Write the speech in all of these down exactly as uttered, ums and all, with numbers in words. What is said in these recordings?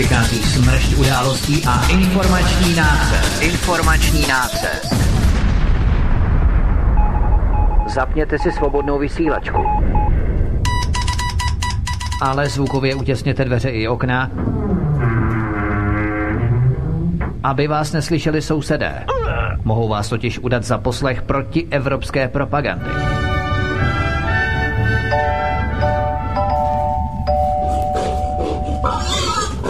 přichází smršť událostí a informační nácest. Informační nácest. Zapněte si svobodnou vysílačku. Ale zvukově utěsněte dveře i okna, aby vás neslyšeli sousedé. Mohou vás totiž udat za poslech proti evropské propagandy.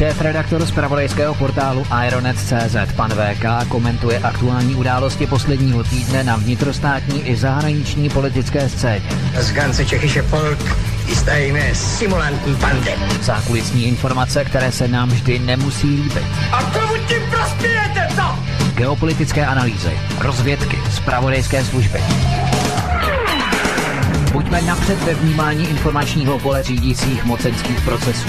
Šéfredaktor zpravodajského portálu Aeronet tečka cé zet pan vé ká komentuje aktuální události posledního týdne na vnitrostátní i zahraniční politické scéně. Z ganze Čechische Volk jistajíme simulantní pandem. Zákulisní informace, které se nám vždy nemusí líbit. A komu tím prospějete, co? Geopolitické analýzy, rozvědky, zpravodajské služby. Buďme napřed ve vnímání informačního pole řídících mocenských procesů.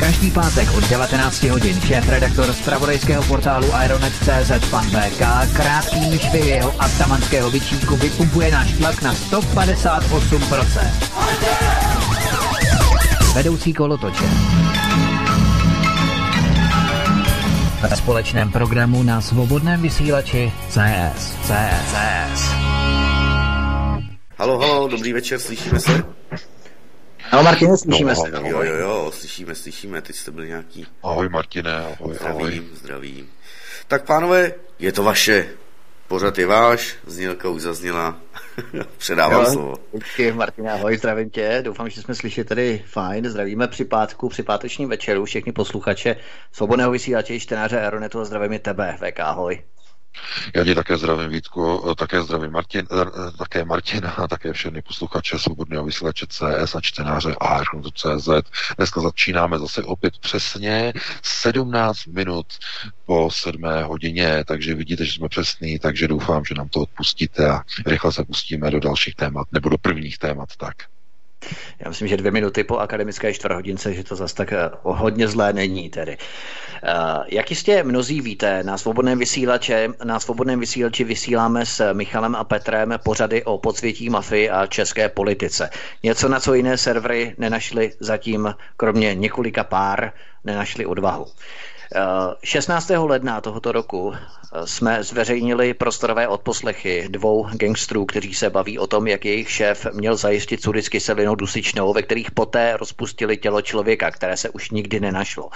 Každý pátek od devatenácti hodin šéfredaktor zpravodajského portálu Aeronet tečka cé zet pan vé ká krátkým švy jeho atamanského vyčínku vypumpuje náš tlak na sto padesát osm procent. Vedoucí kolotoče. Ve společném programu na svobodném vysílači CS. CS. CS. Halo, halo, dobrý večer, slyšíme se? Ahoj Martine, slyšíme se. No, jo, jo, jo, slyšíme, slyšíme, teď jste byl nějaký... Ahoj Martine, ahoj, zdravím, ahoj. Zdravím. Tak pánové, je to vaše, pořad je váš, znělka už zazněla, předávám jo, slovo. Díky Martine, ahoj, zdravím tě, doufám, že jsme slyšeli tady fajn, zdravíme při pátku, při pátečním večeru všechny posluchače svobodného vysílače, čtenáře Aeronetu a zdravím je tebe, vé ká, ahoj. Já tě také zdravím, Vítku, také zdravím Martin, také Martina a také všechny posluchače svobodného vysílače C S a čtenáře Aeronet tečka cé zet. Dneska začínáme zase opět přesně sedmnáct minut po sedmé hodině, takže vidíte, že jsme přesní, takže doufám, že nám to odpustíte a rychle se pustíme do dalších témat, nebo do prvních témat, tak. Já myslím, že dvě minuty po akademické čtvrthodince, že to zase tak hodně zlé není tedy. Jak jistě mnozí víte, na svobodném vysílače, na svobodném vysílači vysíláme s Michalem a Petrem pořady o podsvětí mafii a české politice. Něco, na co jiné servery nenašli zatím, kromě několika pár, nenašli odvahu. šestnáctého ledna tohoto roku jsme zveřejnili prostorové odposlechy dvou gangstrů, kteří se baví o tom, jak jejich šéf měl zajistit sudy s kyselinou dusičnou, ve kterých poté rozpustili tělo člověka, které se už nikdy nenašlo.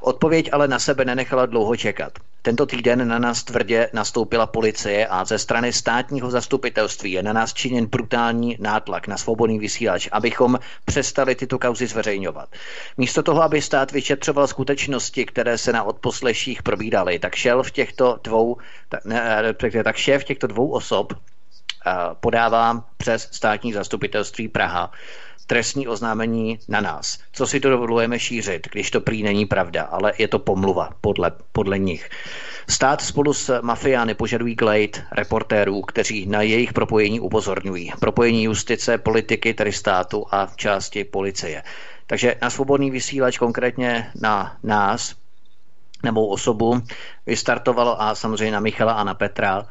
Odpověď ale na sebe nenechala dlouho čekat. Tento týden na nás tvrdě nastoupila policie a ze strany státního zastupitelství je na nás činěn brutální nátlak na svobodný vysílač, abychom přestali tyto kauzy zveřejňovat. Místo toho, aby stát vyšetřoval skutečnosti, které se na odposleších probídali, tak šel v těchto dvou, ne, tak šéf těchto dvou osob podává přes státní zastupitelství Praha trestní oznámení na nás. Co si to dovolujeme šířit, když to prý není pravda, ale je to pomluva podle, podle nich. Stát spolu s mafiány požadují klejt reportérů, kteří na jejich propojení upozorňují. Propojení justice, politiky, tedy státu a části policie. Takže na svobodný vysílač, konkrétně na nás, na mou osobu, vystartovalo a samozřejmě na Michala a na Petra,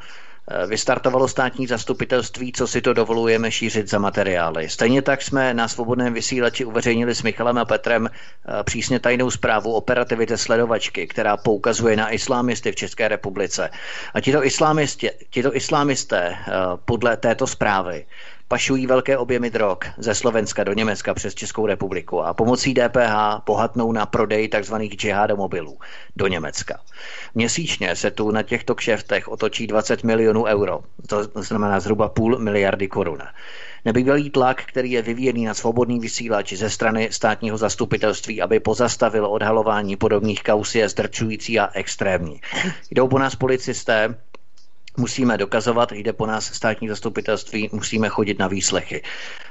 vystartovalo státní zastupitelství, co si to dovolujeme šířit za materiály. Stejně tak jsme na svobodném vysílači uveřejnili s Michalem a Petrem přísně tajnou zprávu operativity sledovačky, která poukazuje na islámisty v České republice. A tito islámisté, tito islámisté podle této zprávy pašují velké objemy drog ze Slovenska do Německa přes Českou republiku a pomocí D P H bohatnou na prodej tzv. Džihádomobilů do Německa. Měsíčně se tu na těchto kšeftech otočí dvacet milionů euro, to znamená zhruba půl miliardy korun. Nebývalý tlak, který je vyvíjený na Svobodný vysílač ze strany státního zastupitelství, aby pozastavilo odhalování podobných kauz, je zdrčující a extrémní. Jdou po nás policisté, musíme dokazovat, jde po nás státní zastupitelství, musíme chodit na výslechy.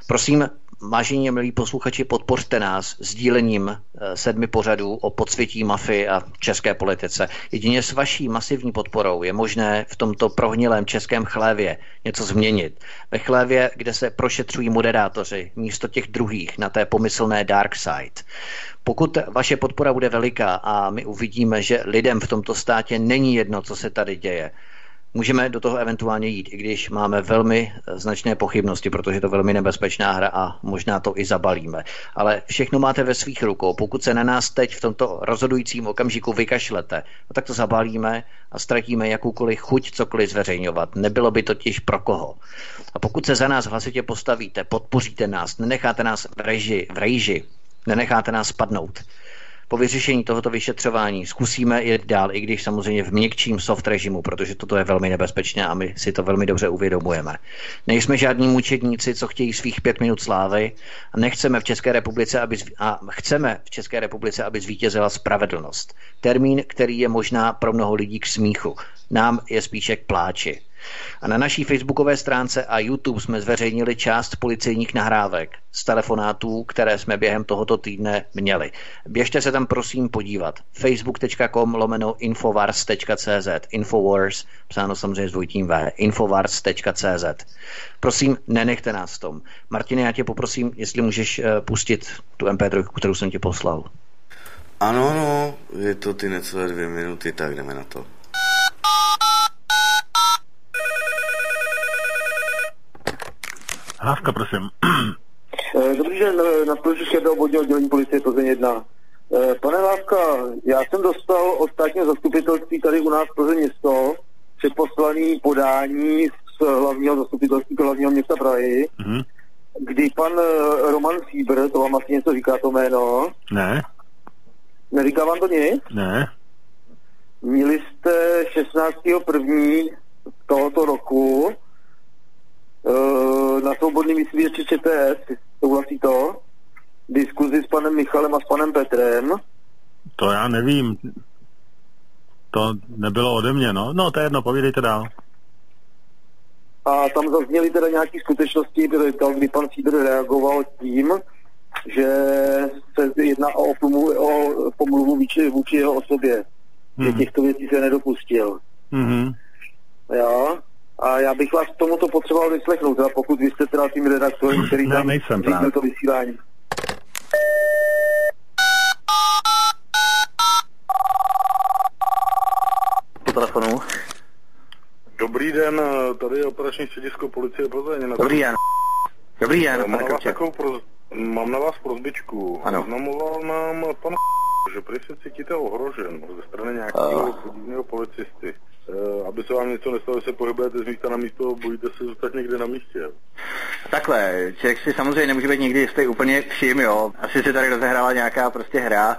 Prosím, vážení milí posluchači, podpořte nás sdílením sedmi pořadů o podsvětí mafie a české politice. Jedině s vaší masivní podporou je možné v tomto prohnilém českém chlévě něco změnit. Ve chlévě, kde se prošetřují moderátoři místo těch druhých na té pomyslné dark side. Pokud vaše podpora bude veliká a my uvidíme, že lidem v tomto státě není jedno, co se tady děje, můžeme do toho eventuálně jít, i když máme velmi značné pochybnosti, protože je to velmi nebezpečná hra a možná to i zabalíme. Ale všechno máte ve svých rukou. Pokud se na nás teď v tomto rozhodujícím okamžiku vykašlete, no tak to zabalíme a ztratíme jakoukoliv chuť cokoliv zveřejňovat. Nebylo by totiž pro koho. A pokud se za nás hlasitě postavíte, podpoříte nás, nenecháte nás v reži, v rejži, nenecháte nás padnout, po vyřešení tohoto vyšetřování zkusíme jít dál, i když samozřejmě v měkčím soft režimu, protože toto je velmi nebezpečné a my si to velmi dobře uvědomujeme. Nejsme žádní mučedníci, co chtějí svých pět minut slávy, a nechceme v České republice, aby zv... a chceme v České republice, aby zvítězila spravedlnost. Termín, který je možná pro mnoho lidí k smíchu, nám je spíše k pláči. A na naší facebookové stránce a YouTube jsme zveřejnili část policejních nahrávek z telefonátů, které jsme během tohoto týdne měli. Běžte se tam prosím podívat. facebook.com lomeno infowars.cz Infowars, psáno samozřejmě s dvojitým V, infowars.cz. Prosím, nenechte nás v tom. Martine, já tě poprosím, jestli můžeš pustit tu em pé tři, kterou jsem ti poslal. Ano, no, je to ty necelé dvě minuty, tak jdeme na to. Hlávka, prosím. Dobrý den, na spolužiště do obvodního oddělení policie Plzeň jedna. Pane Hlávka, já jsem dostal od státního zastupitelství tady u nás Plzeň město předposlaný podání z hlavního zastupitelství do hlavního města Prahy, mm-hmm. kdy pan Roman Fíbr, to vám asi něco říká to jméno. Ne. Neříká vám to nic? Ne. Měli jste šestnáctého prvního tohoto roku na Svobodném vysílači Č T S, souhlasí to, diskuzi s panem Michalem a s panem Petrem. To já nevím. To nebylo ode mě, no. No, to je jedno, povídejte dál. A tam zazněly teda nějaké skutečnosti, kdy pan Fíbr reagoval tím, že se jedná o pomluvu vůči jeho osobě. Mm-hmm. Že těchto věcí se nedopustil. Mm-hmm. Jo. A já bych vás k tomuto potřeboval vyslechnout, teda pokud vy jste teda tím redaktorem, který tam říkal to vysílání. Po telefonu. Dobrý den, tady je operační středisko policie Plzeň. Dobrý den. Dobrý den, mám na vás takovou proz... Mám na vás prozbičku. Ano. Oznamoval nám pan že prý se cítíte ohrožen ze strany nějakého podivného policisty. Uh, aby se vám něco nestalo, se pohybujete z místa na místo, bojíte se zůstat někde na místě. Takhle, člověk si samozřejmě nemůže být nikdy jistý úplně vším, jo. Asi se tady rozehrála nějaká prostě hra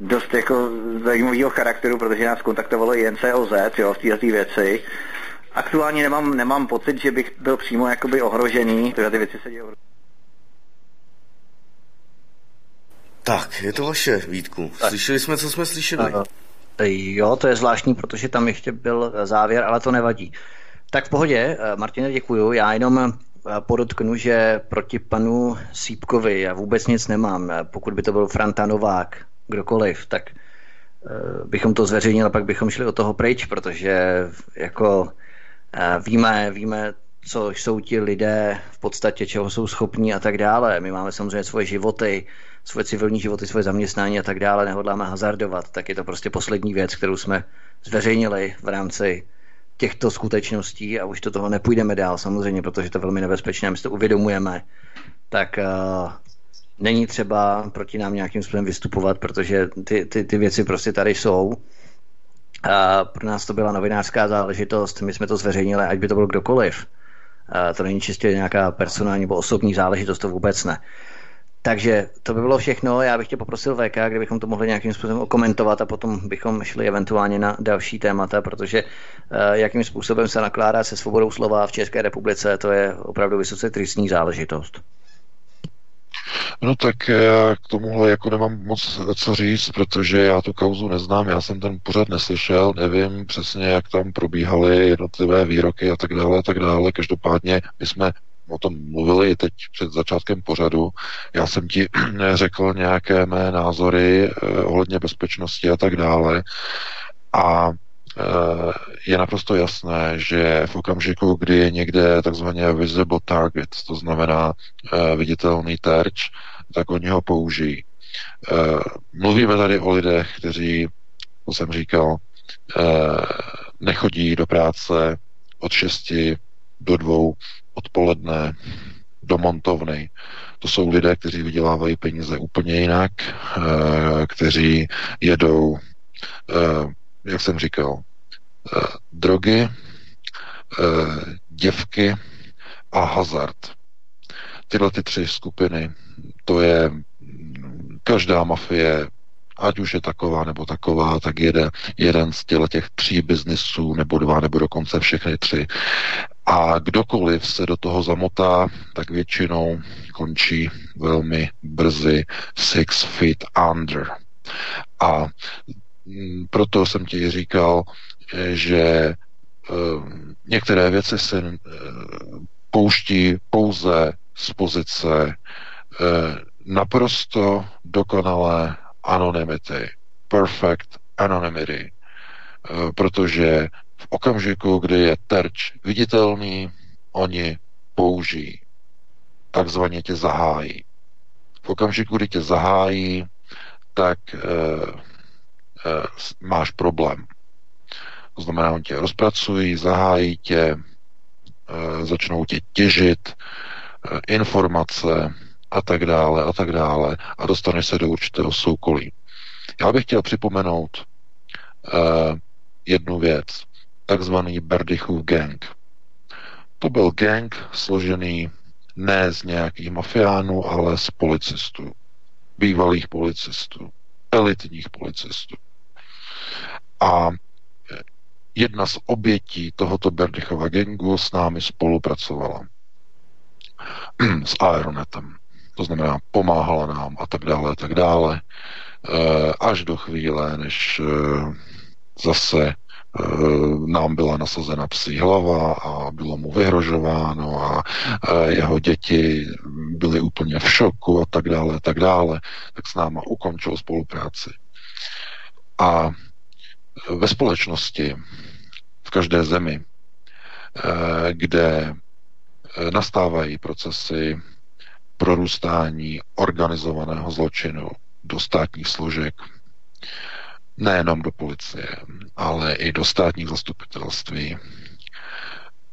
dost jako zajímavého charakteru, protože nás kontaktovalo i N C O Z, jo, v této věci. Aktuálně nemám, nemám pocit, že bych byl přímo jakoby ohrožený, protože ty věci se dějí. Tak, je to vaše, Vítku. Tak. Slyšeli jsme, co jsme slyšeli. Aha. Jo, to je zvláštní, protože tam ještě byl závěr, ale to nevadí. Tak v pohodě, Martine, děkuju. Já jenom podotknu, že proti panu Sípkovi já vůbec nic nemám. Pokud by to byl Franta Novák, kdokoliv, tak bychom to zveřejnili, pak bychom šli od toho pryč, protože jako víme, víme, co jsou ti lidé v podstatě, čeho jsou schopní a tak dále. My máme samozřejmě svoje životy, svoje civilní životy, svoje zaměstnání a tak dále, nehodláme hazardovat, tak je to prostě poslední věc, kterou jsme zveřejnili v rámci těchto skutečností a už do toho nepůjdeme dál samozřejmě, protože to je velmi nebezpečné, my si to uvědomujeme, tak uh, není třeba proti nám nějakým způsobem vystupovat, protože ty, ty, ty věci prostě tady jsou. Uh, pro nás to byla novinářská záležitost, my jsme to zveřejnili, ať by to byl kdokoliv. To není čistě nějaká personální nebo osobní záležitost, to vůbec ne. Takže to by bylo všechno. Já bych tě poprosil, V K, kdybychom to mohli nějakým způsobem okomentovat a potom bychom šli eventuálně na další témata, protože jakým způsobem se nakládá se svobodou slova v České republice, to je opravdu vysoce tristní záležitost. No tak já k tomuhle jako nemám moc co říct, protože já tu kauzu neznám, já jsem ten pořad neslyšel, nevím přesně, jak tam probíhaly jednotlivé výroky a tak dále a tak dále. Každopádně my jsme o tom mluvili teď před začátkem pořadu. Já jsem ti řekl nějaké mé názory ohledně bezpečnosti a tak dále. A je naprosto jasné, že v okamžiku, kdy je někde takzvaně visible target, to znamená viditelný terč, tak oni ho použijí. Mluvíme tady o lidech, kteří, to jsem říkal, nechodí do práce od šesti do dvou odpoledne do montovny. To jsou lidé, kteří vydělávají peníze úplně jinak, kteří jedou, jak jsem říkal, drogy, děvky a hazard. Tyhle ty tři skupiny, to je každá mafie, ať už je taková nebo taková, tak jede jeden z těch tří biznisů, nebo dva, nebo dokonce všechny tři. A kdokoliv se do toho zamotá, tak většinou končí velmi brzy six feet under. A proto jsem ti říkal, že některé věci se pouští pouze z pozice naprosto dokonalé anonymity, perfect anonymity, protože v okamžiku, kdy je terč viditelný, oni použijí, takzvaně tě zahájí. V okamžiku, kdy tě zahájí, tak e, e, máš problém. To znamená, oni tě rozpracují, zahájí tě, e, začnou tě těžit, e, informace a tak dále a tak dále a dostaneš se do určitého soukolí. Já bych chtěl připomenout e, jednu věc. Takzvaný Berdychův gang. To byl gang složený ne z nějakých mafiánů, ale z policistů. Bývalých policistů. Elitních policistů. A jedna z obětí tohoto Berdychova gangu s námi spolupracovala. S Aeronetem. To znamená, pomáhala nám a tak dále, a tak dále. Až do chvíle, než zase nám byla nasazena psí hlava a bylo mu vyhrožováno a jeho děti byly úplně v šoku a tak dále, a tak dále, tak s náma ukončil spolupráci. A ve společnosti, v každé zemi, kde nastávají procesy prorůstání organizovaného zločinu do státních složek, nejenom do policie, ale i do státních zastupitelství,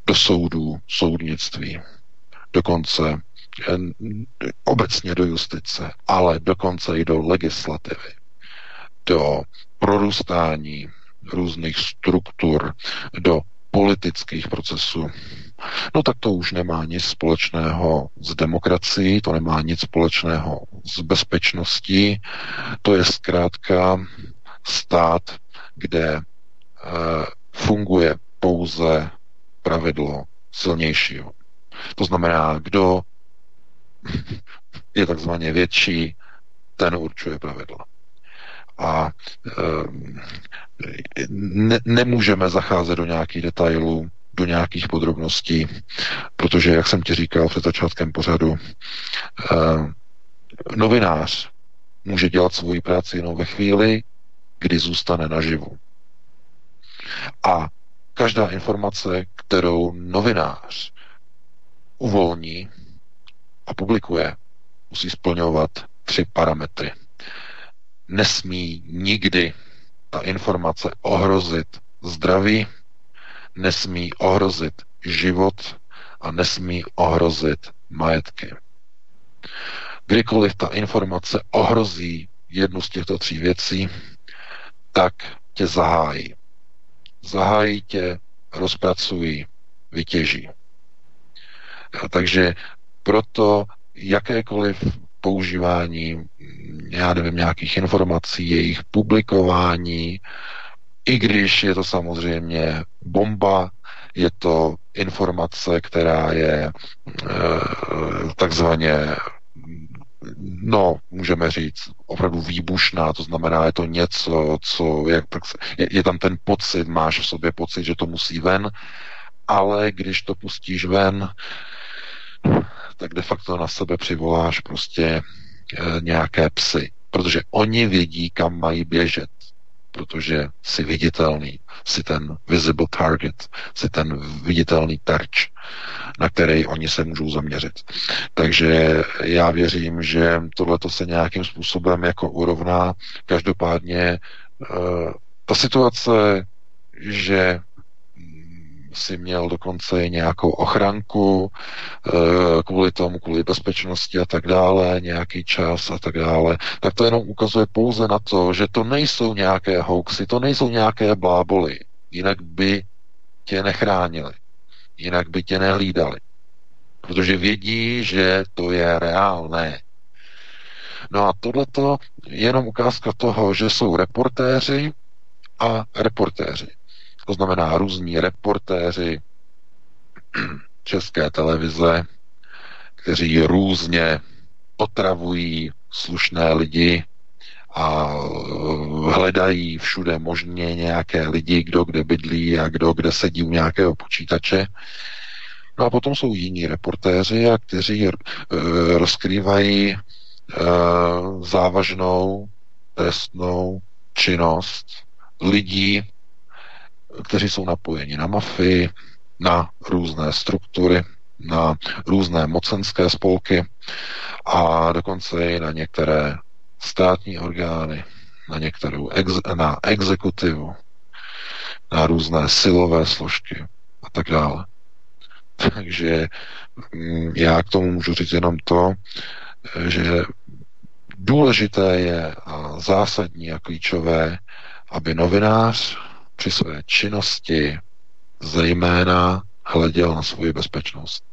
do soudů, soudnictví, dokonce obecně do justice, ale dokonce i do legislativy, do prorůstání různých struktur, do politických procesů. No tak to už nemá nic společného s demokracií, to nemá nic společného s bezpečností, to je zkrátka stát, kde e, funguje pouze pravidlo silnějšího. To znamená, kdo je takzvaně větší, ten určuje pravidla. A e, ne, nemůžeme zacházet do nějakých detailů, do nějakých podrobností, protože, jak jsem ti říkal před začátkem pořadu, e, novinář může dělat svoji práci jenom ve chvíli, kdy zůstane naživu. A každá informace, kterou novinář uvolní a publikuje, musí splňovat tři parametry. Nesmí nikdy ta informace ohrozit zdraví, nesmí ohrozit život a nesmí ohrozit majetky. Kdykoliv ta informace ohrozí jednu z těchto tří věcí, tak tě zahájí. Zahájí tě, rozpracují, vytěží. Takže proto jakékoliv používání, já nevím, nějakých informací, jejich publikování, i když je to samozřejmě bomba, je to informace, která je e, takzvaně, no, můžeme říct, opravdu výbušná, to znamená, je to něco, co jak, tak se, je, je tam ten pocit, máš v sobě pocit, že to musí ven, ale když to pustíš ven, tak de facto na sebe přivoláš prostě e, nějaké psy, protože oni vědí, kam mají běžet, protože jsi viditelný, jsi ten visible target, jsi ten viditelný terč, na který oni se můžou zaměřit. Takže já věřím, že tohleto se nějakým způsobem jako urovná. Každopádně e, ta situace, že si měl dokonce i nějakou ochranku kvůli tomu, kvůli bezpečnosti a tak dále, nějaký čas a tak dále, tak to jenom ukazuje pouze na to, že to nejsou nějaké hoaxy, to nejsou nějaké bláboly, jinak by tě nechránili, jinak by tě nehlídali, protože vědí, že to je reálné. No a tohleto je jenom ukázka toho, že jsou reportéři a reportéři. To znamená různí reportéři České televize, kteří různě otravují slušné lidi a hledají všude možně nějaké lidi, kdo kde bydlí a kdo kde sedí u nějakého počítače. No a potom jsou jiní reportéři, a kteří rozkrývají závažnou trestnou činnost lidí, kteří jsou napojeni na mafii, na různé struktury, na různé mocenské spolky a dokonce i na některé státní orgány, na některou ex- na exekutivu, na různé silové složky a tak dále. Takže já k tomu můžu říct jenom to, že důležité je a zásadní a klíčové, aby novinář při své činnosti zejména hleděl na svou bezpečnost.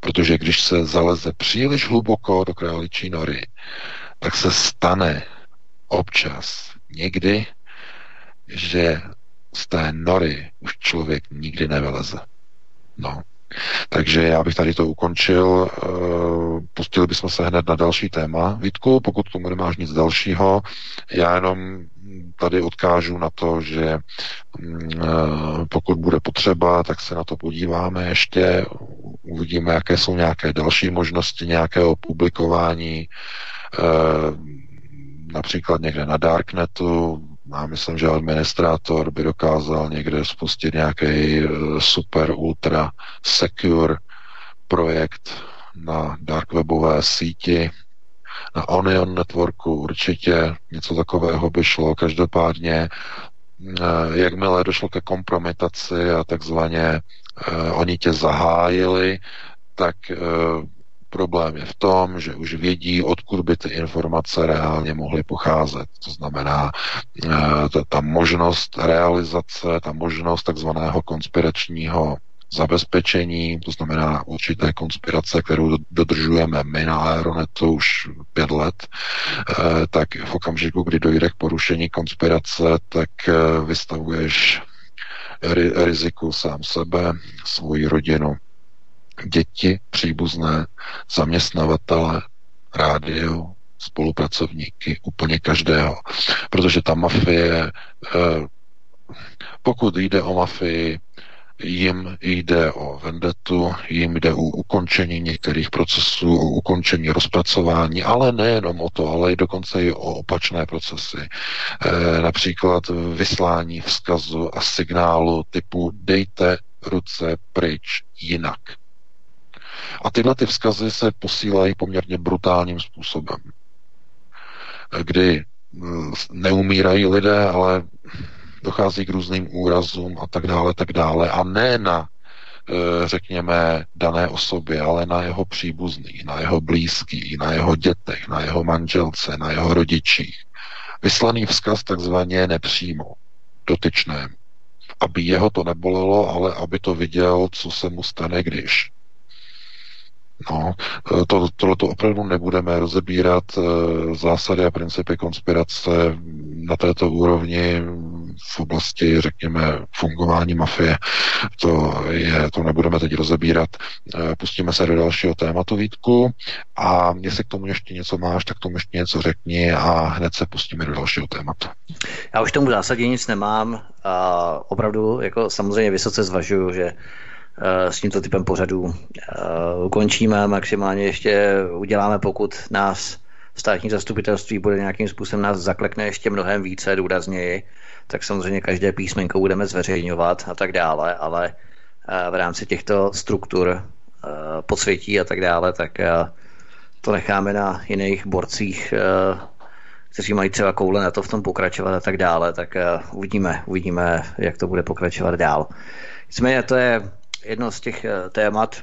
Protože když se zaleze příliš hluboko do králičí nory, tak se stane občas někdy, že z té nory už člověk nikdy nevyleze. No. Takže já bych tady to ukončil. Pustili bychom se hned na další téma. Vítku, pokud tomu nemáš nic dalšího, já jenom tady odkážu na to, že pokud bude potřeba, tak se na to podíváme ještě, uvidíme, jaké jsou nějaké další možnosti nějakého publikování, například někde na Darknetu. Já myslím, že administrátor by dokázal někde spustit nějaký super ultra secure projekt na darkwebové síti, na Onion Networku určitě něco takového by šlo. Každopádně, jakmile došlo ke kompromitaci a takzvaně oni tě zahájili, tak problém je v tom, že už vědí, odkud by ty informace reálně mohly pocházet. To znamená, ta možnost realizace, ta možnost takzvaného konspiračního zabezpečení, to znamená určité konspirace, kterou dodržujeme my na Aeronetu už pět let, tak v okamžiku, kdy dojde k porušení konspirace, tak vystavuješ riziku sám sebe, svoji rodinu, děti, příbuzné, zaměstnavatele, rádio, spolupracovníky, úplně každého. Protože ta mafie, pokud jde o mafii, jim jde o vendetu, jim jde o ukončení některých procesů, o ukončení rozpracování, ale nejenom o to, ale i dokonce i o opačné procesy. Například vyslání vzkazu a signálu typu dejte ruce pryč, jinak. A tyhle ty vzkazy se posílají poměrně brutálním způsobem, kdy neumírají lidé, ale dochází k různým úrazům a tak dále, tak dále. A ne na, řekněme, dané osobě, ale na jeho příbuzných, na jeho blízkých, na jeho dětech, na jeho manželce, na jeho rodičích. Vyslaný vzkaz takzvaně nepřímo, dotyčnému. Aby jeho to nebolelo, ale aby to viděl, co se mu stane, když. No, to, tohleto opravdu nebudeme rozebírat zásady a principy konspirace na této úrovni v oblasti, řekněme, fungování mafie. To, je, to nebudeme teď rozebírat. Pustíme se do dalšího tématu, Vítku, a jestli k tomu ještě něco máš, tak tomu ještě něco řekni a hned se pustíme do dalšího tématu. Já už tomu v zásadě nic nemám a opravdu jako samozřejmě vysoce zvažuju, že s tímto typem pořadů ukončíme, maximálně ještě uděláme, pokud nás státní zastupitelství bude nějakým způsobem nás zaklekne ještě mnohem více důrazněji, tak samozřejmě každé písmenko budeme zveřejňovat a tak dále, ale v rámci těchto struktur podsvětí a tak dále, tak to necháme na jiných borcích, kteří mají třeba koule na to v tom pokračovat a tak dále, tak uvidíme, uvidíme, jak to bude pokračovat dál. Nicméně to je jedno z těch témat,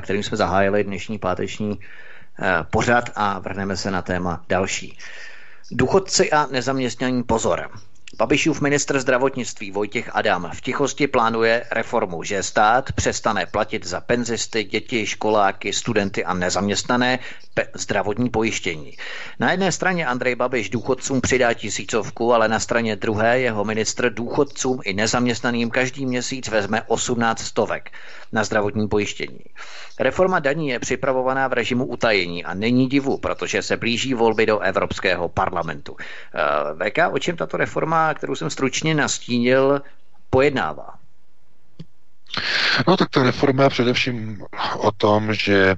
kterým jsme zahájili dnešní páteční pořad a vrhneme se na téma další. Důchodci a nezaměstnaní pozor. Babišův ministr zdravotnictví Vojtěch Adam v tichosti plánuje reformu, že stát přestane platit za penzisty, děti, školáky, studenty a nezaměstnané pe- zdravotní pojištění. Na jedné straně Andrej Babiš důchodcům přidá tisícovku, ale na straně druhé jeho ministr důchodcům i nezaměstnaným každý měsíc vezme osmnáct stovek na zdravotní pojištění. Reforma daní je připravovaná v režimu utajení a není divu, protože se blíží volby do Evropského parlamentu. V K, o čem tato reforma, kterou jsem stručně nastínil, pojednává? No tak ta reforma je především o tom, že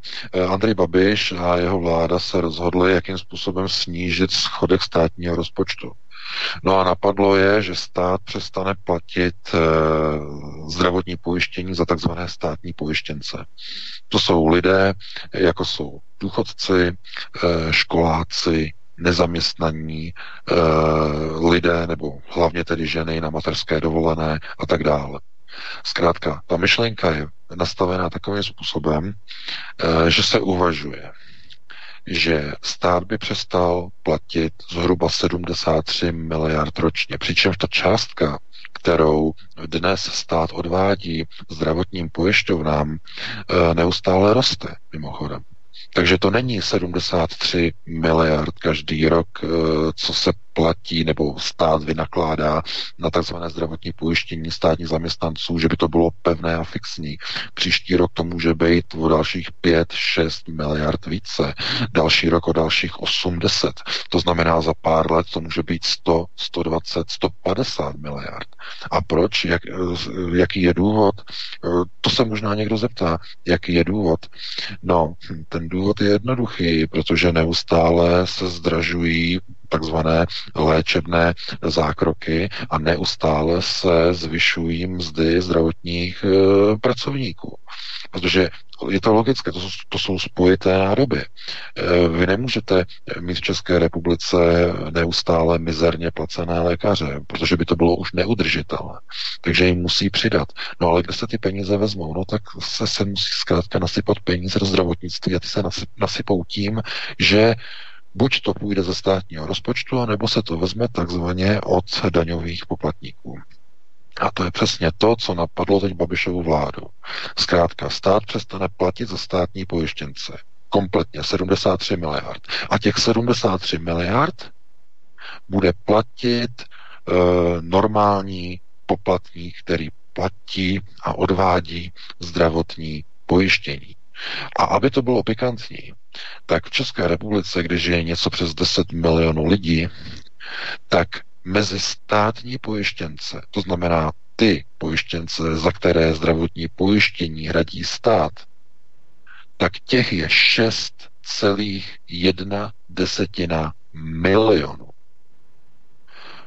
Andrej Babiš a jeho vláda se rozhodli, jakým způsobem snížit schodek státního rozpočtu. No a napadlo je, že stát přestane platit e, zdravotní pojištění za takzvané státní pojištěnce. To jsou lidé, jako jsou důchodci, e, školáci, nezaměstnaní, e, lidé, nebo hlavně tedy ženy na mateřské dovolené a tak dále. Zkrátka, ta myšlenka je nastavená takovým způsobem, e, že se uvažuje, že stát by přestal platit zhruba sedmdesát tři miliard ročně. Přičemž ta částka, kterou dnes stát odvádí zdravotním pojišťovnám, neustále roste, mimochodem. Takže to není sedmdesát tři miliard každý rok, co se platí nebo stát vynakládá na takzvané zdravotní pojištění státních zaměstnanců, že by to bylo pevné a fixní. Příští rok to může být o dalších pět šest miliard více, další rok o dalších osmdesát. To znamená, za pár let to může být sto, sto dvacet, sto padesát miliard. A proč? Jak, jaký je důvod? To se možná někdo zeptá. Jaký je důvod? No, ten důvod je jednoduchý, protože neustále se zdražují takzvané léčebné zákroky a neustále se zvyšují mzdy zdravotních e, pracovníků. Protože je to logické, to jsou, to jsou spojité nádoby. E, vy nemůžete mít v České republice neustále mizerně placené lékaře, protože by to bylo už neudržitelné. Takže jim musí přidat. No ale kde se ty peníze vezmou? No tak se, se musí zkrátka nasypat peníze do zdravotnictví a ty se nasypou tím, že buď to půjde ze státního rozpočtu, anebo se to vezme takzvaně od daňových poplatníků. A to je přesně to, co napadlo teď Babišovu vládu. Zkrátka, stát přestane platit za státní pojištěnce. Kompletně sedmdesát tři miliard. A těch sedmdesát tři miliard bude platit e, normální poplatník, který platí a odvádí zdravotní pojištění. A aby to bylo pikantní, tak v České republice, když je něco přes deset milionů lidí, tak mezi státní pojištěnce, to znamená ty pojištěnce, za které zdravotní pojištění hradí stát, tak těch je šest celá jedna desetina milionu.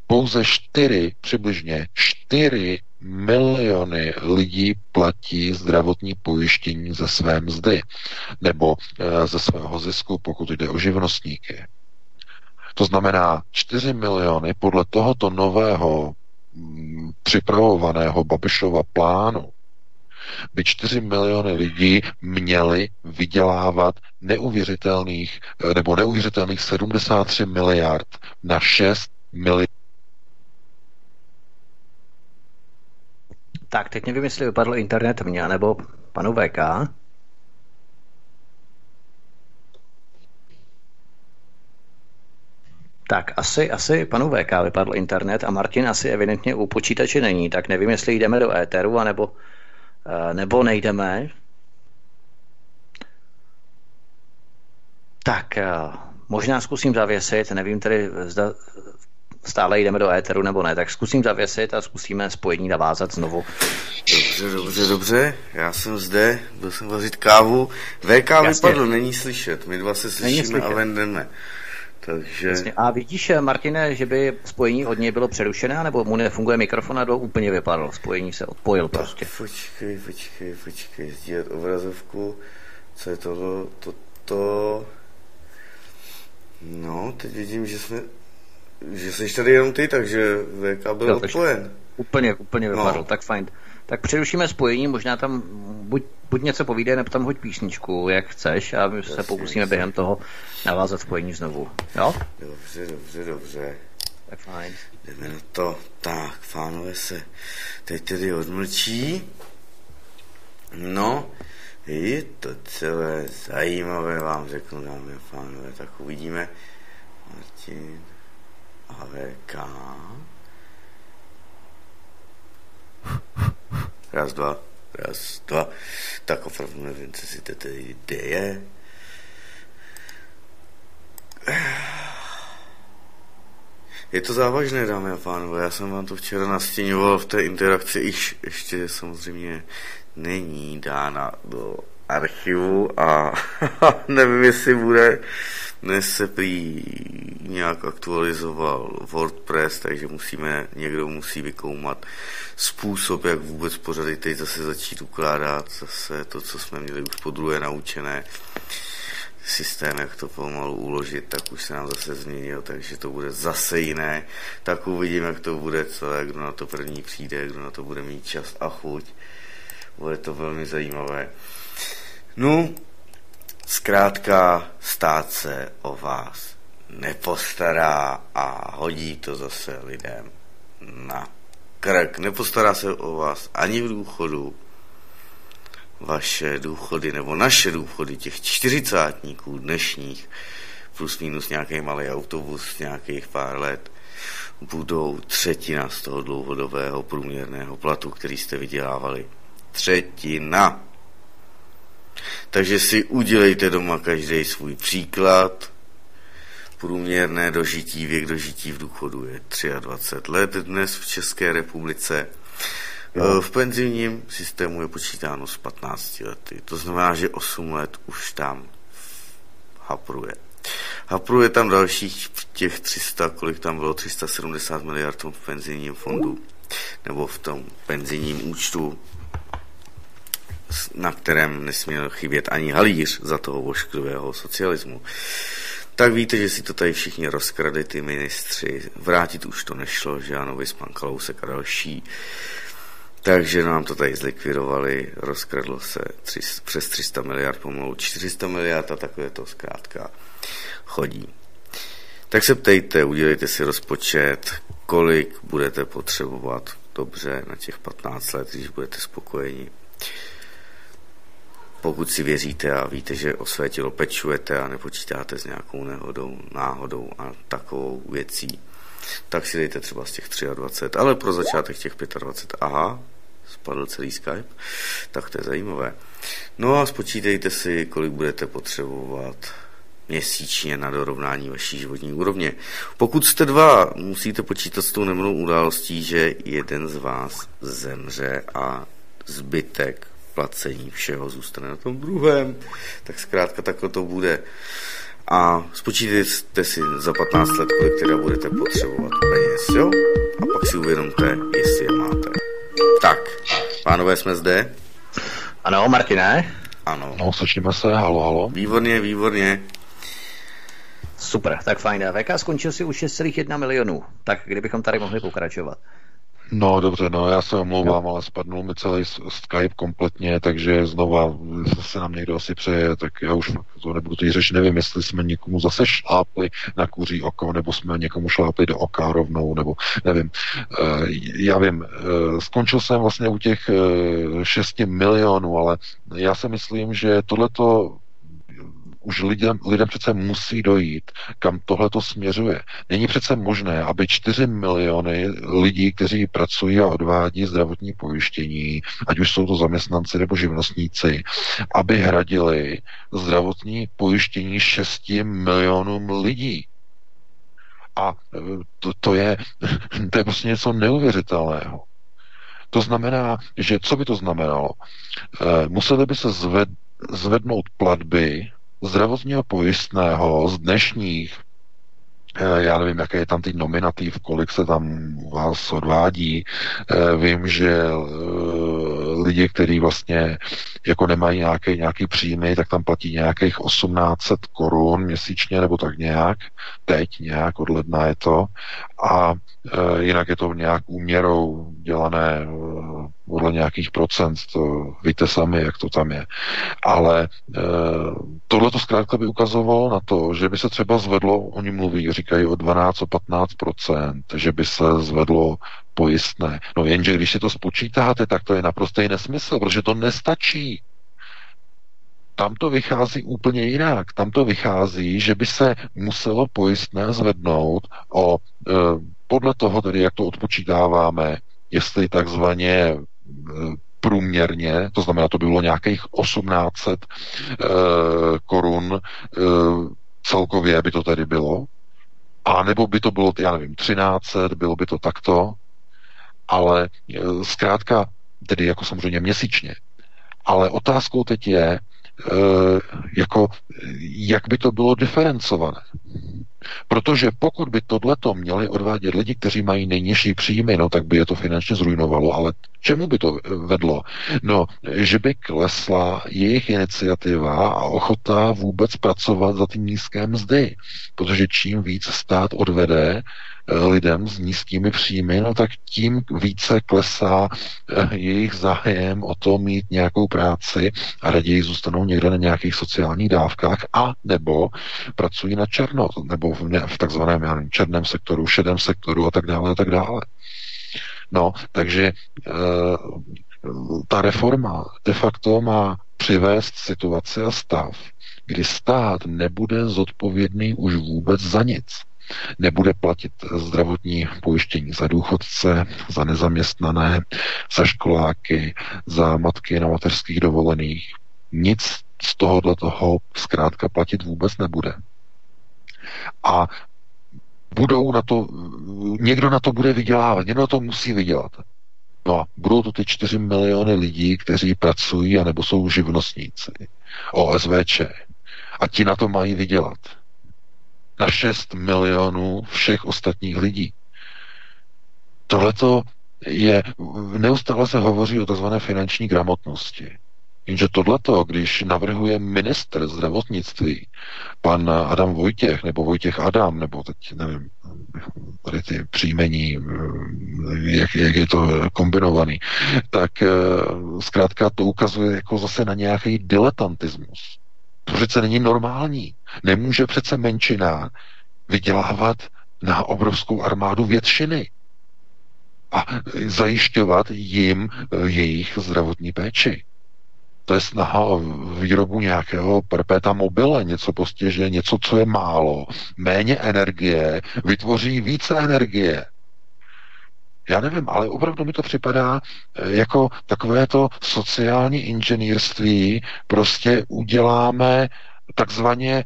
Pouze čtyři, přibližně čtyři miliony lidí platí zdravotní pojištění ze své mzdy nebo ze svého zisku, pokud jde o živnostníky. To znamená čtyři miliony podle tohoto nového připravovaného Babišova plánu by čtyři miliony lidí měli vydělávat neuvěřitelných nebo neuvěřitelných sedmdesát tři miliard na šest miliard. Tak, teď nevím, jestli vypadl internet mě, nebo panu V K. Tak asi, asi panu V K vypadl internet a Martin asi evidentně u počítače není, tak nevím, jestli jdeme do éteru, anebo, nebo nejdeme. Tak možná zkusím zavěsit, nevím tedy, zda stále jdeme do éteru nebo ne, tak zkusím zavěsit a zkusíme spojení navázat znovu. Dobře, dobře, dobře, já jsem zde, byl jsem vařit kávu, V K Jasně. vypadl, není slyšet, my dva se slyšíme a ven jdeme. Takže... A vidíš, Martine, že by spojení od něj bylo přerušené, nebo mu nefunguje mikrofon a to úplně vypadlo, spojení se odpojil tak, prostě. Počkej, počkej, počkej, sdílet obrazovku, co je toto, toto... No, teď vidím, že jsme... Že jsi tady jenom ty, takže V K byl no, odpojen. Úplně, úplně vypadl, no. Tak fajn. Tak přerušíme spojení, možná tam buď, buď něco povídej, nebo tam hoď písničku, jak chceš, a my jasně, se pokusíme jasně. během toho navázat spojení znovu. Jo? Dobře, dobře, dobře. Tak fajn. Jdeme na to. Tak, pánové se teď tedy odmlčí. No, je to celé zajímavé, vám řeknu, dámy a pánové, tak uvidíme. Martin... A V K. Raz, dva, raz, dva. Tak opravdu nevím, co si to tady děje. Je to závažné, dámy a pánové. Já jsem vám to včera nastěňoval v té interakci, již ještě samozřejmě není dána do archivu a nevím, jestli bude... Dnes se prý nějak aktualizoval WordPress, takže musíme, někdo musí vykoumat způsob, jak vůbec pořady teď zase začít ukládat, zase to, co jsme měli už po druhé naučené, systém, jak to pomalu uložit, tak už se nám zase změnil, takže to bude zase jiné, tak uvidím, jak to bude celé, kdo na to první přijde, kdo na to bude mít čas a chuť, bude to velmi zajímavé. No, zkrátka, stát se o vás nepostará a hodí to zase lidem na krk. Nepostará se o vás ani v důchodu. Vaše důchody, nebo naše důchody, těch čtyřicátníků dnešních, plus minus nějaký malý autobus, nějakých pár let, budou třetina z toho dlouhodobého průměrného platu, který jste vydělávali. Třetina! Takže si udělejte doma každý svůj příklad. Průměrné dožití, věk dožití v důchodu je dvacet tři let dnes v České republice. No. V penzijním systému je počítáno z patnácti lety. To znamená, že osm let už tam hapruje. Hapruje tam dalších těch tři sta, kolik tam bylo, tři sta sedmdesát miliard v penzijním fondu nebo v tom penzijním účtu, na kterém nesměl chybět ani halíř za toho ošklivého socialismu. Tak víte, že si to tady všichni rozkradli, ty ministři. Vrátit už to nešlo, že ano, vyspan Kalousek a další. Takže nám to tady zlikvidovali, rozkradlo se tři, přes tři sta miliard, pomalu čtyři sta miliard a takové to zkrátka chodí. Tak se ptejte, udělejte si rozpočet, kolik budete potřebovat dobře na těch patnáct let, když budete spokojeni. Pokud si věříte a víte, že o své tělo pečujete a nepočítáte s nějakou nehodou, náhodou a takovou věcí, tak si dejte třeba z těch dvacet tři, ale pro začátek těch dvacet pět, aha, spadl celý Skype, tak to je zajímavé. No a spočítejte si, kolik budete potřebovat měsíčně na dorovnání vaší životní úrovně. Pokud jste dva, musíte počítat s tou nemilou událostí, že jeden z vás zemře a zbytek placení všeho zůstane na tom druhém. Tak zkrátka takhle to bude. A spočítejte si za patnáct let, kolik teda budete potřebovat peněz, jo? A pak si uvědomte, jestli je máte. Tak, pánové, jsme zde? Ano, Martine? Ano. No, slyšíme se, halo, halo. Výborně, výborně. Super, tak fajn. V K skončil si už šest celá jedna milionů, tak kdybychom tady mohli pokračovat. No dobře, no já se omlouvám, ale spadnul mi celý Skype kompletně, takže znova se nám někdo asi přeje, tak já už to nebudu teď řešit, nevím, jestli jsme někomu zase šlápli na kuří oko, nebo jsme někomu šlápli do oka rovnou, nebo nevím. Já vím, skončil jsem vlastně u těch šesti milionů, ale já si myslím, že tohleto už lidem, lidem přece musí dojít, kam tohle to směřuje. Není přece možné, aby čtyři miliony lidí, kteří pracují a odvádí zdravotní pojištění, ať už jsou to zaměstnanci nebo živnostníci, aby hradili zdravotní pojištění šesti milionům lidí. A to, to, je, to je prostě něco neuvěřitelného. To znamená, že co by to znamenalo? E, museli by se zved, zvednout platby zdravotního pojistného z dnešních, e, já nevím, jaké je tam ty nominativ, kolik se tam vás odvádí. E, vím, že e, lidi, kteří vlastně jako nemají nějaké, nějaké příjmy, tak tam platí nějakých osmnáct set korun měsíčně nebo tak nějak. Teď nějak, od ledna je to. A e, jinak je to nějak úměrou dělané e, podle nějakých procent, to víte sami, jak to tam je. Ale e, tohle to zkrátka by ukazovalo na to, že by se třeba zvedlo, oni mluví, říkají o dvanáct, o patnáct procent, že by se zvedlo pojistné. No jenže když si to spočítáte, tak to je naprostý nesmysl, protože to nestačí. Tam to vychází úplně jinak. Tam to vychází, že by se muselo pojistné zvednout o, eh, podle toho, tedy jak to odpočítáváme, jestli takzvaně eh, průměrně, to znamená, to by bylo nějakých osmnáct set eh, korun eh, celkově by to tedy bylo, a nebo by to bylo, já nevím, třináct set, bylo by to takto, ale eh, zkrátka, tedy jako samozřejmě měsíčně. Ale otázkou teď je, jako, jak by to bylo diferencované. Protože pokud by tohleto měli odvádět lidi, kteří mají nejnižší příjmy, no tak by je to finančně zrujnovalo, ale čemu by to vedlo? No, že by klesla jejich iniciativa a ochota vůbec pracovat za ty nízké mzdy. Protože čím víc stát odvede lidem s nízkými příjmy, no tak tím více klesá jejich zájem o to mít nějakou práci a raději zůstanou někde na nějakých sociálních dávkách a nebo pracují na černo, nebo v, ne, v takzvaném já nevím, černém sektoru, šedém sektoru a tak dále a tak dále. No, takže e, ta reforma de facto má přivést situaci a stav, kdy stát nebude zodpovědný už vůbec za nic. Nebude platit zdravotní pojištění za důchodce, za nezaměstnané, za školáky, za matky na mateřských dovolených. Nic z tohohle toho zkrátka platit vůbec nebude. A budou na to, někdo na to bude vydělávat, někdo na to musí vydělat. No a budou to ty čtyři miliony lidí, kteří pracují anebo jsou živnostníci, OSVČ. A ti na to mají vydělat. Na šest milionů všech ostatních lidí. Tohleto je, neustále se hovoří o tzv. Finanční gramotnosti. Jenže tohleto, když navrhuje ministr zdravotnictví, pan Adam Vojtěch, nebo Vojtěch Adam, nebo teď nevím, tady ty příjmení, jak, jak je to kombinovaný, tak zkrátka to ukazuje jako zase na nějaký diletantismus. To přece není normální. Nemůže přece menšina vydělávat na obrovskou armádu většiny a zajišťovat jim jejich zdravotní péči. To je snaha o výrobu nějakého perpéta mobile, něco prostě, že něco, co je málo, méně energie, vytvoří více energie. Já nevím, ale opravdu mi to připadá jako takové to sociální inženýrství, prostě uděláme takzvaně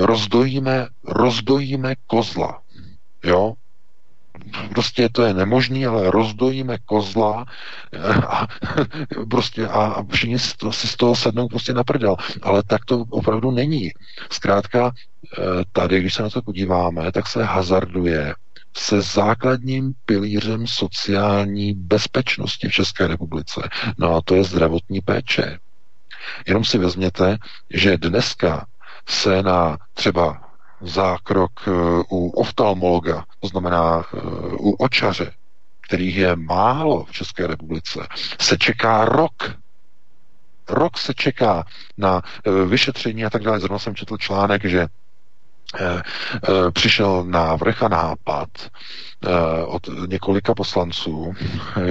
rozdojíme, rozdojíme kozla. Jo? Prostě to je nemožný, ale rozdojíme kozla a, prostě a všichni si z toho sednou prostě na prdel. Ale tak to opravdu není. Zkrátka tady, když se na to podíváme, tak se hazarduje se základním pilířem sociální bezpečnosti v České republice. No a to je zdravotní péče. Jenom si vezměte, že dneska se na třeba zákrok u oftalmologa, to znamená u očaře, kterých je málo v České republice, se čeká rok. Rok se čeká na vyšetření a tak dále. Zrovna jsem četl článek, že přišel návrh a nápad od několika poslanců,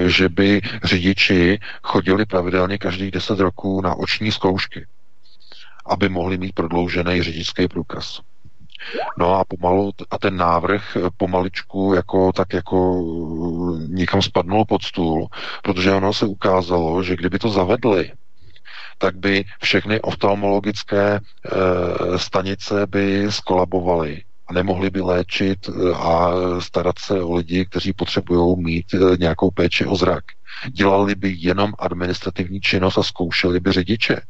že by řidiči chodili pravidelně každých deset roků na oční zkoušky. aby mohli mít prodloužený řidičský průkaz. No a pomalu, a ten návrh pomaličku jako tak jako někam spadnul pod stůl, protože ono se ukázalo, že kdyby to zavedli, tak by všechny oftalmologické e, stanice by skolabovaly a nemohli by léčit a starat se o lidi, kteří potřebují mít nějakou péči o zrak. Dělali by jenom administrativní činnost a zkoušeli by řidiče.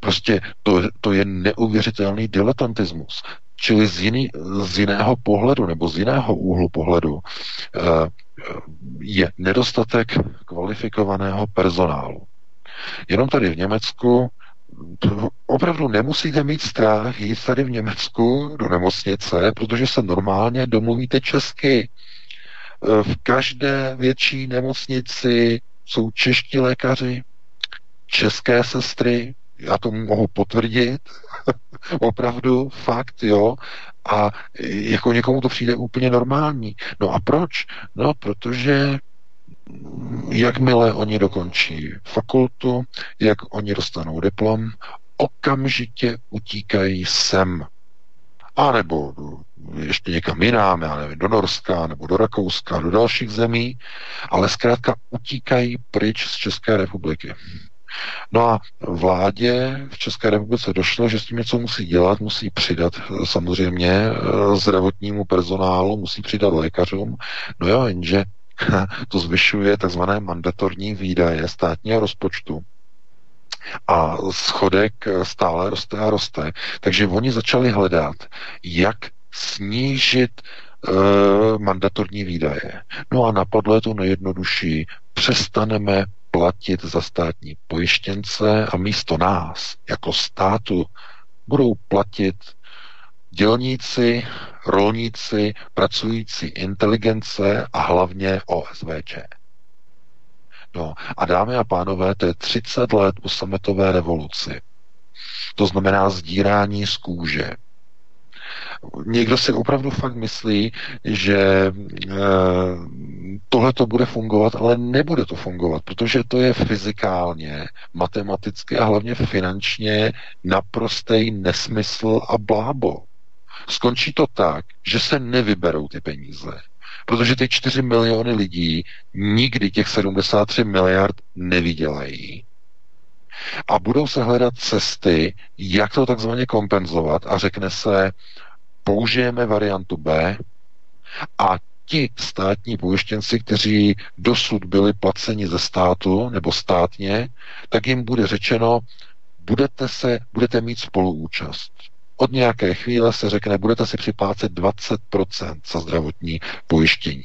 Prostě to, to je neuvěřitelný diletantismus. Čili z, jiný, z jiného pohledu nebo z jiného úhlu pohledu je nedostatek kvalifikovaného personálu. Jenom tady v Německu opravdu nemusíte mít strach jít tady v Německu do nemocnice, protože se normálně domluvíte česky. V každé větší nemocnici jsou čeští lékaři, české sestry, já to mohu potvrdit, opravdu, fakt, jo, a jako někomu to přijde úplně normální. No a proč? No, protože jakmile oni dokončí fakultu, jak oni dostanou diplom, okamžitě utíkají sem. A nebo ještě někam jinam, já nevím, do Norska, nebo do Rakouska, do dalších zemí, ale zkrátka utíkají pryč z České republiky. No a vládě v České republice došlo, že s tím něco musí dělat, musí přidat samozřejmě zdravotnímu personálu, musí přidat lékařům, no jo, jenže to zvyšuje takzvané mandatorní výdaje státního rozpočtu a schodek stále roste a roste. Takže oni začali hledat, jak snížit e, mandatorní výdaje. No a napadlo je to nejjednodušší. Přestaneme platit za státní pojištěnce a místo nás, jako státu, budou platit dělníci, rolníci, pracující inteligence a hlavně OSVČ. No a dámy a pánové, to je třicet let po sametové revoluci. To znamená sdírání z kůže. Někdo si opravdu fakt myslí, že e, tohle to bude fungovat, ale nebude to fungovat, protože to je fyzikálně, matematicky a hlavně finančně naprostý nesmysl a blábo. Skončí to tak, že se nevyberou ty peníze, protože ty čtyři miliony lidí nikdy těch sedmdesát tři miliard nevydělají. A budou se hledat cesty, jak to takzvaně kompenzovat a řekne se, použijeme variantu B a ti státní pojištěnci, kteří dosud byli placeni ze státu nebo státně, tak jim bude řečeno, budete, se, budete mít spoluúčast. Od nějaké chvíle se řekne, budete si připlácet dvacet procent za zdravotní pojištění.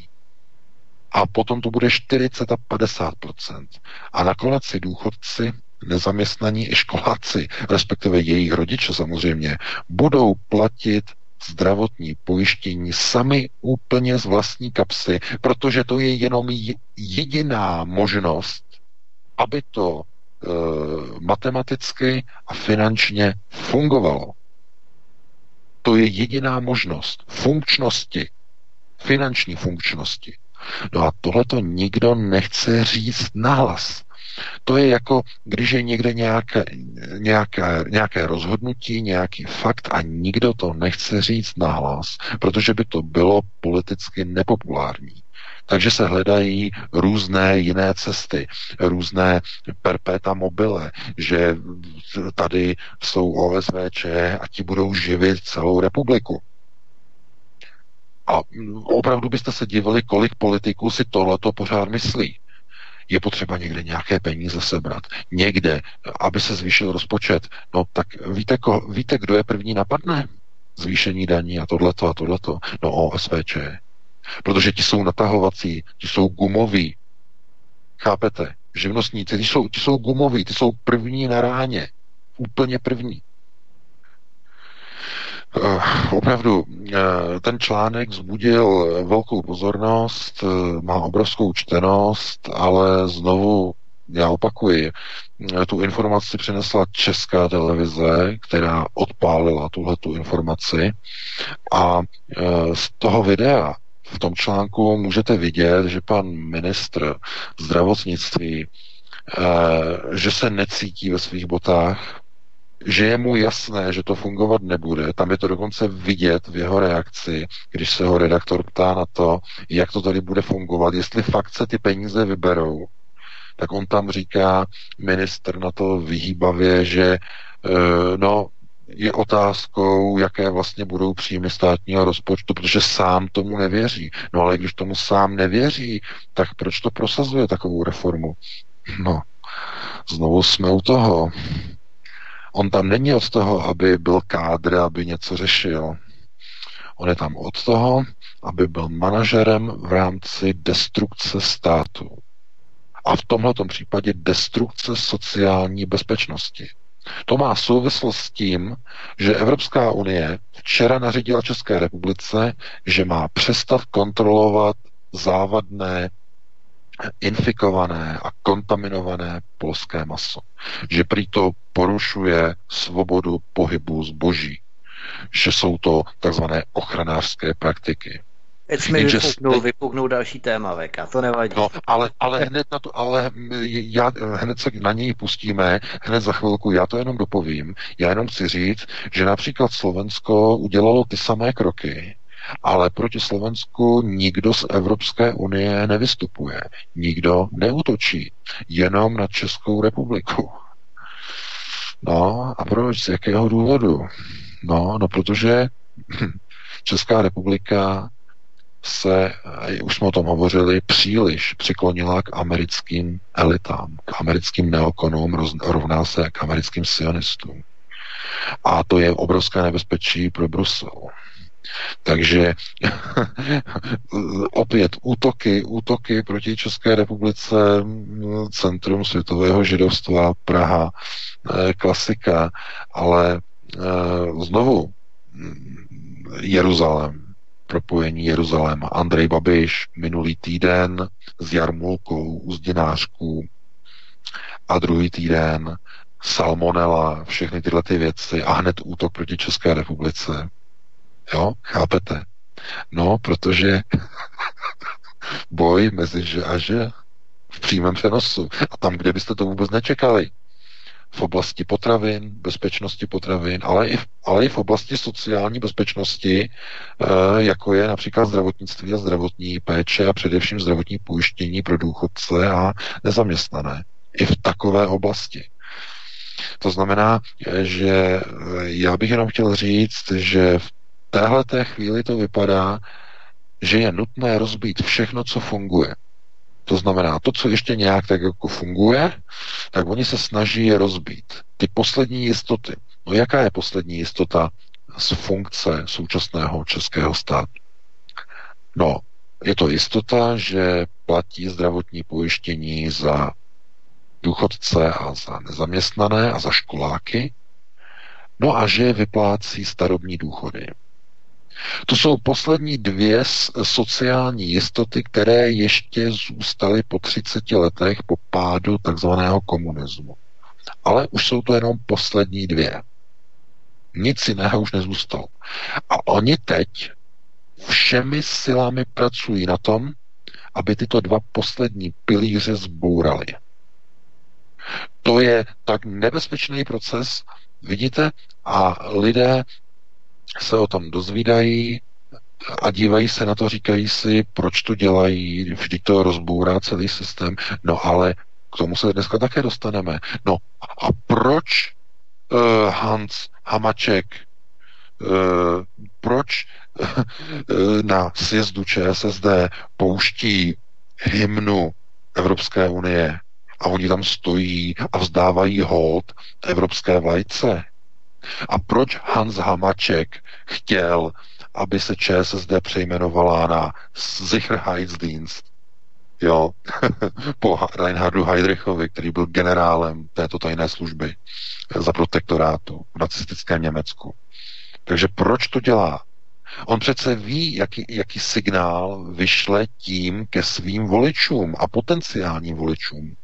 A potom to bude čtyřicet a padesát procent. A nakonec si důchodci, nezaměstnaní i školáci, respektive jejich rodiče samozřejmě, budou platit zdravotní pojištění sami úplně z vlastní kapsy, protože to je jenom jediná možnost, aby to e, matematicky a finančně fungovalo. To je jediná možnost funkčnosti, finanční funkčnosti. No a tohleto nikdo nechce říct nahlas. To je jako, když je někde nějaké, nějaké, nějaké rozhodnutí, nějaký fakt a nikdo to nechce říct nahlas, protože by to bylo politicky nepopulární. Takže se hledají různé jiné cesty, různé perpéta mobile, že tady jsou O S V Č a ti budou živit celou republiku. A opravdu byste se divili, kolik politiků si tohleto pořád myslí. Je potřeba někde nějaké peníze sebrat. Někde, aby se zvýšil rozpočet. No tak víte, ko, víte kdo je první napadne? Zvýšení daní a tohleto a tohleto. No O S V Č. Protože ti jsou natahovací, ti jsou gumoví. Chápete? Živnostníci, ti jsou, ti jsou gumoví, ti jsou první na ráně. Úplně první. Uh, opravdu, uh, ten článek vzbudil velkou pozornost, uh, má obrovskou čtenost, ale znovu, já opakuji, uh, tu informaci přinesla Česká televize, která odpálila tuhletu informaci a uh, z toho videa v tom článku můžete vidět, že pan ministr zdravotnictví, uh, že se necítí ve svých botách, že je mu jasné, že to fungovat nebude. Tam je to dokonce vidět v jeho reakci, když se ho redaktor ptá na to, jak to tady bude fungovat, jestli fakt se ty peníze vyberou, tak on tam říká ministr na to vyhýbavě, že no, je otázkou, jaké vlastně budou příjmy státního rozpočtu, protože sám tomu nevěří. No ale když tomu sám nevěří, tak proč to prosazuje takovou reformu? No, znovu jsme u toho. On tam není od toho, aby byl kádr, aby něco řešil. On je tam od toho, aby byl manažerem v rámci destrukce státu. A v tomhletom případě destrukce sociální bezpečnosti. To má souvislost s tím, že Evropská unie včera nařídila České republice, že má přestat kontrolovat závadné, infikované a kontaminované polské maso. Že prý to porušuje svobodu pohybu zboží. Že jsou to takzvané ochranářské praktiky. Teď mi vypuknul, vypuknul další téma, Veka, to nevadí. No, ale, ale hned, na to, ale já, hned se na něj pustíme, hned za chvilku, já to jenom dopovím. Já jenom chci říct, že například Slovensko udělalo ty samé kroky, ale proti Slovensku nikdo z Evropské unie nevystupuje. Nikdo neútočí, jenom na Českou republiku. No a proč, z jakého důvodu? No, no protože Česká republika se, už jsme o tom hovořili, příliš přiklonila k americkým elitám, k americkým neokonům, rovná se k americkým sionistům. A to je obrovské nebezpečí pro Brusel. Takže opět útoky, útoky proti České republice, Centrum světového židovstva, Praha, klasika, ale znovu Jeruzalém, propojení Jeruzaléma. Andrej Babiš minulý týden s jarmulkou u zdinářků a druhý týden salmonela, všechny tyhle ty věci a hned útok proti České republice. Jo? Chápete? No, protože boj mezi že a že v přímém přenosu. A tam, kde byste to vůbec nečekali. V oblasti potravin, bezpečnosti potravin, ale i v, ale i v oblasti sociální bezpečnosti, jako je například zdravotnictví a zdravotní péče a především zdravotní pojištění pro důchodce a nezaměstnané. I v takové oblasti. To znamená, že já bych jenom chtěl říct, že v téhleté chvíli to vypadá, že je nutné rozbít všechno, co funguje. To znamená, to, co ještě nějak tak jako funguje, tak oni se snaží je rozbít. Ty poslední jistoty. No jaká je poslední jistota z funkce současného českého státu? No, je to jistota, že platí zdravotní pojištění za důchodce a za nezaměstnané a za školáky, no a že vyplácí starobní důchody. To jsou poslední dvě sociální jistoty, které ještě zůstaly po třiceti letech po pádu takzvaného komunismu. Ale už jsou to jenom poslední dvě. Nic jiného už nezůstalo. A oni teď všemi silami pracují na tom, aby tyto dva poslední pilíře zbourali. To je tak nebezpečný proces, vidíte, a lidé se o tom dozvídají a dívají se na to, říkají si, proč to dělají, vždy to rozbourá celý systém. No ale k tomu se dneska také dostaneme. No a proč uh, Hans Hamáček, uh, proč uh, na sjezdu Č S S D pouští hymnu Evropské unie a oni tam stojí a vzdávají hold evropské vlajce? A proč Hans Hamáček chtěl, aby se Č S S D přejmenovala na Sicherheitsdienst, jo, po Reinhardu Heydrichovi, který byl generálem této tajné služby za protektorátu v nacistickém Německu. Takže proč to dělá? On přece ví, jaký, jaký signál vyšle tím ke svým voličům a potenciálním voličům.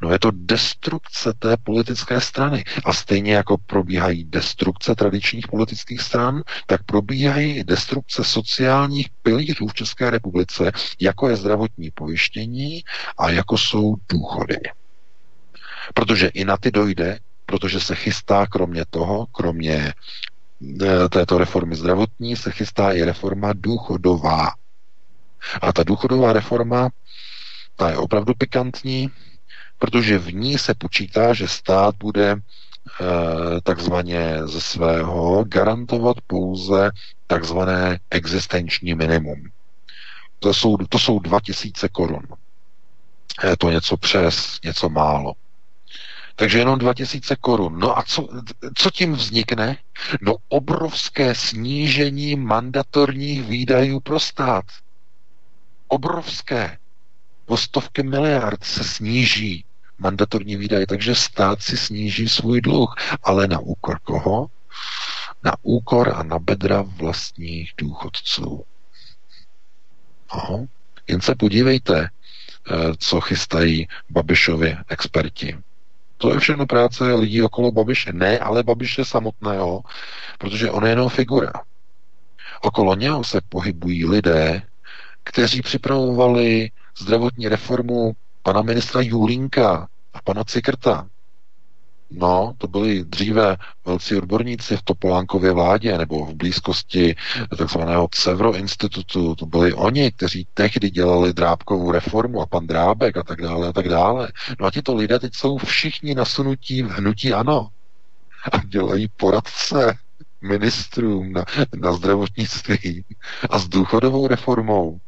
No je to destrukce té politické strany. A stejně jako probíhají destrukce tradičních politických stran, tak probíhají destrukce sociálních pilířů v České republice, jako je zdravotní pojištění a jako jsou důchody. Protože i na ty dojde protože se chystá kromě toho, kromě této reformy zdravotní, se chystá i reforma důchodová. A ta důchodová reforma, ta je opravdu pikantní, protože v ní se počítá, že stát bude e, takzvaně ze svého garantovat pouze takzvané existenční minimum. To jsou, to jsou dva tisíce korun. Je to něco přes, něco málo. Takže jenom dva tisíce korun. No a co, co tím vznikne? No obrovské snížení mandatorních výdajů pro stát. Obrovské. O stovky miliard se sníží mandatorní výdaje, takže stát si sníží svůj dluh. Ale na úkor koho? Na úkor a na bedra vlastních důchodců. Aha. Jen se podívejte, co chystají Babišovi experti. To je všechno práce lidí okolo Babiše. Ne, ale Babiše samotného, protože on je jenom figura. Okolo něho se pohybují lidé, kteří připravovali zdravotní reformu pana ministra Julínka a pana Cikrta. No, to byli dříve velcí odborníci v Topolánkově vládě nebo v blízkosti takzvaného Severoinstitutu. To byli oni, kteří tehdy dělali Drábkovou reformu a pan Drábek a tak dále a tak dále. No a tito lidé teď jsou všichni nasunutí v hnutí ANO a dělají poradce ministrům na, na zdravotnictví a s důchodovou reformou.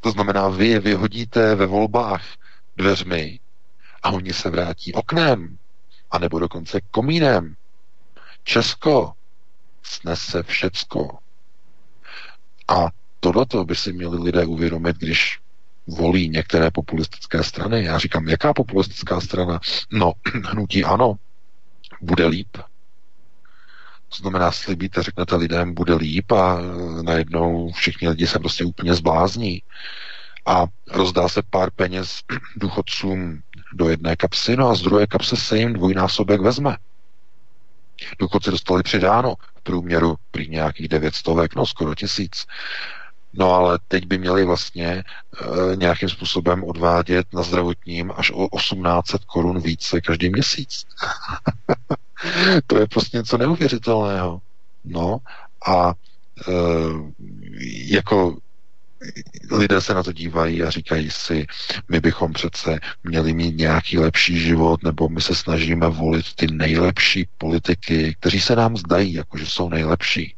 To znamená, vy je vyhodíte ve volbách dveřmi a oni se vrátí oknem a nebo dokonce komínem. Česko snese všecko. A tohleto by si měli lidé uvědomit, když volí některé populistické strany. Já říkám, jaká populistická strana? No, hnutí ANO, bude líp. To znamená, slibíte, řeknete lidem, bude líp a najednou všichni lidi se prostě úplně zblázní a rozdá se pár peněz důchodcům do jedné kapsy, no a z druhé kapsy se jim dvojnásobek vezme. Důchodci dostali přidáno v průměru prý nějakých devět stovek, no skoro tisíc. No ale teď by měli vlastně e, nějakým způsobem odvádět na zdravotním až o osmnáct set korun více každý měsíc. To je prostě něco neuvěřitelného. No a e, jako lidé se na to dívají a říkají si, my bychom přece měli mít nějaký lepší život, nebo my se snažíme volit ty nejlepší politiky, kteří se nám zdají, jakože jsou nejlepší.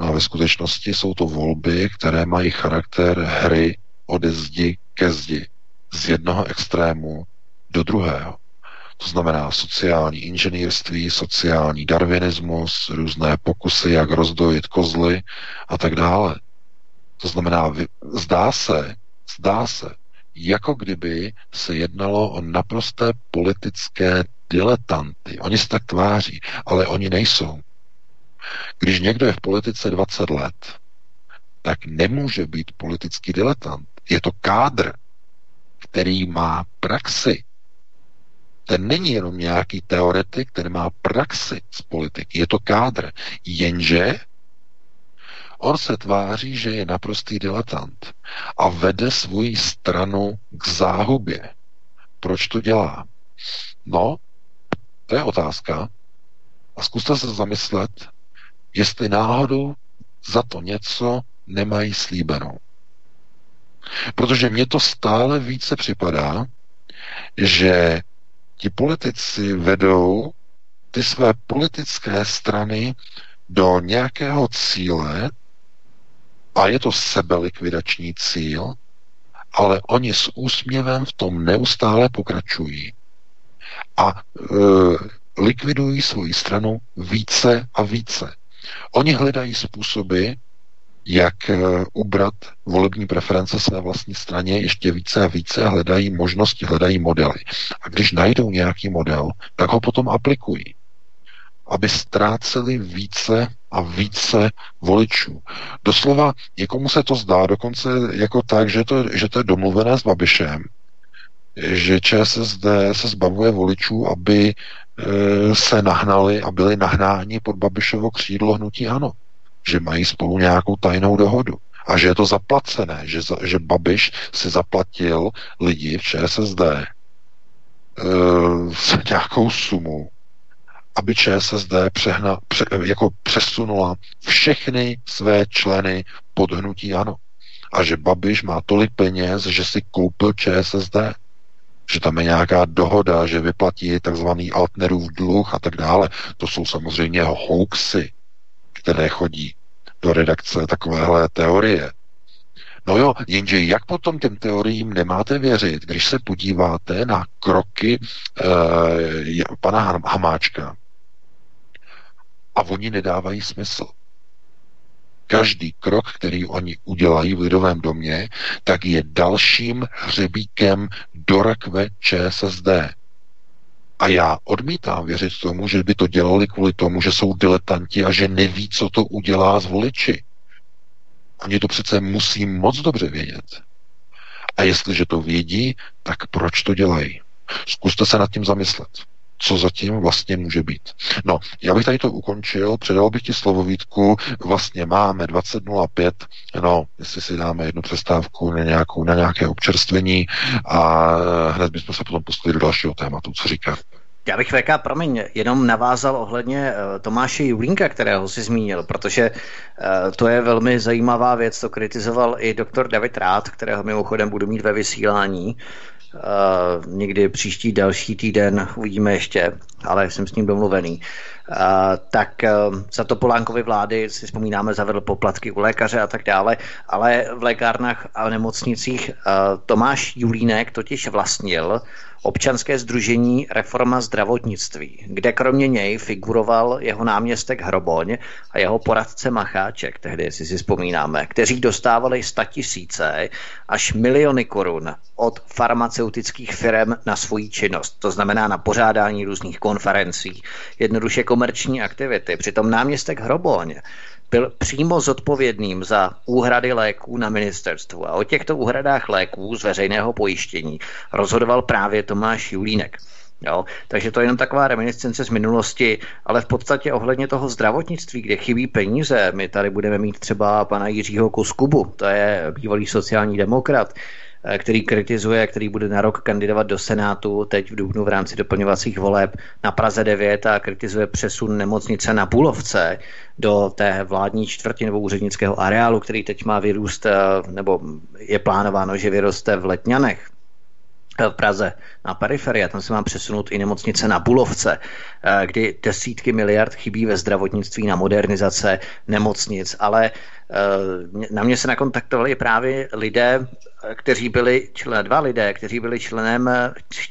No a ve skutečnosti jsou to volby, které mají charakter hry ode zdi ke zdi. Z jednoho extrému do druhého. To znamená sociální inženýrství, sociální darwinismus, různé pokusy, jak rozdojit kozly a tak dále. To znamená, zdá se, zdá se, jako kdyby se jednalo o naprosté politické diletanty. Oni se tak tváří, ale oni nejsou. Když někdo je v politice dvacet let, tak nemůže být politický diletant. Je to kádr, který má praxi. Ten není jenom nějaký teoretik, ten má praxi z politiky. Je to kádr. Jenže on se tváří, že je naprostý diletant a vede svoji stranu k záhubě. Proč to dělá? No, to je otázka. A zkuste se zamyslet, jestli náhodou za to něco nemají slíbenou. Protože mně to stále více připadá, že ti politici vedou ty své politické strany do nějakého cíle a je to sebelikvidační cíl, ale oni s úsměvem v tom neustále pokračují a e, likvidují svoji stranu více a více. Oni hledají způsoby, jak ubrat volební preference své vlastní straně ještě více a více a hledají možnosti, hledají modely. A když najdou nějaký model, tak ho potom aplikují, aby ztráceli více a více voličů. Doslova někomu se to zdá dokonce jako tak, že to, že to je domluvené s Babišem, že ČSSD se zbavuje voličů, aby se nahnali a byli nahnáni pod Babišovo křídlo hnutí ANO. Že mají spolu nějakou tajnou dohodu. A že je to zaplacené, že, že Babiš si zaplatil lidi v ČSSD e, nějakou sumu, aby ČSSD přehna, pře, jako přesunula všechny své členy pod hnutí ANO. A že Babiš má tolik peněz, že si koupil ČSSD. Že tam je nějaká dohoda, že vyplatí takzvaný Altnerův dluh a tak dále. To jsou samozřejmě hoaxy, které chodí do redakce takovéhle teorie. No jo, jenže jak potom těm teoriím nemáte věřit, když se podíváte na kroky eh, pana Hamáčka a oni nedávají smysl. Každý krok, který oni udělají v Lidovém domě, tak je dalším hřebíkem do rakve ČSSD. A já odmítám věřit tomu, že by to dělali kvůli tomu, že jsou diletanti a že neví, co to udělá s voliči. Oni to přece musí moc dobře vědět. A jestliže to vědí, tak proč to dělají? Zkuste se nad tím zamyslet. Co zatím vlastně může být. No, já bych tady to ukončil, předal bych ti slovo, Vítku, vlastně máme dvacet nula pět, no, jestli si dáme jednu přestávku na, nějakou, na nějaké občerstvení a hned bychom se potom pustili do dalšího tématu, co říkáš? Já bych V K, promiň, jenom navázal ohledně Tomáše Julínka, kterého si zmínil, protože to je velmi zajímavá věc, to kritizoval i doktor David Rád, kterého mimochodem budu mít ve vysílání, Uh, někdy příští další týden, uvidíme ještě, ale jsem s ním domluvený, uh, tak uh, za to Polánkovy vlády, si vzpomínáme, zavedl poplatky u lékaře a tak dále, ale v lékárnách a nemocnicích uh, Tomáš Julínek totiž vlastnil občanské sdružení Reforma zdravotnictví, kde kromě něj figuroval jeho náměstek Hroboň a jeho poradce Macháček, tehdy, jestli si vzpomínáme, kteří dostávali statisíce až miliony korun od farmaceutických firm na svoji činnost, to znamená na pořádání různých konferencí, jednoduše komerční aktivity. Přitom náměstek Hroboň byl přímo zodpovědným za úhrady léků na ministerstvu a o těchto úhradách léků z veřejného pojištění rozhodoval právě Tomáš Julínek. Jo, takže to je jenom taková reminiscence z minulosti, ale v podstatě ohledně toho zdravotnictví, kde chybí peníze, my tady budeme mít třeba pana Jiřího Koskubu, to je bývalý sociální demokrat, který kritizuje, který bude na rok kandidovat do Senátu teď v dubnu v rámci doplňovacích voleb na Praze devět a kritizuje přesun nemocnice na Bulovce do té vládní čtvrti nebo úřednického areálu, který teď má vyrůst, nebo je plánováno, že vyroste v Letňanech v Praze na periferii, a tam se má přesunout i nemocnice na Bulovce, kdy desítky miliard chybí ve zdravotnictví na modernizace nemocnic, ale na mě se nakontaktovali právě lidé, kteří byli člen, dva lidé, kteří byli členem,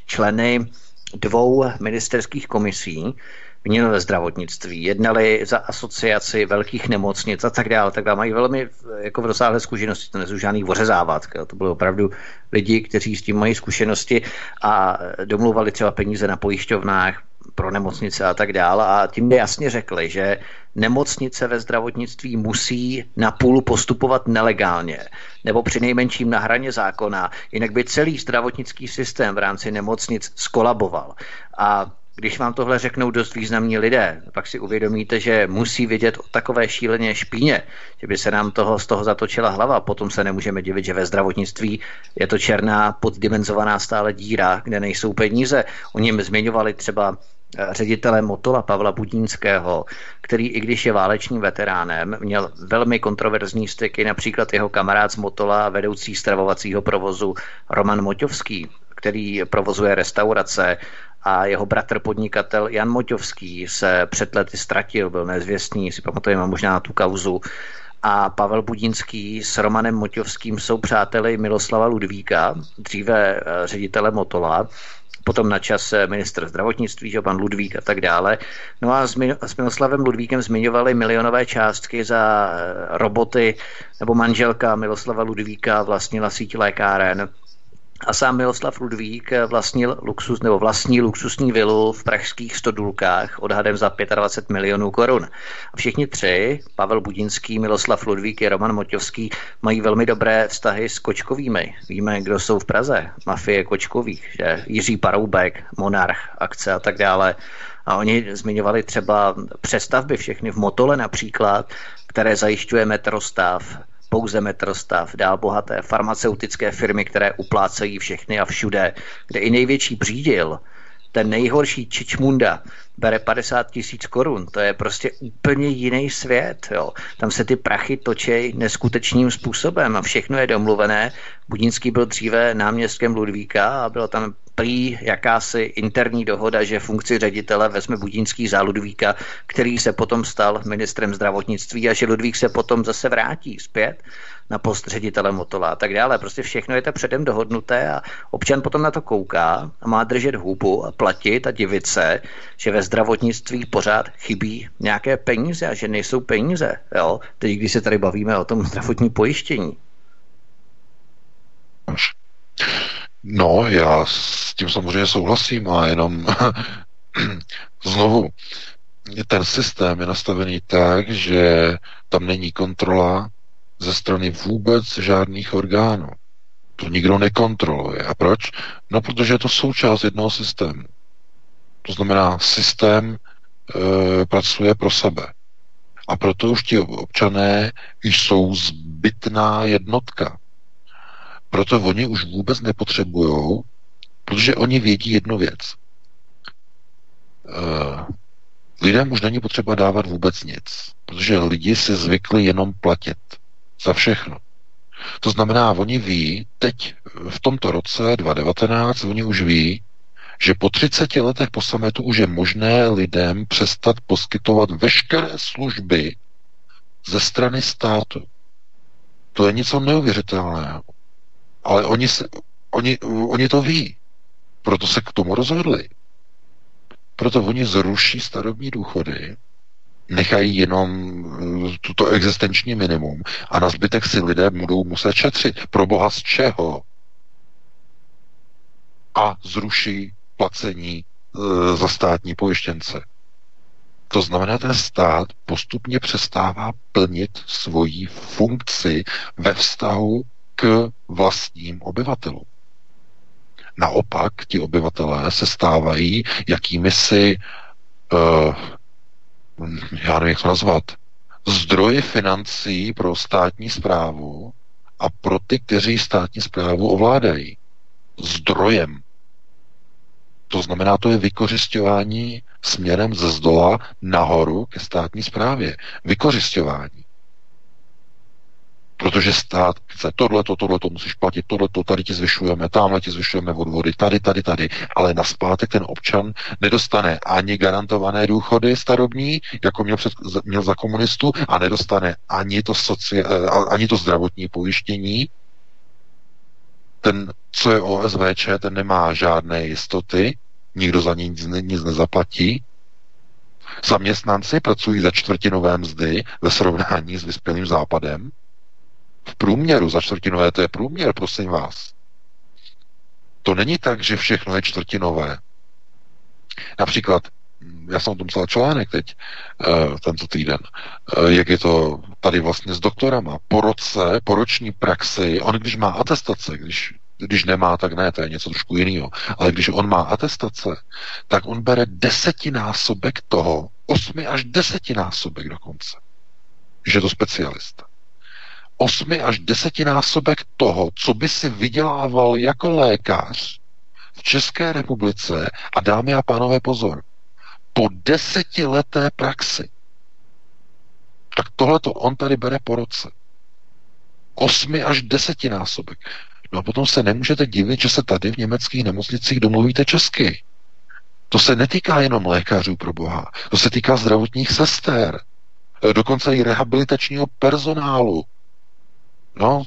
členy dvou ministerských komisí měli ve zdravotnictví, jednali za asociaci velkých nemocnic a tak dále, tak dále. Mají velmi jako v rozsáhlé zkušenosti, to nejsou žádný ořezávat, to byly opravdu lidi, kteří s tím mají zkušenosti a domluvali třeba peníze na pojišťovnách pro nemocnice a tak dále a tím by jasně řekli, že nemocnice ve zdravotnictví musí na půl postupovat nelegálně nebo přinejmenším na hraně zákona, jinak by celý zdravotnický systém v rámci nemocnic skolaboval. A když vám tohle řeknou dost významní lidé, pak si uvědomíte, že musí vědět o takové šílené špíně, že by se nám toho, z toho zatočila hlava. Potom se nemůžeme divit, že ve zdravotnictví je to černá, poddimenzovaná stále díra, kde nejsou peníze. Oni zmiňovali třeba ředitele Motola Pavla Budínského, který, i když je válečním veteránem, měl velmi kontroverzní styky, například jeho kamarád z Motola, vedoucí stravovacího provozu Roman Moťovský, který provozuje restaurace, a jeho bratr podnikatel Jan Moťovský se před lety ztratil, byl nezvěstný, si pamatujeme možná na tu kauzu. A Pavel Budínský s Romanem Moťovským jsou přáteli Miloslava Ludvíka, dříve ředitele Motola, potom na čas ministr zdravotnictví, že pan Ludvík a tak dále. No a s Miloslavem Ludvíkem zmiňovali milionové částky za roboty, nebo manželka Miloslava Ludvíka vlastnila síť lékáren. A sám Miloslav Ludvík vlastnil luxus, nebo vlastní luxusní vilu v pražských Stodulkách odhadem za dvacet pět milionů korun. A všichni tři, Pavel Budínský, Miloslav Ludvík i Roman Moťovský, mají velmi dobré vztahy s Kočkovými. Víme, kdo jsou v Praze. Mafie Kočkových, že? Jiří Paroubek, Monarch, akce a tak dále. A oni zmiňovali třeba přestavby všechny v Motole například, které zajišťuje Metrostav, pouze Metrostav, dál bohaté farmaceutické firmy, které uplácejí všechny a všude, kde i největší břídil ten nejhorší čičmunda bere padesát tisíc korun, to je prostě úplně jiný svět, jo. Tam se ty prachy točej neskutečným způsobem a všechno je domluvené. Budínský byl dříve náměstkem Ludvíka a byla tam prý jakási interní dohoda, že funkci ředitele vezme Budínský za Ludvíka, který se potom stal ministrem zdravotnictví a že Ludvík se potom zase vrátí zpět na post ředitele Motola a tak dále. Prostě všechno je to předem dohodnuté a občan potom na to kouká a má držet hubu a platit a divit se, že ve zdravotnictví pořád chybí nějaké peníze a že nejsou peníze. Jo? Teď, když se tady bavíme o tom zdravotním pojištění. No, já s tím samozřejmě souhlasím a jenom znovu, ten systém je nastavený tak, že tam není kontrola ze strany vůbec žádných orgánů. To nikdo nekontroluje. A proč? No, protože je to součást jednoho systému. To znamená, systém e, pracuje pro sebe. A proto už ti občané jsou zbytná jednotka. Proto oni už vůbec nepotřebujou, protože oni vědí jednu věc. E, lidem už není potřeba dávat vůbec nic, protože lidi si zvykli jenom platit za všechno. To znamená, oni ví, teď v tomto roce dva tisíce devatenáct, oni už ví, že po třiceti letech po sametu už je možné lidem přestat poskytovat veškeré služby ze strany státu. To je něco neuvěřitelného. Ale oni, se, oni, oni to ví. Proto se k tomu rozhodli. Proto oni zruší starobní důchody, nechají jenom tuto existenční minimum a na zbytek si lidé budou muset šetřit. Pro boha z čeho? A zruší placení e, za státní pojištěnce. To znamená, ten stát postupně přestává plnit svoji funkci ve vztahu k vlastním obyvatelům. Naopak, ti obyvatelé se stávají jakými si, e, já nevím, jak to nazvat, zdroji financí pro státní správu a pro ty, kteří státní správu ovládají. Zdrojem. To znamená, to je vykořisťování směrem ze zdola nahoru ke státní správě. Vykořisťování. Protože stát chce tohleto, tohleto musíš platit, tohleto, tady ti zvyšujeme, tamhle ti zvyšujeme odvody, tady, tady, tady. Ale nazpátek ten občan nedostane ani garantované důchody starobní, jako měl, před, měl za komunistů, a nedostane ani to, soci, ani to zdravotní pojištění. Ten, co je O S V Č, ten nemá žádné jistoty, nikdo za ní nic, nic nezaplatí. Zaměstnanci pracují za čtvrtinové mzdy ve srovnání s vyspělým západem. V průměru, za čtvrtinové, to je průměr, prosím vás. To není tak, že všechno je čtvrtinové. Například, já jsem o tom psal článek teď, tento týden, jak je to tady vlastně s doktorama. Po roce, po roční praxi, on když má atestace, když, když nemá, tak ne, to je něco trošku jiného, ale když on má atestace, tak on bere desetinásobek toho, osmi až desetinásobek dokonce, že je to specialista. Osmi až desetinásobek toho, co by si vydělával jako lékař v České republice, a dámy a pánové pozor, po desetileté praxi. Tak tohleto on tady bere po roce. Osmi až desetinásobek. No a potom se nemůžete divit, že se tady v německých nemocnicích domluvíte česky. To se netýká jenom lékařů, pro boha. To se týká zdravotních sester. Dokonce i rehabilitačního personálu. No,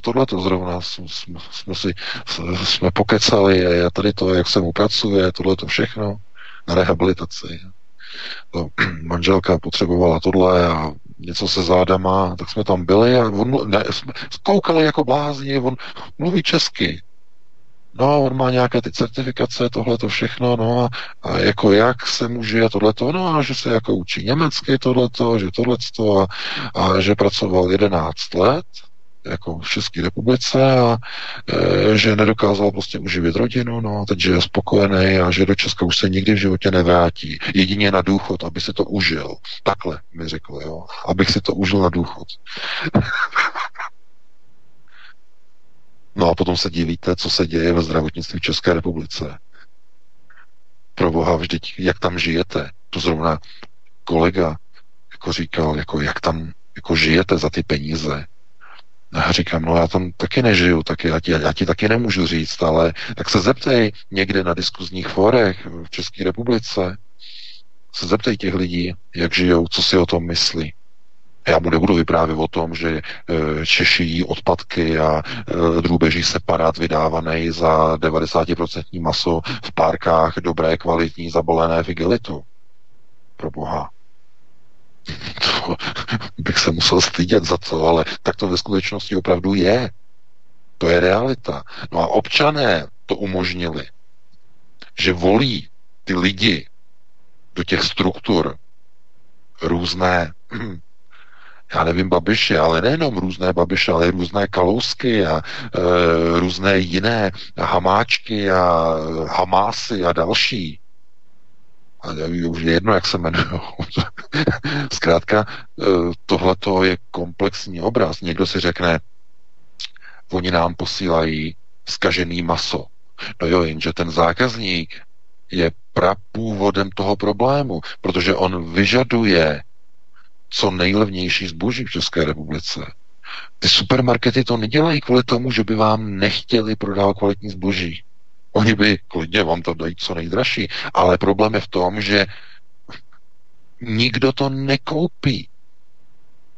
tohleto zrovna jsme, jsme, si, jsme pokecali a tady to, jak se mu pracuje, tohleto všechno. Na rehabilitaci. To, manželka potřebovala tohle a něco se zádama, tak jsme tam byli a on, ne, jsme koukali jako blázni, on mluví česky. No, on má nějaké ty certifikace, tohle to všechno, no a, a jako jak se může tohleto, no a že se jako učí německy tohleto, že tohleto a, a že pracoval jedenáct let jako v České republice a e, že nedokázal prostě uživit rodinu, no, takže je spokojený a že do Česka už se nikdy v životě nevrátí. Jedině na důchod, aby si to užil. Takhle mi řekl, jo. Abych si to užil na důchod. No a potom se divíte, co se děje ve zdravotnictví v České republice. pro boha, vždyť jak tam žijete, to zrovna kolega jako říkal, jako jak tam jako žijete za ty peníze. A říkám, no já tam taky nežiju, taky, já, ti, já ti taky nemůžu říct, ale tak se zeptej někde na diskuzních fórech v České republice, se zeptej těch lidí, jak žijou, co si o tom myslí. Já mu nebudu vyprávět o tom, že Češi jí odpadky a drůbeží separát vydávaný za devadesát procent maso v párkách dobré, kvalitní, zabolené v igelitu. Pro boha. To bych se musel stydět za to, ale tak to ve skutečnosti opravdu je. To je realita. No a občané to umožnili, že volí ty lidi do těch struktur různé, já nevím, Babiše, ale nejenom různé Babiše, ale různé Kalousky a e, různé jiné Hamáčky a Hamásy a další. A už je jedno, jak se jmenujou. Zkrátka, tohleto je komplexní obraz. Někdo si řekne, oni nám posílají zkažený maso. No jo, jenže ten zákazník je prapůvodem toho problému, protože on vyžaduje co nejlevnější zboží v České republice. Ty supermarkety to nedělají kvůli tomu, že by vám nechtěli prodávat kvalitní zboží. Oni by klidně vám to dají co nejdražší, ale problém je v tom, že nikdo to nekoupí,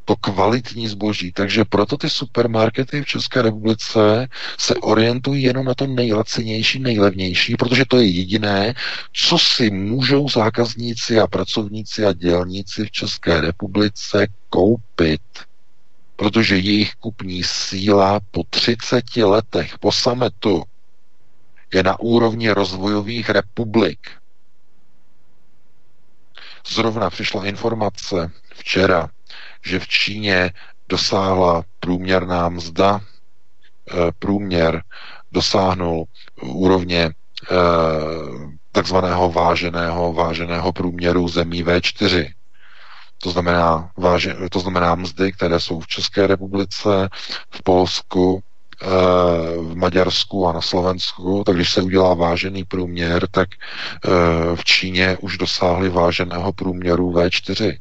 to kvalitní zboží. Takže proto ty supermarkety v České republice se orientují jenom na to nejlacinější, nejlevnější, protože to je jediné, co si můžou zákazníci a pracovníci a dělníci v České republice koupit. Protože jejich kupní síla po třiceti letech po sametu je na úrovni rozvojových republik. Zrovna přišla informace včera, že v Číně dosáhla průměrná mzda, průměr dosáhnul úrovně takzvaného váženého, váženého průměru zemí vé čtyři. To znamená, to znamená mzdy, které jsou v České republice, v Polsku, v Maďarsku a na Slovensku, tak když se udělá vážený průměr, tak v Číně už dosáhli váženého průměru vé čtyři.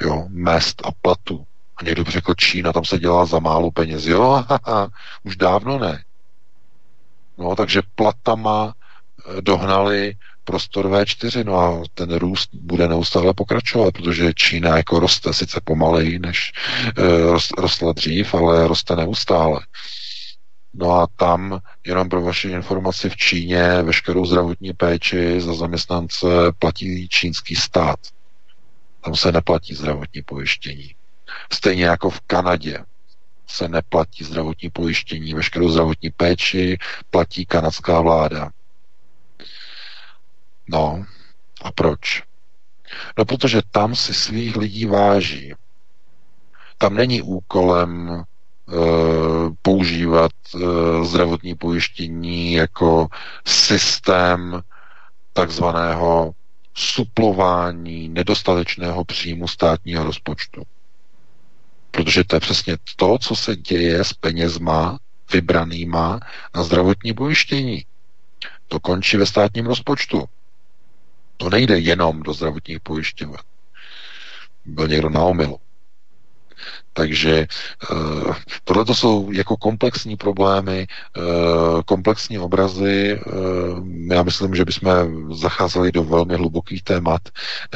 Jo, mest a platu. A někdo řekl, Čína, tam se dělá za málo peněz. Jo, haha, už dávno ne. No, takže platama dohnali prostor vé čtyři, no a ten růst bude neustále pokračovat, protože Čína jako roste sice pomaleji, než e, rostla dřív, ale roste neustále. No a tam, jenom pro vaši informaci, v Číně veškerou zdravotní péči za zaměstnance platí čínský stát. Tam se neplatí zdravotní pojištění. Stejně jako v Kanadě se neplatí zdravotní pojištění, veškerou zdravotní péči platí kanadská vláda. No, a proč? No, protože tam si svých lidí váží. Tam není úkolem e, používat e, zdravotní pojištění jako systém takzvaného suplování nedostatečného příjmu státního rozpočtu. Protože to je přesně to, co se děje s penězma vybranýma na zdravotní pojištění. To končí ve státním rozpočtu. To nejde jenom do zdravotních pojišťoven. Byl někdo na omylu. Takže tohleto jsou jako komplexní problémy, komplexní obrazy. Já myslím, že bychom zacházeli do velmi hlubokých témat.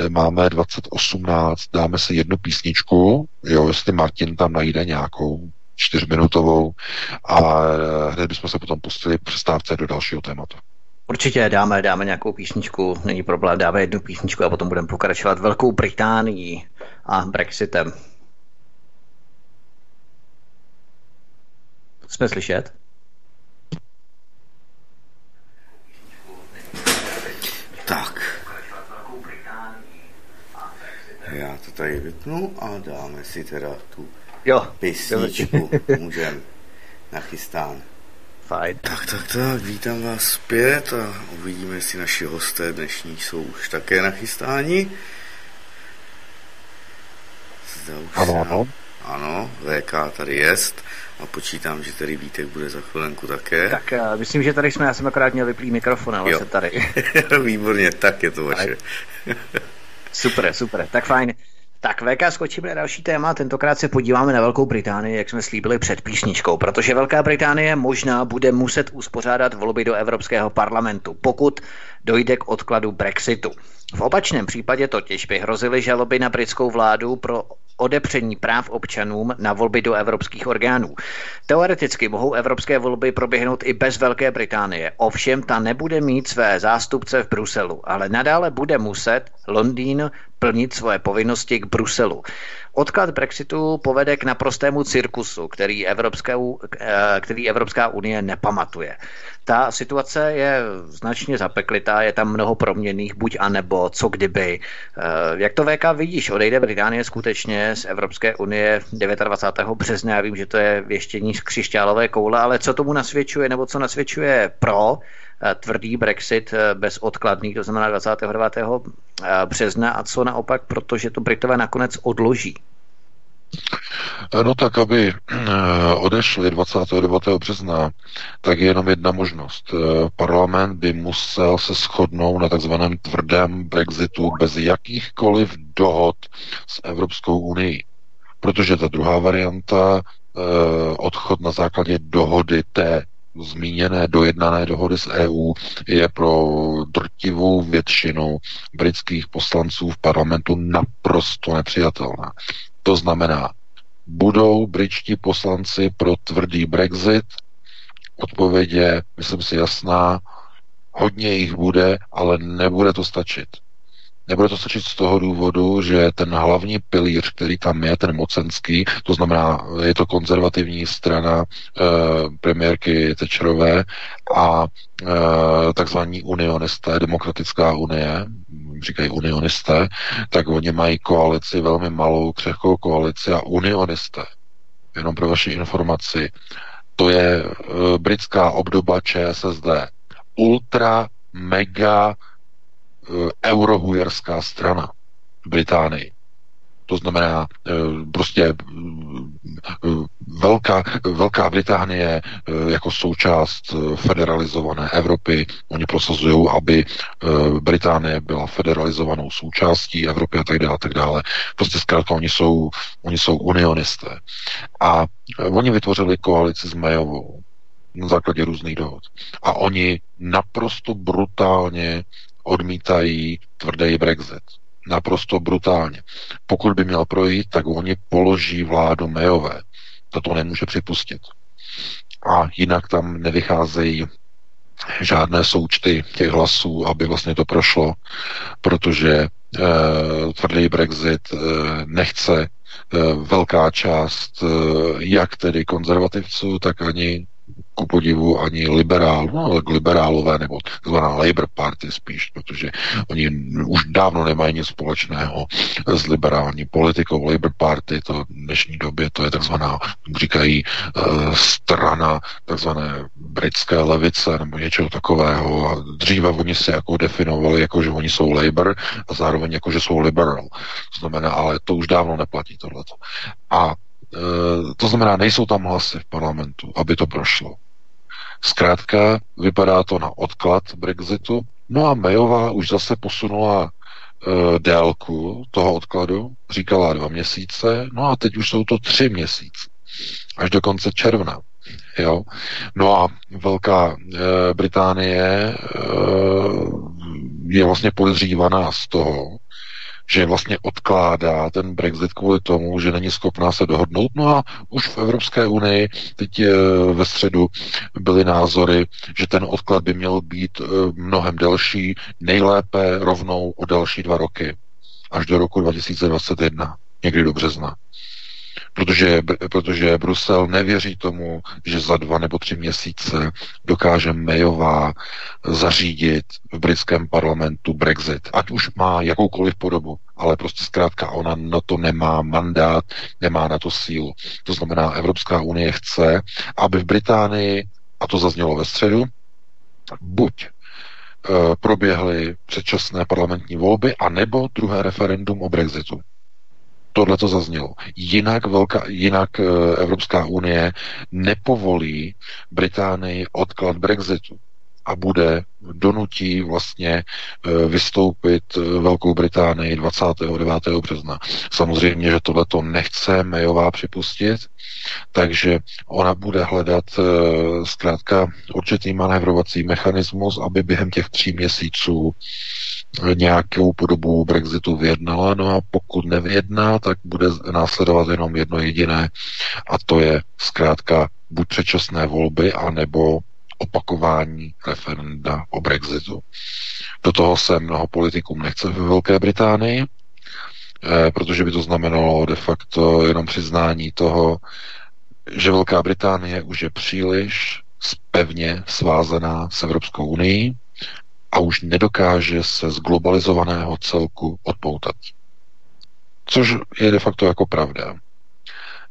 Máme dvacet osmnáct, dáme si jednu písničku, jo, jestli Martin tam najde nějakou čtyřminutovou, a hned bychom se potom pustili přestávce do dalšího tématu. Určitě dáme, dáme nějakou písničku, není problém, dáme jednu písničku a potom budeme pokračovat Velkou Británií a Brexitem. Jsme slyšet? Tak. Já to tady vypnu a dáme si teda tu jo, písničku. Můžeme. Nachystán. Fajn. Tak, tak, tak, vítám vás zpět a uvidíme, jestli naši hosté dnešní jsou už také nachystáni. Zda už ano, se nám... ano. ano, V K tady jest a počítám, že tady Vítek bude za chvilenku také. Tak myslím, že tady jsme, já jsem akorát měl vyplý mikrofon, ale jo. Se tady. Výborně, tak je to vaše. Super, super, tak fajn. Tak V K, skočíme na další téma, tentokrát se podíváme na Velkou Británii, jak jsme slíbili před píšničkou, protože Velká Británie možná bude muset uspořádat volby do Evropského parlamentu, pokud dojde k odkladu Brexitu. V opačném případě totiž by hrozily žaloby na britskou vládu pro odepření práv občanům na volby do evropských orgánů. Teoreticky mohou evropské volby proběhnout i bez Velké Británie, ovšem ta nebude mít své zástupce v Bruselu, ale nadále bude muset Londýn plnit svoje povinnosti k Bruselu. Odklad Brexitu povede k naprostému cirkusu, který, Evropskou, který Evropská unie nepamatuje. Ta situace je značně zapeklitá, je tam mnoho proměnných, buď a nebo, co kdyby. Jak to V K vidíš, odejde Británie skutečně z Evropské unie dvacátého devátého března, já vím, že to je věštění z křišťálové koule, ale co tomu nasvědčuje, nebo co nasvědčuje pro tvrdý Brexit bezodkladný, to znamená dvacátého devátého března, a co naopak, protože to Britové nakonec odloží? No tak, aby odešli dvacátého devátého března, tak je jenom jedna možnost. Parlament by musel se shodnout na takzvaném tvrdém Brexitu bez jakýchkoliv dohod s Evropskou unií. Protože ta druhá varianta, odchod na základě dohody té zmíněné dojednané dohody s E U, je pro drtivou většinu britských poslanců v parlamentu naprosto nepřijatelná. To znamená, budou britští poslanci pro tvrdý Brexit? Odpověď je, myslím si, jasná, hodně jich bude, ale nebude to stačit. Nebude to stačit z toho důvodu, že ten hlavní pilíř, který tam je, ten mocenský, to znamená, je to konzervativní strana eh, premiérky Thatcherové a eh, takzvaní unionisté, demokratická unie, říkají unionisté, tak oni mají koalici, velmi malou, křehkou koalici, a unionisté, jenom pro vaši informaci, to je eh, britská obdoba Č S S D. Ultra, mega, eurohujerská strana v Británii. To znamená prostě velká, velká Británie jako součást federalizované Evropy. Oni prosazují, aby Británie byla federalizovanou součástí Evropy a tak dále, tak dále. Prostě zkrátka oni jsou, oni jsou unionisté. A oni vytvořili koalici s Mayovou na základě různých dohod. A oni naprosto brutálně odmítají tvrdý Brexit. Naprosto brutálně. Pokud by měl projít, tak oni položí vládu Mayové. To to nemůže připustit. A jinak tam nevycházejí žádné součty těch hlasů, aby vlastně to prošlo, protože e, tvrdý Brexit e, nechce e, velká část e, jak tedy konzervativců, tak ani ku podivu ani liberál, no, liberálové, nebo takzvaná Labour Party spíš, protože oni už dávno nemají nic společného s liberální politikou. Labour Party to v dnešní době, to je takzvaná, říkají, strana takzvané britské levice nebo něčeho takového. A dříve oni se jako definovali, jako že oni jsou Labour a zároveň jako, že jsou liberal. To znamená, ale to už dávno neplatí tohleto. A to znamená, nejsou tam hlasy v parlamentu, aby to prošlo. Zkrátka vypadá to na odklad Brexitu. No a Mayová už zase posunula uh, délku toho odkladu, říkala dva měsíce, no a teď už jsou to tři měsíce, až do konce června. Jo? No a Velká uh, Británie uh, je vlastně podezřívaná z toho, že vlastně odkládá ten Brexit kvůli tomu, že není schopná se dohodnout. No a už v Evropské unii teď ve středu byly názory, že ten odklad by měl být mnohem delší, nejlépe rovnou o další dva roky, až do roku dva tisíce dvacet jedna, někdy do března. Protože, protože Brusel nevěří tomu, že za dva nebo tři měsíce dokáže Mayová zařídit v britském parlamentu Brexit. Ať už má jakoukoliv podobu, ale prostě zkrátka ona na to nemá mandát, nemá na to sílu. To znamená, Evropská unie chce, aby v Británii, a to zaznělo ve středu, buď proběhly předčasné parlamentní volby, anebo druhé referendum o Brexitu. tohle to zaznělo. Jinak, velká, jinak Evropská unie nepovolí Británii odklad Brexitu a bude donutí vlastně vystoupit Velkou Británii dvacátého devátého března. Samozřejmě, že tohleto nechce Mayová připustit, takže ona bude hledat zkrátka určitý manévrovací mechanismus, aby během těch tří měsíců nějakou podobu Brexitu vyjednala, no a pokud nevyjedná, tak bude následovat jenom jedno jediné, a to je zkrátka buď předčasné volby, anebo opakování referenda o Brexitu. Do toho se mnoho politiků nechce ve Velké Británii, protože by to znamenalo de facto jenom přiznání toho, že Velká Británie už je příliš pevně svázaná s Evropskou unií a už nedokáže se z globalizovaného celku odpoutat. Což je de facto jako pravda.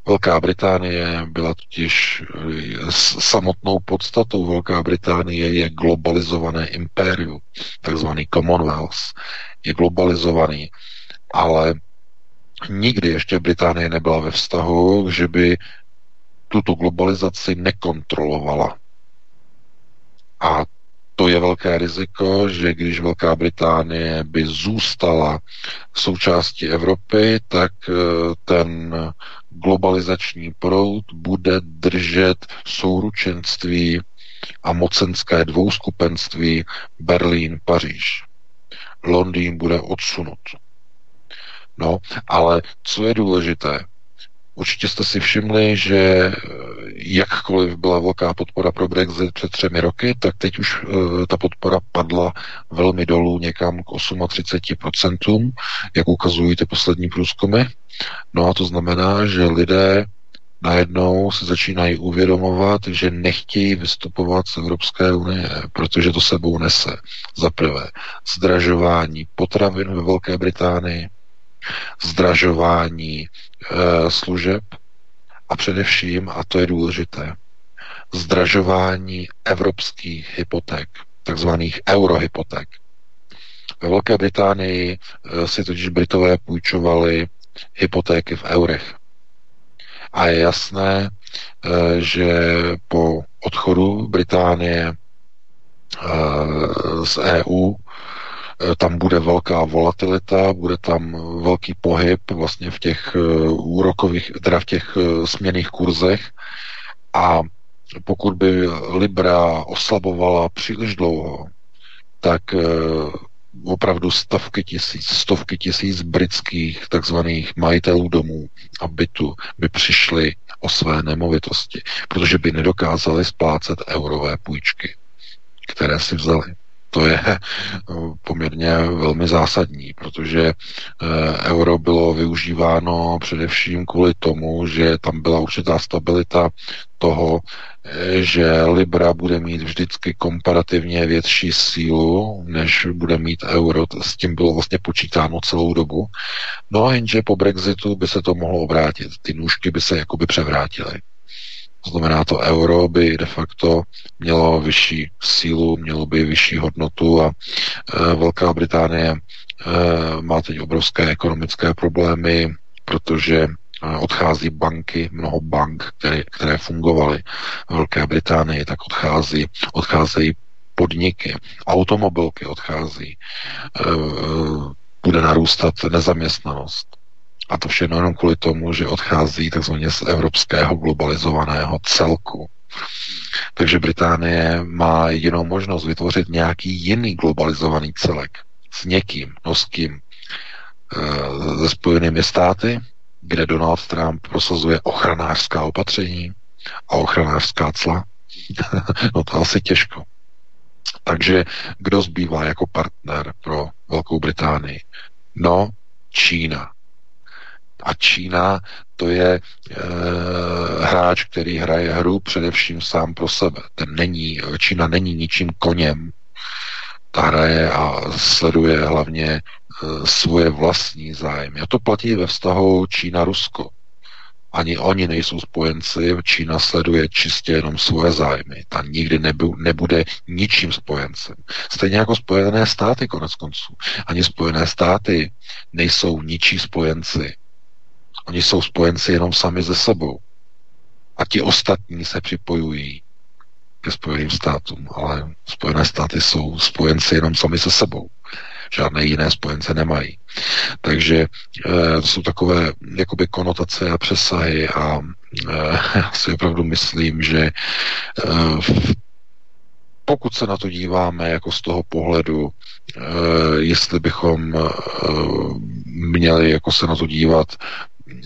Velká Británie byla totiž samotnou podstatou Velká Británie je globalizované impérium, takzvaný Commonwealth, je globalizovaný, ale nikdy ještě Británie nebyla ve vztahu, že by tuto globalizaci nekontrolovala. A to je velké riziko, že když Velká Británie by zůstala součástí Evropy, tak ten globalizační proud bude držet souručenství a mocenské dvouskupenství Berlín-Paříž. Londýn bude odsunut. No, ale co je důležité? Určitě jste si všimli, že jakkoliv byla velká podpora pro Brexit před třemi roky, tak teď už uh, ta podpora padla velmi dolů někam k třicet osm procent, jak ukazují ty poslední průzkumy. No a to znamená, že lidé najednou se začínají uvědomovat, že nechtějí vystupovat z Evropské unie, protože to sebou nese za prvé zdražování potravin ve Velké Británii, zdražování e, služeb a především, a to je důležité, zdražování evropských hypoték, takzvaných eurohypoték. Ve Velké Británii e, si totiž Britové půjčovali hypotéky v eurech. A je jasné, e, že po odchodu Británie e, z E U tam bude velká volatilita, bude tam velký pohyb vlastně v těch úrokových, teda v těch směnných kurzech, a pokud by libra oslabovala příliš dlouho, tak opravdu stovky tisíc, stovky tisíc britských takzvaných majitelů domů a bytu by přišli o své nemovitosti, protože by nedokázali splácet eurové půjčky, které si vzali. To je poměrně velmi zásadní, protože euro bylo využíváno především kvůli tomu, že tam byla určitá stabilita toho, že libra bude mít vždycky komparativně větší sílu, než bude mít euro. S tím bylo vlastně počítáno celou dobu. No a jenže po Brexitu by se to mohlo obrátit. Ty nůžky by se jakoby převrátily. To znamená, to euro by de facto mělo vyšší sílu, mělo by vyšší hodnotu a e, Velká Británie e, má teď obrovské ekonomické problémy, protože e, odchází banky, mnoho bank, které, které fungovaly v Velké Británii, tak odchází, odcházejí podniky, automobilky odchází, e, bude narůstat nezaměstnanost. A to všechno jenom kvůli tomu, že odchází takzvaně z evropského globalizovaného celku. Takže Británie má jedinou možnost vytvořit nějaký jiný globalizovaný celek s někým, no s kým, ze Spojenými státy, kde Donald Trump prosazuje ochranářská opatření a ochranářská cla. No to asi těžko. Takže kdo zbývá jako partner pro Velkou Británii? No, Čína. A Čína, to je e, hráč, který hraje hru především sám pro sebe. Ten není, Čína není ničím koněm. Ta hraje a sleduje hlavně e, svoje vlastní zájmy. A to platí ve vztahu Čína-Rusko. Ani oni nejsou spojenci, Čína sleduje čistě jenom svoje zájmy. Ta nikdy nebu, nebude ničím spojencem. Stejně jako Spojené státy koneckonců. Ani Spojené státy nejsou ničí spojenci. Oni jsou spojenci jenom sami ze sebou. A ti ostatní se připojují ke Spojeným státům, ale Spojené státy jsou spojenci jenom sami se sebou. Žádné jiné spojence nemají. Takže e, to jsou takové jakoby konotace a přesahy a e, já si opravdu myslím, že e, pokud se na to díváme jako z toho pohledu, e, jestli bychom e, měli jako se na to dívat,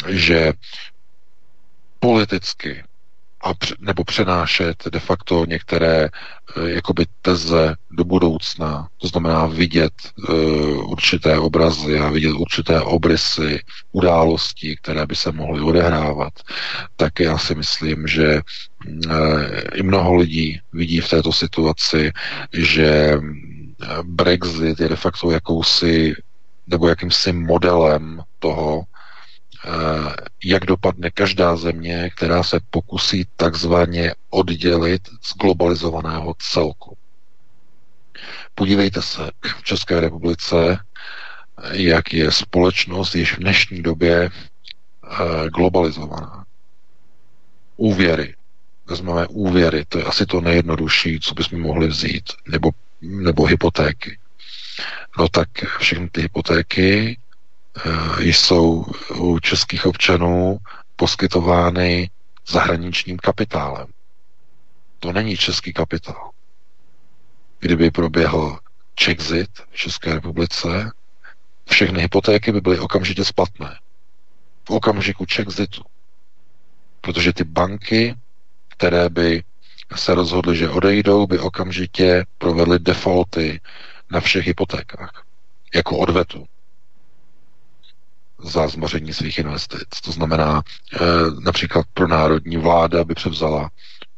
že politicky a nebo přenášet de facto některé jakoby teze do budoucna, to znamená vidět uh, určité obrazy a vidět určité obrysy událostí, které by se mohly odehrávat, tak já si myslím, že uh, i mnoho lidí vidí v této situaci, že Brexit je de facto jakousi nebo jakýmsi modelem toho, jak dopadne každá země, která se pokusí takzvaně oddělit z globalizovaného celku. Podívejte se v České republice, jak je společnost již v dnešní době globalizovaná. Úvěry. Vezmeme úvěry, to je asi to nejjednodušší, co bychom mohli vzít, nebo, nebo hypotéky. No tak všechny ty hypotéky jsou u českých občanů poskytovány zahraničním kapitálem. To není český kapitál. Kdyby proběhl Czexit v České republice, všechny hypotéky by byly okamžitě splatné. V okamžiku Czexitu. Protože ty banky, které by se rozhodly, že odejdou, by okamžitě provedly defaulty na všech hypotékách. Jako odvetu za zmaření svých investic. To znamená, e, například pro národní vláda by převzala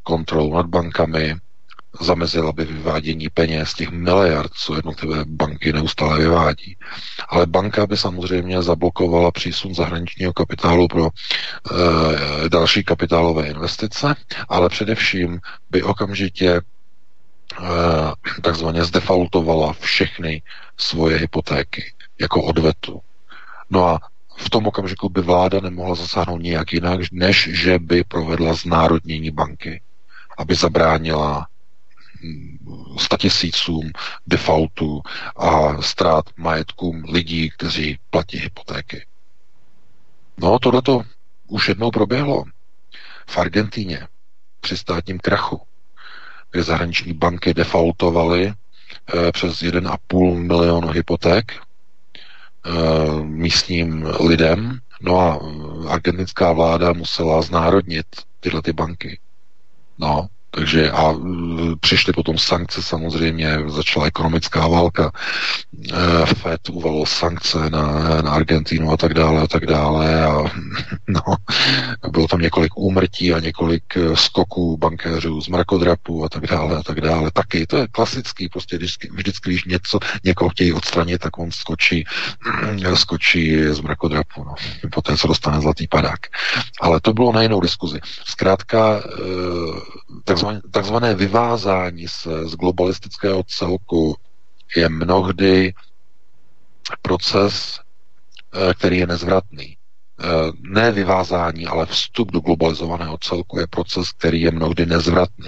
kontrolu nad bankami, zamezila by vyvádění peněz těch miliard, co jednotlivé banky neustále vyvádí. Ale banka by samozřejmě zablokovala přísun zahraničního kapitálu pro e, další kapitálové investice, ale především by okamžitě e, takzvaně zdefaultovala všechny svoje hypotéky jako odvetu. No a v tom okamžiku by vláda nemohla zasáhnout nijak jinak, než že by provedla znárodnění banky, aby zabránila statisícům defaultů a ztrát majetkům lidí, kteří platí hypotéky. No, tohleto už jednou proběhlo v Argentíně při státním krachu, kde zahraniční banky defaultovaly přes jeden a půl milionu hypoték místním lidem, no a argentinská vláda musela znárodnit tyhle ty banky. No, takže a přišly potom sankce samozřejmě, začala ekonomická válka, Fed uvalil sankce na, na Argentinu a tak dále a tak dále a no, bylo tam několik úmrtí a několik skoků bankéřů z mrakodrapu a tak dále a tak dále. Taky to je klasický, prostě vždycky, vždycky když něco, někoho chtějí odstranit, tak on skočí, skočí z mrakodrapu, no, poté se dostane zlatý padák. Ale to bylo na jinou diskuzi. Zkrátka takzvané, takzvané vyvázání se z globalistického celku je mnohdy proces, který je nezvratný. Ne vyvázání, ale vstup do globalizovaného celku je proces, který je mnohdy nezvratný.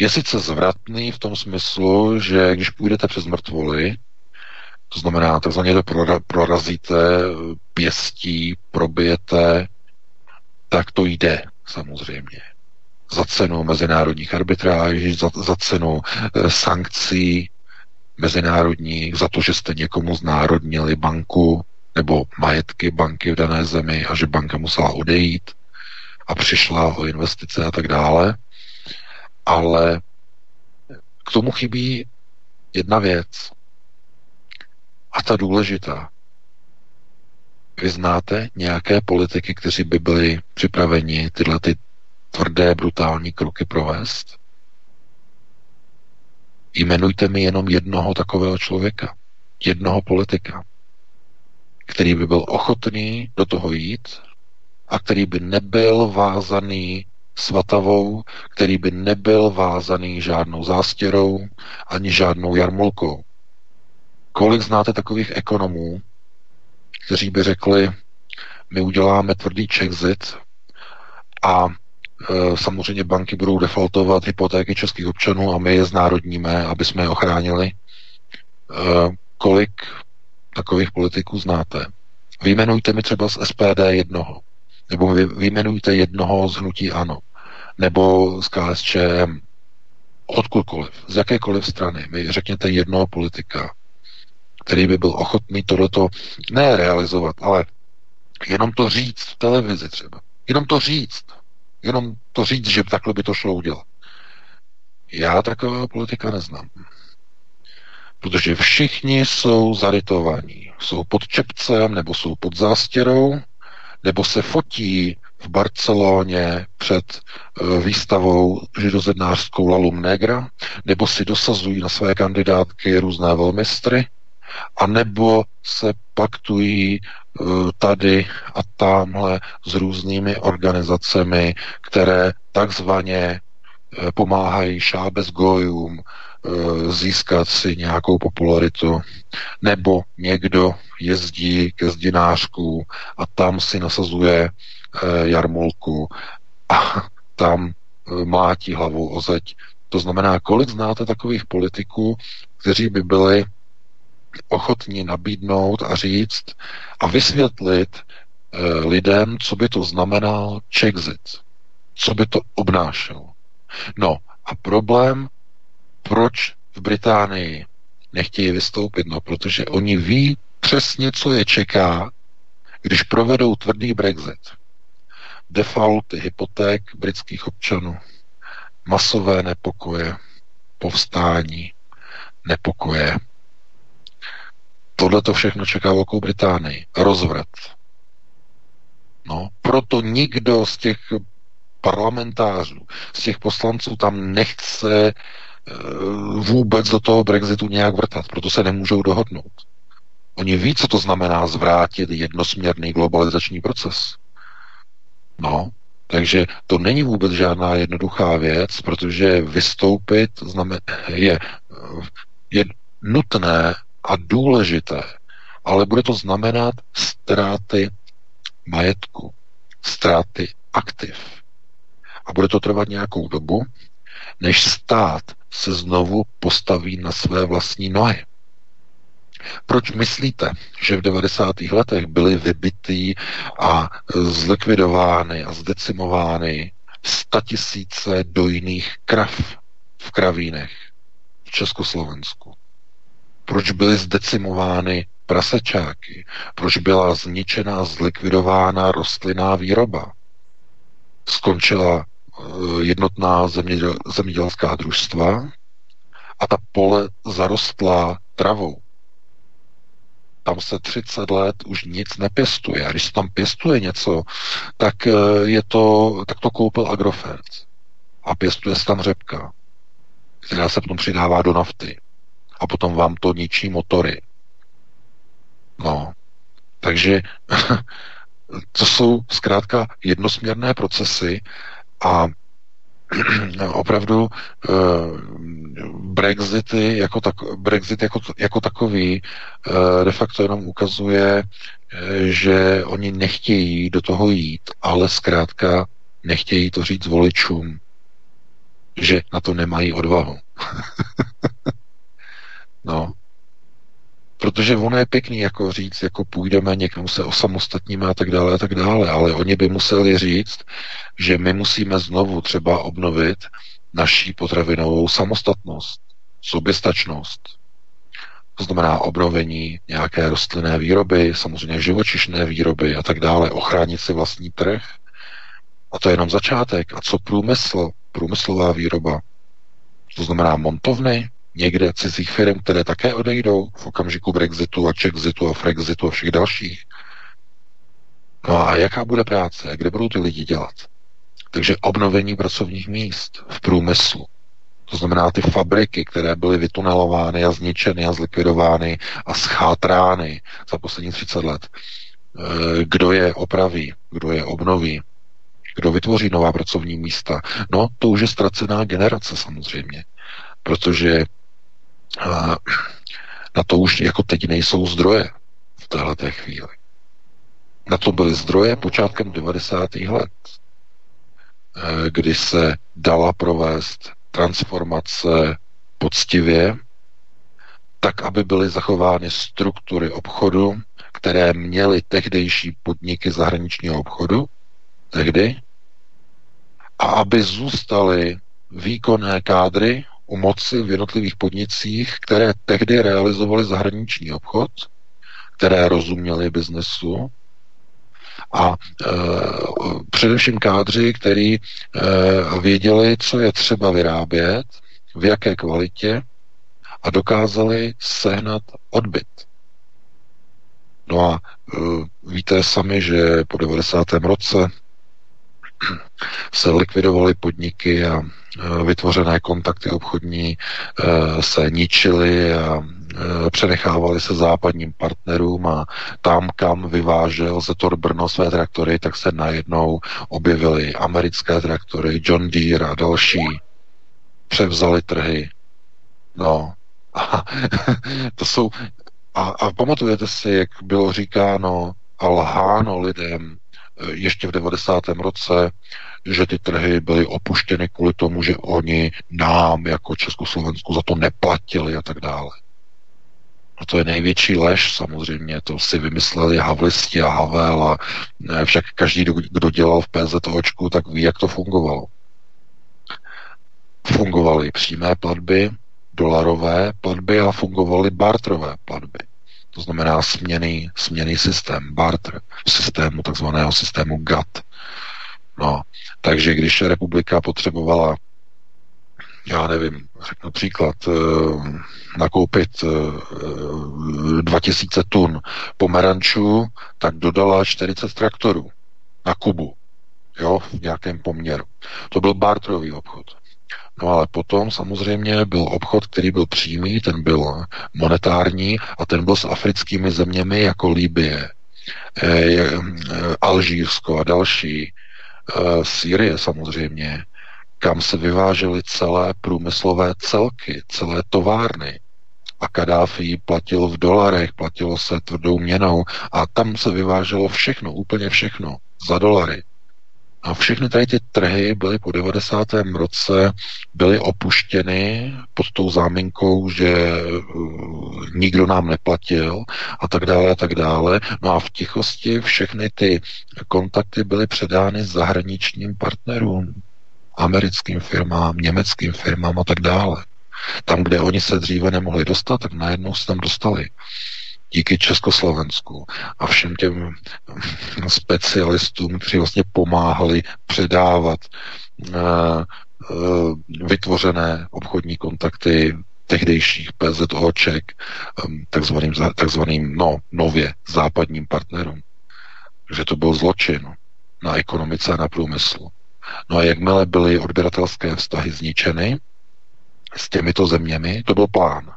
Je sice zvratný v tom smyslu, že když půjdete přes mrtvoly, to znamená, takzvaně to prorazíte, pěstí, probijete, tak to jde samozřejmě. Za cenu mezinárodních arbitráží, za, za cenu sankcí mezinárodních, za to, že jste někomu znárodnili banku nebo majetky banky v dané zemi a že banka musela odejít a přišla o investice a tak dále. Ale k tomu chybí jedna věc. A ta důležitá. Vy znáte nějaké politiky, kteří by byli připraveni tyhle ty tvrdé, brutální kroky provést? Jmenujte mi jenom jednoho takového člověka, jednoho politika, který by byl ochotný do toho jít a který by nebyl vázaný svatavou, který by nebyl vázaný žádnou zástěrou ani žádnou jarmulkou. Kolik znáte takových ekonomů, kteří by řekli, my uděláme tvrdý czexit a e, samozřejmě banky budou defaultovat hypotéky českých občanů a my je znárodníme, aby jsme je ochránili. E, kolik takových politiků znáte? Vyjmenujte mi třeba z S P D jednoho, nebo vyjmenujte jednoho z Hnutí ANO, nebo z K S Č M, odkudkoliv, z jakékoliv strany. My řekněte jednoho politika, který by byl ochotný tohleto ne realizovat, ale jenom to říct v televizi třeba. Jenom to říct. Jenom to říct, že takhle by to šlo udělat. Já takového politika neznám. Protože všichni jsou zarytovaní. Jsou pod čepcem, nebo jsou pod zástěrou, nebo se fotí v Barceloně před výstavou židozednářskou La Luna Negra, nebo si dosazují na své kandidátky různé velmistry, a nebo se paktují tady a tamhle s různými organizacemi, které takzvaně pomáhají šábezgojům získat si nějakou popularitu, nebo někdo jezdí ke zdinářku a tam si nasazuje jarmulku a tam mlátí hlavou o zeď. To znamená, kolik znáte takových politiků, kteří by byli ochotní nabídnout a říct a vysvětlit e, lidem, co by to znamenal czexit, co by to obnášelo. No a problém, proč v Británii nechtějí vystoupit? No, protože oni ví přesně, co je čeká, když provedou tvrdý Brexit. Defaulty hypoték britských občanů, masové nepokoje, povstání, nepokoje. Tohle to všechno čeká Velkou Británii. Rozvrat. No, proto nikdo z těch parlamentářů, z těch poslanců tam nechce vůbec do toho Brexitu nějak vrtat. Proto se nemůžou dohodnout. Oni ví, co to znamená zvrátit jednosměrný globalizační proces. No, takže to není vůbec žádná jednoduchá věc, protože vystoupit znamen- je, je nutné a důležité, ale bude to znamenat ztráty majetku, ztráty aktiv. A bude to trvat nějakou dobu, než stát se znovu postaví na své vlastní nohy. Proč myslíte, že v devadesátých letech byly vybity a zlikvidovány a zdecimovány statisíce dojných krav v kravínech v Československu? Proč byly zdecimovány prasečáky? Proč byla zničena, zlikvidována rostlinná výroba? Skončila jednotná zemědělská družstva a ta pole zarostla travou. Tam se třicet let už nic nepěstuje. A když se tam pěstuje něco, tak, je to, tak to koupil Agrofert. A pěstuje se tam řepka, která se potom přidává do nafty. A potom vám to ničí motory. No, takže to jsou zkrátka jednosměrné procesy a opravdu eh, Brexity jako tak, Brexit jako, jako takový eh, de facto jenom ukazuje, eh, že oni nechtějí do toho jít, ale zkrátka nechtějí to říct voličům, že na to nemají odvahu. No, protože ono je pěkný jako říct, jako půjdeme někam se osamostatníme a tak dále a tak dále, ale oni by museli říct, že my musíme znovu třeba obnovit naší potravinovou samostatnost, soběstačnost. To znamená obnovení nějaké rostlinné výroby, samozřejmě živočišné výroby a tak dále, ochránit si vlastní trh. A to je jenom začátek. A co průmysl? Průmyslová výroba. To znamená montovny, někde cizích firm, které také odejdou v okamžiku Brexitu a Chexitu a Frexitu a všech dalších. No a jaká bude práce? Kde budou ty lidi dělat? Takže obnovení pracovních míst v průmyslu. To znamená ty fabriky, které byly vytunelovány a zničeny a zlikvidovány a schátrány za poslední třicet let. Kdo je opraví? Kdo je obnoví? Kdo vytvoří nová pracovní místa? No, to už je ztracená generace samozřejmě. Protože na to už jako teď nejsou zdroje v téhleté chvíli. Na to byly zdroje počátkem devadesátých let, kdy se dala provést transformace poctivě, tak, aby byly zachovány struktury obchodu, které měly tehdejší podniky zahraničního obchodu, tehdy, a aby zůstaly výkonné kádry u moci v jednotlivých podnicích, které tehdy realizovaly zahraniční obchod, které rozuměly biznesu, a e, především kádři, který e, věděli, co je třeba vyrábět, v jaké kvalitě, a dokázali sehnat odbyt. No a e, víte sami, že po devadesátém roce se likvidovaly podniky a e, vytvořené kontakty obchodní e, se ničily a přenechávali se západním partnerům, a tam, kam vyvážel Zetor Brno své traktory, tak se najednou objevily americké traktory, John Deere a další. Převzali trhy. No. A, to jsou, a, a pamatujete si, jak bylo říkáno a lháno lidem ještě v devadesátém roce, že ty trhy byly opuštěny kvůli tomu, že oni nám jako Československu za to neplatili a tak dále. No to je největší lež, samozřejmě, to si vymysleli havlisti a Havel, a však každý, kdo dělal v PZOčku, tak ví, jak to fungovalo. Fungovaly přímé platby, dolarové platby a fungovaly barterové platby. To znamená směnný, směnný systém, barter, systému, takzvaného systému G A T T. No, takže když republika potřebovala, já nevím, řeknu příklad, nakoupit dva tisíce tun pomerančů, tak dodala čtyřicet traktorů na Kubu, jo, v nějakém poměru. To byl barterový obchod. No ale potom samozřejmě byl obchod, který byl přímý, ten byl monetární a ten byl s africkými zeměmi jako Libye, Alžírsko a další, Sýrie samozřejmě, kam se vyvážely celé průmyslové celky, celé továrny. A Kadáfi platil v dolarech, platilo se tvrdou měnou a tam se vyváželo všechno, úplně všechno, za dolary. A všechny tady ty trhy byly po devadesátém roce byly opuštěny pod tou záminkou, že nikdo nám neplatil a tak dále a tak dále. No a v tichosti všechny ty kontakty byly předány zahraničním partnerům, americkým firmám, německým firmám a tak dále. Tam, kde oni se dříve nemohli dostat, tak najednou se tam dostali. Díky Československu a všem těm specialistům, kteří vlastně pomáhali předávat vytvořené obchodní kontakty tehdejších PZOček takzvaným, takzvaným no, nově západním partnerům. Takže to byl zločin na ekonomice a na průmyslu. No a jakmile byly odběratelské vztahy zničeny s těmito zeměmi, to byl plán.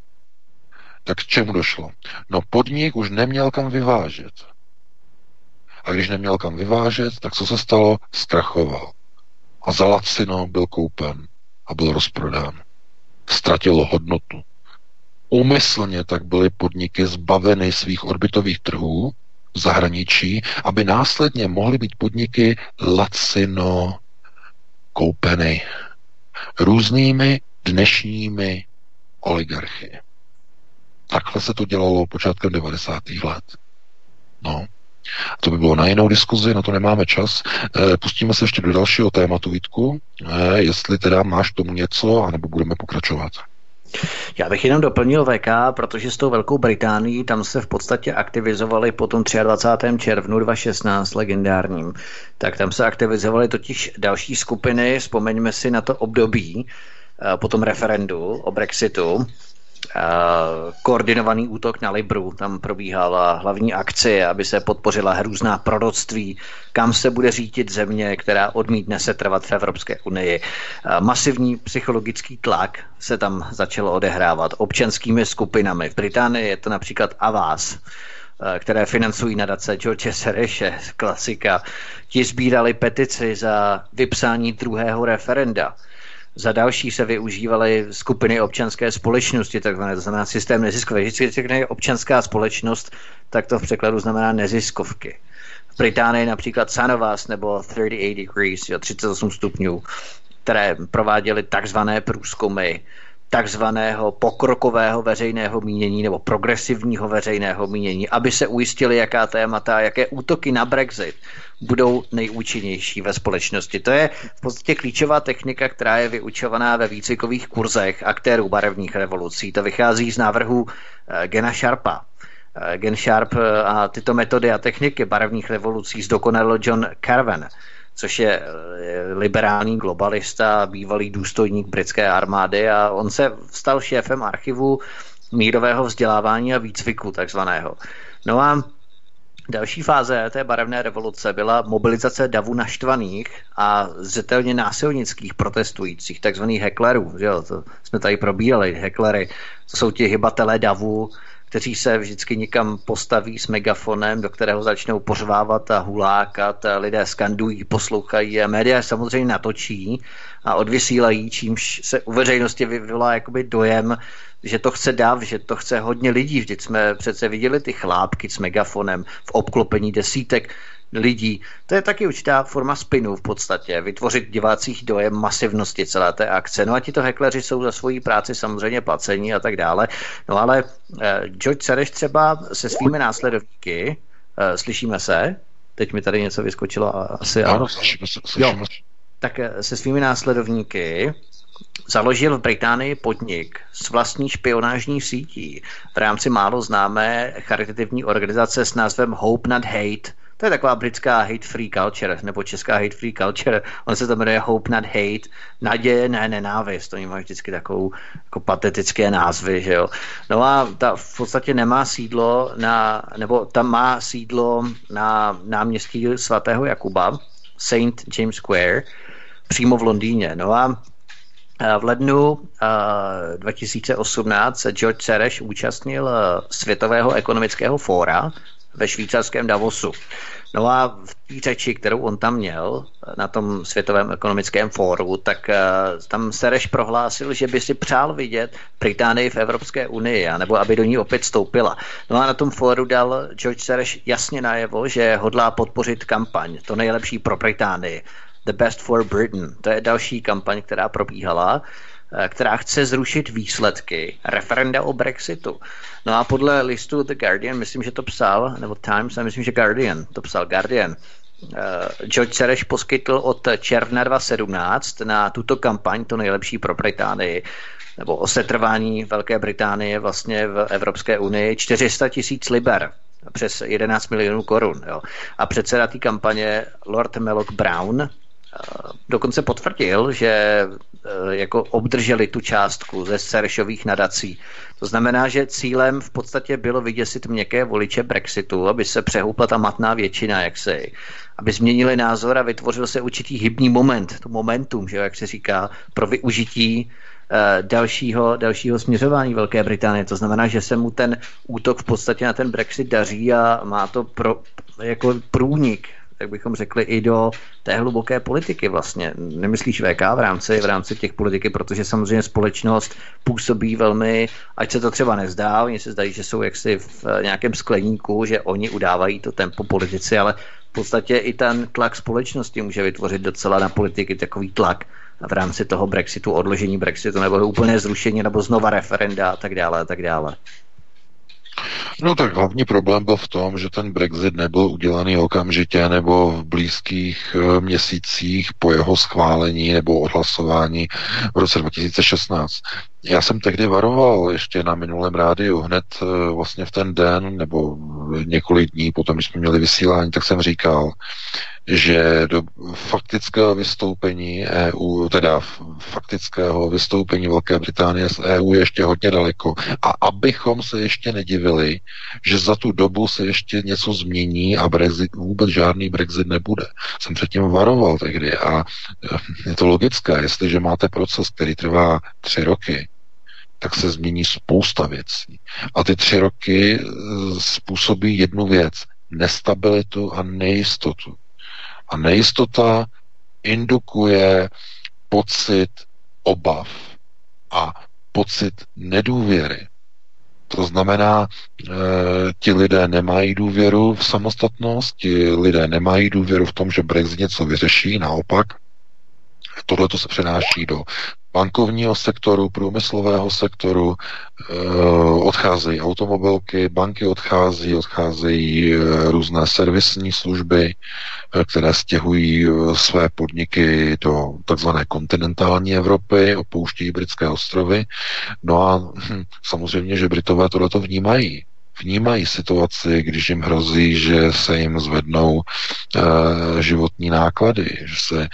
Tak k čemu došlo? No podnik už neměl kam vyvážet. A když neměl kam vyvážet, tak co se stalo? Zkrachoval. A za lacino byl koupen a byl rozprodán. Ztratilo hodnotu. Úmyslně tak byly podniky zbaveny svých odbytových trhů v zahraničí, aby následně mohly být podniky lacino koupeny různými dnešními oligarchy. Takhle se to dělalo počátkem devadesátých let. No, a to by bylo na jinou diskuzi, na to nemáme čas. E, pustíme se ještě do dalšího tématu, Vítku, e, jestli teda máš tomu něco, anebo budeme pokračovat. Já bych jenom doplnil V K, protože s tou Velkou Británií tam se v podstatě aktivizovali po tom dvacátého třetího června dva tisíce šestnáct legendárním. Tak tam se aktivizovaly totiž další skupiny, vzpomeňme si na to období po tom referendu o Brexitu. Koordinovaný útok na Libru, tam probíhala hlavní akce, aby se podpořila hrůzná proroctví, kam se bude řídit země, která odmítne se trvat v Evropské unii. Masivní psychologický tlak se tam začalo odehrávat občanskými skupinami. V Británii je to například Avaz, které financují nadace George Sorose, klasika. Ti sbírali petici za vypsání druhého referenda. Za další se využívaly skupiny občanské společnosti, takzvané, to znamená systém neziskový. Vždycky, když je občanská společnost, tak to v překladu znamená neziskovky. v Británii například Sanovas nebo třicet osm degrees, jo, třicet osm stupňů, které prováděly takzvané průzkumy takzvaného pokrokového veřejného mínění nebo progresivního veřejného mínění, aby se ujistili, jaká témata, jaké útoky na Brexit budou nejúčinnější ve společnosti. To je v podstatě klíčová technika, která je vyučovaná ve výcvikových kurzech aktérů barevných revolucí. To vychází z návrhů Gena Sharpa. Gen Sharp a tyto metody a techniky barevných revolucí zdokonalil John Carven, což je liberální globalista, bývalý důstojník britské armády, a on se stal šéfem archivu mírového vzdělávání a výcviku takzvaného. No a další fáze té barevné revoluce byla mobilizace davu naštvaných a zřetelně násilnických protestujících, takzvaných heklerů. Jo, to jsme tady probírali, heklery, to jsou ti hybatelé davu, kteří se vždycky někam postaví s megafonem, do kterého začnou pořvávat a hulákat, a lidé skandují, poslouchají a média samozřejmě natočí a odvysílají, čímž se u veřejnosti vyvolá jakoby dojem, že to chce dav, že to chce hodně lidí. Vždyť jsme přece viděli ty chlápky s megafonem v obklopení desítek lidí. To je taky určitá forma spinu v podstatě, vytvořit divácích dojem masivnosti celé té akce. No a tito hekleři jsou za svoji práci samozřejmě placení a tak dále. No ale George Soros třeba se svými následovníky, slyšíme se, teď mi tady něco vyskočilo, asi ano. Slyšíme se, slyšíme se. Tak se svými následovníky založil v Británii podnik s vlastní špionážní sítí v rámci málo známé charitativní organizace s názvem Hope Not Hate. To je taková britská hate free culture, nebo česká hate free culture. On se to jmenuje Hope Not Hate, naděje ne nenávist. Oni mají vždycky takovou jako patetické názvy, že jo. No a ta v podstatě nemá sídlo na, nebo tam má sídlo na náměstí svatého Jakuba, Saint James Square, přímo v Londýně. No a v lednu dva tisíce osmnáct se George Soros účastnil Světového ekonomického fóra ve švýcarském Davosu. No a v té řeči, kterou on tam měl na tom Světovém ekonomickém fóru, tak tam Soros prohlásil, že by si přál vidět Británii v Evropské unii, nebo aby do ní opět vstoupila. No a na tom fóru dal George Soros jasně najevo, že hodlá podpořit kampaň To nejlepší pro Británii, The Best for Britain. To je další kampaň, která probíhala, která chce zrušit výsledky referenda o Brexitu. No a podle listu The Guardian, myslím, že to psal, nebo Times, a myslím, že Guardian, to psal Guardian, George Soros poskytl od června dva tisíce sedmnáct na tuto kampaň To nejlepší pro Británii, nebo o setrvání Velké Británie vlastně v Evropské unii, čtyři sta tisíc liber, přes jedenáct milionů korun. Jo. A předseda té kampaně Lord Malloch Brown dokonce potvrdil, že jako obdrželi tu částku ze Sorosových nadací. To znamená, že cílem v podstatě bylo vyděsit měkké voliče Brexitu, aby se přehoupla ta matná většina, jak se, aby změnili názor a vytvořil se určitý hybný moment, to momentum, že, jak se říká, pro využití dalšího, dalšího směřování Velké Británie. To znamená, že se mu ten útok v podstatě na ten Brexit daří a má to pro, jako průnik, tak bychom řekli, i do té hluboké politiky vlastně. Nemyslíš, V K, v rámci, v rámci těch politiky, protože samozřejmě společnost působí velmi, ať se to třeba nezdá, oni se zdají, že jsou jaksi v nějakém skleníku, že oni udávají to tempo politici, ale v podstatě i ten tlak společnosti může vytvořit docela na politiky takový tlak v rámci toho Brexitu, odložení Brexitu, nebo úplné zrušení, nebo znova referenda a tak dále a tak dále. No tak hlavní problém byl v tom, že ten Brexit nebyl udělaný okamžitě nebo v blízkých měsících po jeho schválení nebo odhlasování v roce dva tisíce šestnáct. Já jsem tehdy varoval ještě na minulém rádiu hned vlastně v ten den nebo několik dní potom, když jsme měli vysílání, tak jsem říkal, že do faktického vystoupení E U, teda faktického vystoupení Velké Británie z E U je ještě hodně daleko. A abychom se ještě nedivili, že za tu dobu se ještě něco změní a Brexit, vůbec žádný Brexit nebude. Jsem předtím varoval tehdy a je to logické, jestliže máte proces, který trvá tři roky, tak se změní spousta věcí. A ty tři roky způsobí jednu věc, nestabilitu a nejistotu. A nejistota indukuje pocit obav a pocit nedůvěry. To znamená, e, ti lidé nemají důvěru v samostatnost, ti lidé nemají důvěru v tom, že Brexit něco vyřeší, naopak. Tohle to se přenáší do bankovního sektoru, průmyslového sektoru, e, odcházejí automobilky, banky odchází, odcházejí různé servisní služby, které stěhují své podniky do takzvané kontinentální Evropy, opouštějí britské ostrovy. No a hm, samozřejmě, že Britové tohleto vnímají. Vnímají situaci, když jim hrozí, že se jim zvednou e, životní náklady, že se e,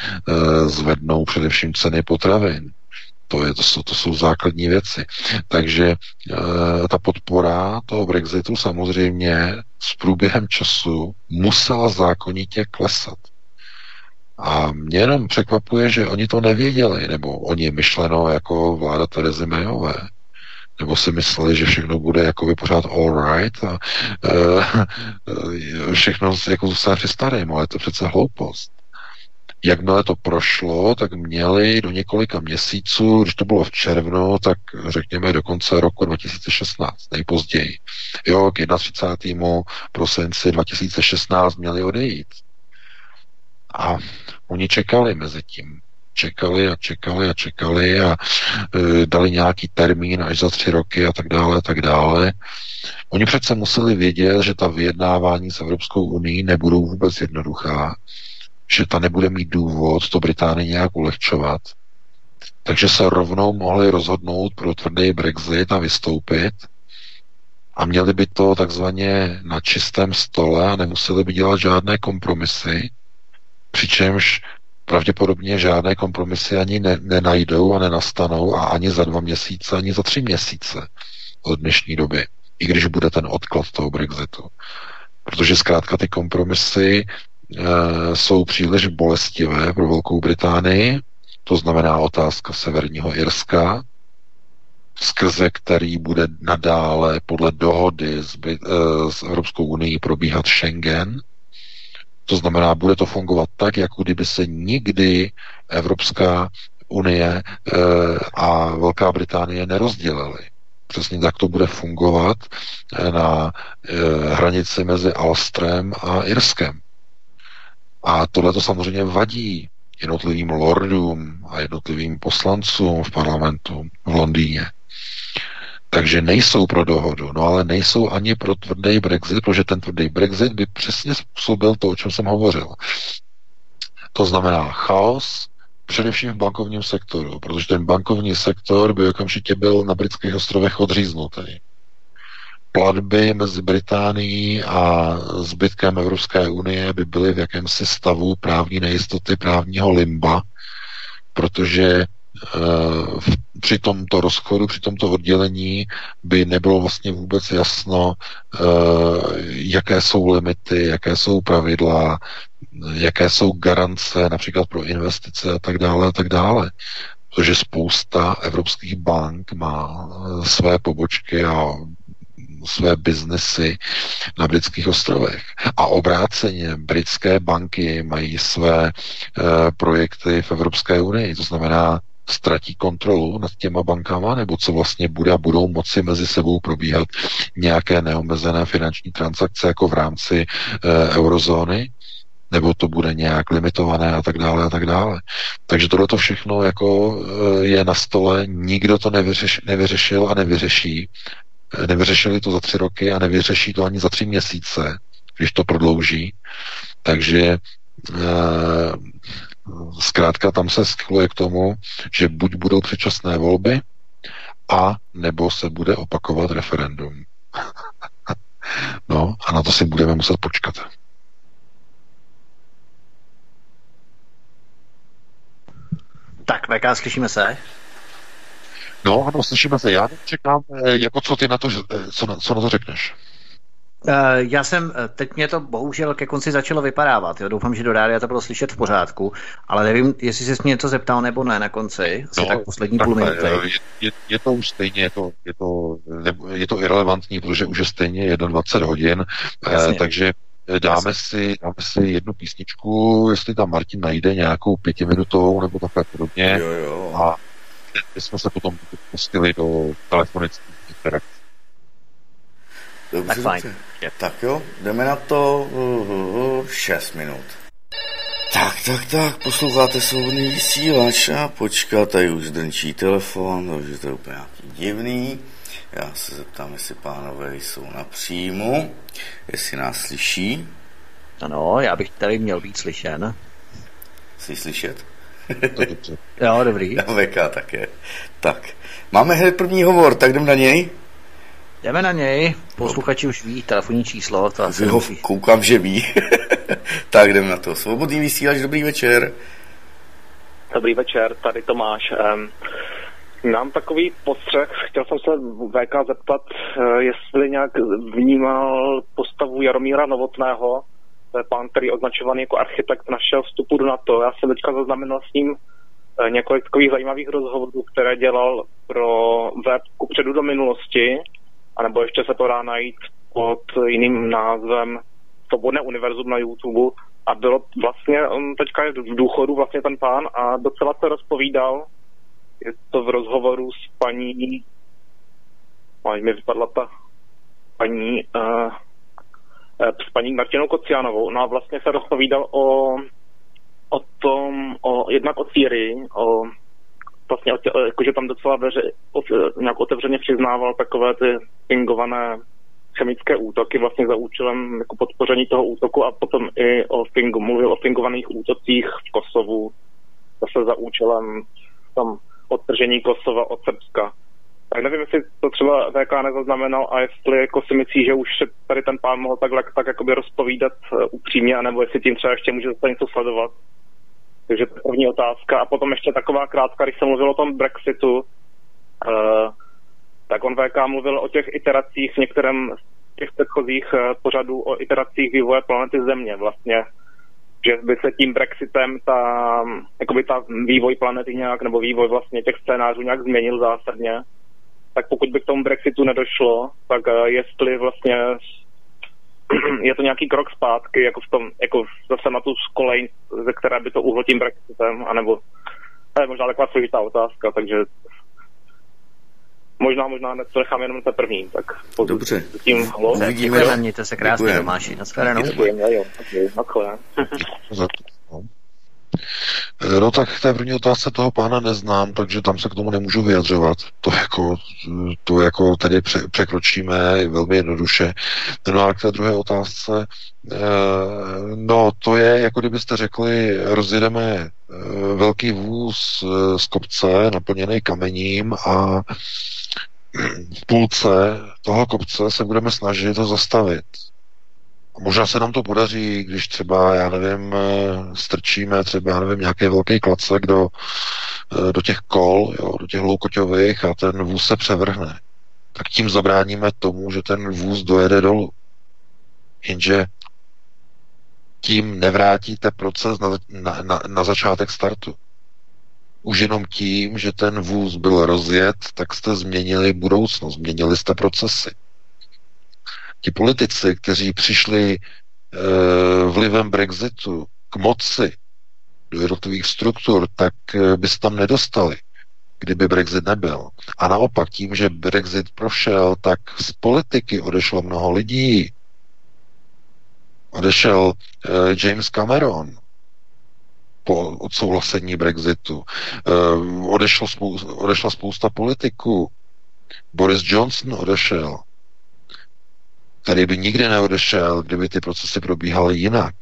zvednou především ceny potravin. To, je, to, jsou, to jsou základní věci. Takže e, ta podpora toho Brexitu samozřejmě s průběhem času musela zákonitě klesat. A mě jenom překvapuje, že oni to nevěděli, nebo oni myšleno jako vláda Theresy Mayové. Nebo si mysleli, že všechno bude jakoby pořád all right a e, všechno jako zůstane při starém, ale to je přece hloupost. Jakmile to prošlo, tak měli do několika měsíců, když to bylo v červnu, tak řekněme do konce roku dva tisíce šestnáct, nejpozději. Jo, k třicátému prvnímu prosinci dva tisíce šestnáct měli odejít. A oni čekali mezi tím. čekali a čekali a čekali a e, dali nějaký termín až za tři roky a tak dále a tak dále. Oni přece museli vědět, že ta vyjednávání s Evropskou unií nebudou vůbec jednoduchá, že ta nebude mít důvod to Británii nějak ulehčovat. Takže se rovnou mohli rozhodnout pro tvrdý Brexit a vystoupit a měli by to takzvaně na čistém stole a nemuseli by dělat žádné kompromisy, přičemž pravděpodobně žádné kompromisy ani ne, nenajdou a nenastanou a ani za dva měsíce, ani za tři měsíce od dnešní doby, i když bude ten odklad toho Brexitu. Protože zkrátka ty kompromisy e, jsou příliš bolestivé pro Velkou Británii, to znamená otázka Severního Irska, skrze který bude nadále podle dohody s, e, s Evropskou unií probíhat Schengen. To znamená, bude to fungovat tak, jako kdyby se nikdy Evropská unie a Velká Británie nerozdělily. Přesně tak to bude fungovat na hranici mezi Alstrem a Irskem. A tohle to samozřejmě vadí jednotlivým lordům a jednotlivým poslancům v parlamentu v Londýně. Takže nejsou pro dohodu, no ale nejsou ani pro tvrdý Brexit, protože ten tvrdý Brexit by přesně způsobil to, o čem jsem hovořil. To znamená chaos, především v bankovním sektoru, protože ten bankovní sektor by okamžitě byl na britských ostrovech odříznutý. Platby mezi Británií a zbytkem Evropské unie by byly v jakémsi stavu právní nejistoty, právního limba, protože při tomto rozchodu, při tomto oddělení by nebylo vlastně vůbec jasno, jaké jsou limity, jaké jsou pravidla, jaké jsou garance například pro investice a tak dále a tak dále. Protože spousta evropských bank má své pobočky a své biznesy na britských ostrovech. A obráceně britské banky mají své projekty v Evropské unii, to znamená ztratí kontrolu nad těma bankama, nebo co vlastně bude a budou moci mezi sebou probíhat nějaké neomezené finanční transakce jako v rámci e, eurozóny, nebo to bude nějak limitované a tak dále a tak dále. Takže tohle to všechno jako e, je na stole, nikdo to nevyřeš, nevyřešil a nevyřeší. E, nevyřešili to za tři roky a nevyřeší to ani za tři měsíce, když to prodlouží. Takže e, zkrátka tam se schyluje k tomu, že buď budou předčasné volby, a nebo se bude opakovat referendum. No a na to si budeme muset počkat. Tak, V K, slyšíme se? No, ano, slyšíme se. Já čekám, jako co ty na to, co na, co na to řekneš. Já jsem, teď mě to bohužel ke konci začalo vypadávat, jo? Doufám, že do rádia to bylo slyšet v pořádku, ale nevím, jestli jsi mě něco zeptal nebo ne na konci, asi no, tak poslední tak půl minuty. Je, je, je to už stejně, je to, je, to, je to irrelevantní, protože už je stejně dvacet jedna hodin, eh, takže dáme si, dáme si jednu písničku, jestli tam Martin najde nějakou pětiminutovou nebo takhle podobně, jo, jo. A my jsme se potom pustili do telefonických interakcí. Dobře, tak fajn. Tak jo, jdeme na to šest minut. Tak, tak, tak, posloucháte Svobodný vysílač a počkat, tady už drnčí telefon, takže to je úplně divný. Já se zeptám, jestli pánové jsou na příjmu, jestli nás slyší. Ano, já bych tady měl být slyšen. Jsi slyšet? To dobře. Jo, dobrý. V K také. Tak, máme hned první hovor, tak jdem na něj. Jdeme na něj, posluchači už ví telefonní číslo. To asi ho koukám, že ví. Tak jdem na to. Svobodný vysílač, dobrý večer. Dobrý večer, tady Tomáš. Um, Mám takový postřeh, chtěl jsem se V K zeptat, jestli nějak vnímal postavu Jaromíra Novotného, to je pán, který je označovaný jako architekt našeho vstupu do NATO. Já jsem teďka zaznamenal s ním několik takových zajímavých rozhovorů, které dělal pro web Kupředu do minulosti, anebo ještě se to dá najít pod jiným názvem Svobodné univerzum na YouTube. A bylo vlastně, on teďka je v důchodu vlastně ten pán a docela se rozpovídal. Je to v rozhovoru s paní, až mi vypadla ta paní, uh, s paní Martinou Kocianovou. No a vlastně se rozpovídal o, o tom, o, jednak o Sýrii, o, vlastně o tě, jakože tam docela veře, o, nějak otevřeně přiznával takové ty fingované chemické útoky vlastně za účelem jako podpoření toho útoku a potom i o fingu, mluvil o fingovaných útocích v Kosovu, zase za účelem tam odtržení Kosova od Srbska. Tak nevím, jestli to třeba V K nezaznamenal a jestli jako si myslí, že už tady ten pán mohl takhle tak jakoby rozpovídat upřímně, anebo jestli tím třeba ještě může zase něco sledovat. Takže to je první otázka. A potom ještě taková krátká, když se mluvil o tom Brexitu, eh, tak on V K mluvil o těch iteracích v některém z těch předchozích eh, pořadů o iteracích vývoje planety Země vlastně. Že by se tím Brexitem ta, jakoby ta vývoj planety nějak, nebo vývoj vlastně těch scénářů nějak změnil zásadně, tak pokud by k tomu Brexitu nedošlo, tak jestli vlastně je to nějaký krok zpátky, jako v tom, jako zase na tu kolej, ze které by to uhlo tím Brexitem, anebo to je možná taková složitá otázka, takže možná, možná nechám jenom ta první, tak pod dobře. Tím hlo. Děkujeme, mějte se krásně, Tomáši. Naschledanou. Děkujeme, jo. Naschledanou. No tak té první otázce toho pána neznám, takže tam se k tomu nemůžu vyjadřovat. To jako, to jako tady překročíme velmi jednoduše. No a k té druhé otázce, no to je, jako kdybyste řekli, rozjedeme velký vůz z kopce naplněný kamením a v půlce toho kopce se budeme snažit to zastavit. Možná se nám to podaří, když třeba, já nevím, strčíme třeba, já nevím, nějaký velký klacek do, do těch kol, jo, do těch loukoťových a ten vůz se převrhne. Tak tím zabráníme tomu, že ten vůz dojede dolů. Jenže tím nevrátíte proces na, na, na, na začátek startu. Už jenom tím, že ten vůz byl rozjet, tak jste změnili budoucnost, změnili jste procesy. Ti politici, kteří přišli e, vlivem Brexitu k moci do jednotlivých struktur, tak e, by se tam nedostali, kdyby Brexit nebyl. A naopak, tím, že Brexit prošel, tak z politiky odešlo mnoho lidí. Odešel e, James Cameron po odsouhlasení Brexitu. E, odešlo spou- odešla spousta politiků. Boris Johnson odešel. Tady by nikdy neodešel, kdyby ty procesy probíhaly jinak.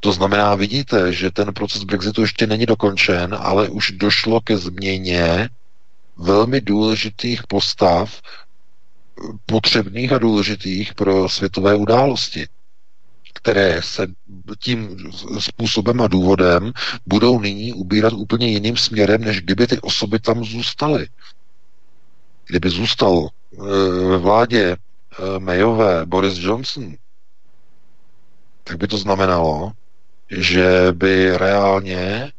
To znamená, vidíte, že ten proces Brexitu ještě není dokončen, ale už došlo ke změně velmi důležitých postav, potřebných a důležitých pro světové události, které se tím způsobem a důvodem budou nyní ubírat úplně jiným směrem, než kdyby ty osoby tam zůstaly. Kdyby zůstal ve vládě Mayové Boris Johnson, tak by to znamenalo, že by reálně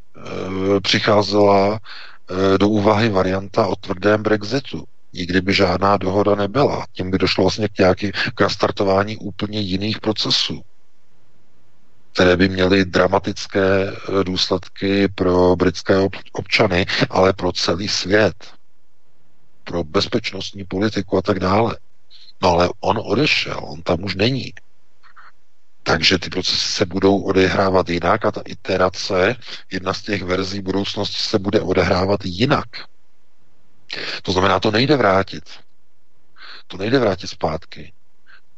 přicházela do úvahy varianta o tvrdém Brexitu. Nikdy by žádná dohoda nebyla. Tím by došlo vlastně k nějaký, k startování úplně jiných procesů, které by měly dramatické důsledky pro britské občany, ale pro celý svět, pro bezpečnostní politiku a tak dále. No ale on odešel, on tam už není. Takže ty procesy se budou odehrávat jinak a ta iterace, jedna z těch verzí budoucnosti, se bude odehrávat jinak. To znamená, to nejde vrátit. To nejde vrátit zpátky.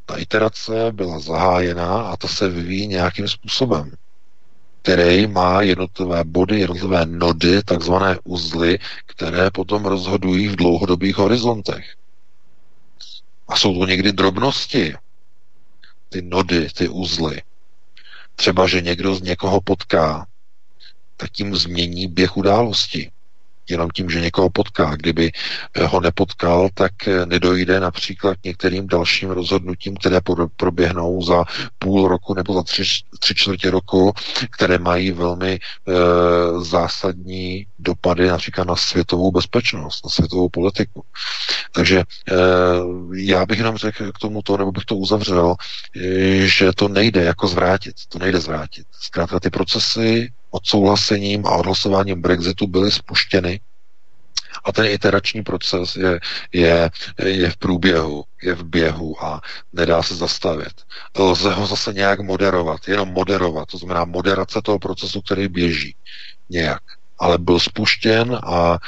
Ta iterace byla zahájená a ta se vyvíjí nějakým způsobem, který má jednotlivé body, jednotlivé nody, takzvané uzly, které potom rozhodují v dlouhodobých horizontech. A jsou to někdy drobnosti, ty nody, ty uzly. Třeba, že někdo z někoho potká, tak tím změní běh události. Jenom tím, že někoho potká. Kdyby ho nepotkal, tak nedojde například k některým dalším rozhodnutím, které proběhnou za půl roku nebo za tři, tři čtvrtě roku, které mají velmi e, zásadní dopady například na světovou bezpečnost, na světovou politiku. Takže e, já bych jenom řekl k tomuto, nebo bych to uzavřel, e, že to nejde jako zvrátit. To nejde zvrátit. Zkrátka ty procesy odsouhlasením a odhlasováním Brexitu byly spuštěny a ten iterační proces je, je, je v průběhu, je v běhu a nedá se zastavit. Lze ho zase nějak moderovat, jenom moderovat, to znamená moderace toho procesu, který běží nějak. Ale byl spuštěn a e,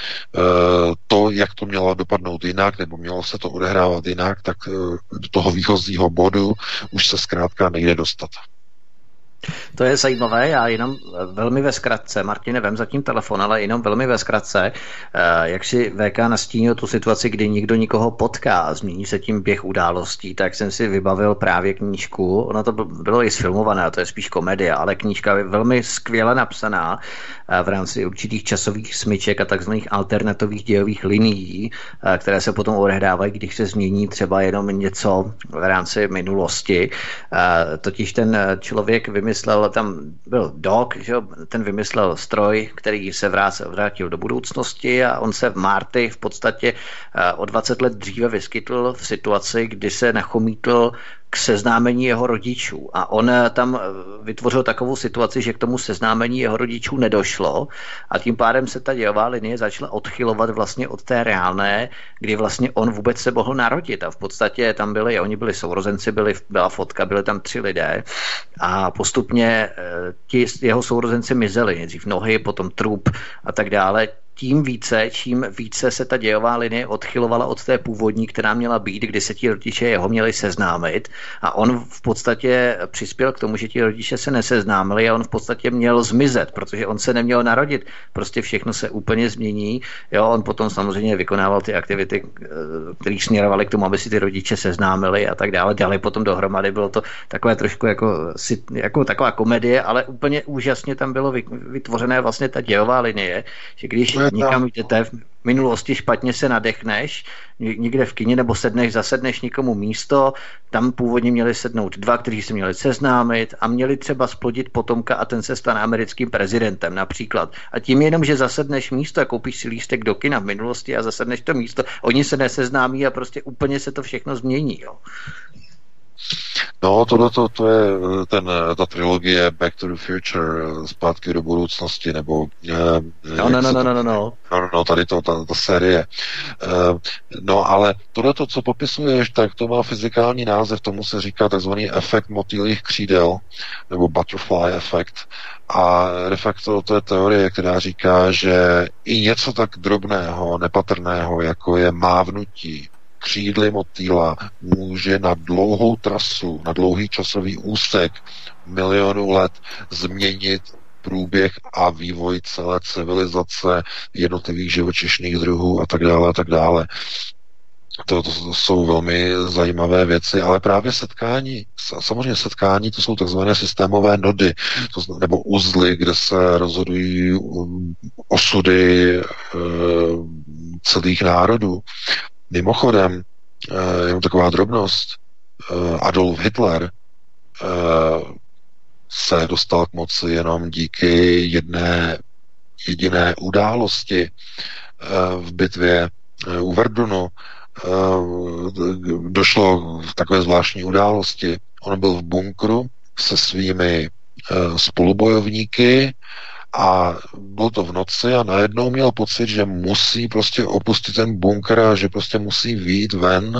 to, jak to mělo dopadnout jinak, nebo mělo se to odehrávat jinak, tak e, do toho výchozího bodu už se zkrátka nejde dostat. To je zajímavé, já jenom velmi ve zkratce, Martine, vem zatím telefon, ale jenom velmi ve zkratce, jak si V K nastínil tu situaci, kdy nikdo nikoho potká a změní se tím běh událostí, tak jsem si vybavil právě knížku, ono to bylo i sfilmované, to je spíš komedie, ale knížka je velmi skvěle napsaná v rámci určitých časových smyček a takzvaných alternativních dějových linií, které se potom odehrávají, když se změní třeba jenom něco v rámci minulosti. Totiž ten člověk vymyslel Vymyslel, tam byl dog, že jo? Ten vymyslel stroj, který se vrátil do budoucnosti a on se v Marty v podstatě o dvacet let dříve vyskytl v situaci, kdy se nachomítl k seznámení jeho rodičů. A on tam vytvořil takovou situaci, že k tomu seznámení jeho rodičů nedošlo a tím pádem se ta dějová linie začala odchylovat vlastně od té reálné, kdy vlastně on vůbec se mohl narodit. A v podstatě tam byli, oni byli sourozenci, byli, byla fotka, byli tam tři lidé a postupně ti jeho sourozenci mizeli. Nejdřív nohy, potom trup a tak dále. Tím více, čím více se ta dějová linie odchylovala od té původní, která měla být, kdy se ti rodiče jeho měli seznámit. A on v podstatě přispěl k tomu, že ti rodiče se neseznámili a on v podstatě měl zmizet, protože on se neměl narodit. Prostě všechno se úplně změní. Jo, on potom samozřejmě vykonával ty aktivity, které směrovaly k tomu, aby si ty rodiče seznámili a tak dále. Dali potom dohromady. Bylo to takové trošku jako, jako taková komedie, ale úplně úžasně tam bylo vytvořené vlastně ta dějová linie, že když nikam jdete, v minulosti špatně se nadechneš, někde v kině nebo sedneš, zasedneš někomu místo, tam původně měli sednout dva, kteří se měli seznámit a měli třeba splodit potomka a ten se stane americkým prezidentem například. A tím jenom, že zasedneš místo a koupíš si lístek do kina v minulosti a zasedneš to místo, oni se neseznámí a prostě úplně se to všechno změní, jo. No, tohle to, to je ten, ta trilogie Back to the Future, zpátky do budoucnosti, nebo... No, no, no, no, no, no, no. No, no, tady to, ta, ta série. No, ale tohle to, co popisuješ, tak to má fyzikální název, tomu se říká takzvaný efekt motýlích křídel, nebo butterfly efekt. A de facto to je teorie, která říká, že i něco tak drobného, nepatrného, jako je mávnutí křídly motýla, může na dlouhou trasu, na dlouhý časový úsek milionů let změnit průběh a vývoj celé civilizace, jednotlivých živočišných druhů a tak dále a tak dále. To, to, to jsou velmi zajímavé věci, ale právě setkání, samozřejmě setkání, to jsou takzvané systémové nody, to, nebo uzly, kde se rozhodují osudy e, celých národů. Mimochodem, jenom taková drobnost, Adolf Hitler se dostal k moci jenom díky jedné jediné události v bitvě u Verdunu. Došlo k takové zvláštní události. On byl v bunkru se svými spolubojovníky a bylo to v noci a najednou měl pocit, že musí prostě opustit ten bunkr a že prostě musí vyjít ven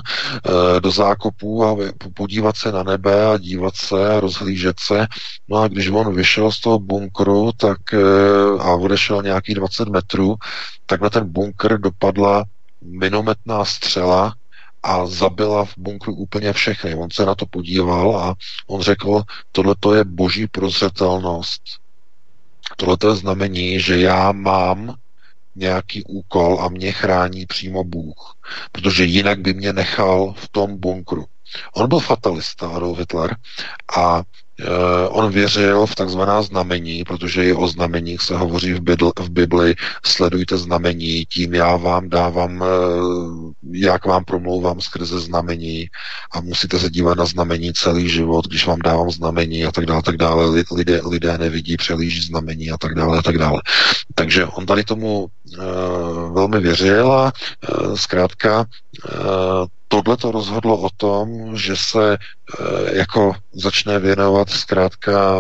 e, do zákopů a podívat se na nebe a dívat se a rozhlížet se. No a když on vyšel z toho bunkru tak, e, a odešel nějakých dvacet metrů, tak na ten bunkr dopadla minometná střela a zabila v bunkru úplně všechny. On se na to podíval a on řekl, tohleto je boží prozřetelnost. Tohleto je znamení, že já mám nějaký úkol a mě chrání přímo Bůh, protože jinak by mě nechal v tom bunkru. On byl fatalista, Adolf Hitler, a on věřil v takzvaná znamení, protože i o znameních se hovoří v, Bibli, v Bibli, sledujte znamení, tím já vám dávám, jak vám promlouvám skrze znamení a musíte se dívat na znamení celý život, když vám dávám znamení a tak dále, tak dále, lidé, lidé nevidí, přelíží znamení a tak dále, a tak dále. Takže on tady tomu uh, velmi věřil a uh, zkrátka uh, tohle to rozhodlo o tom, že se e, jako začne věnovat zkrátka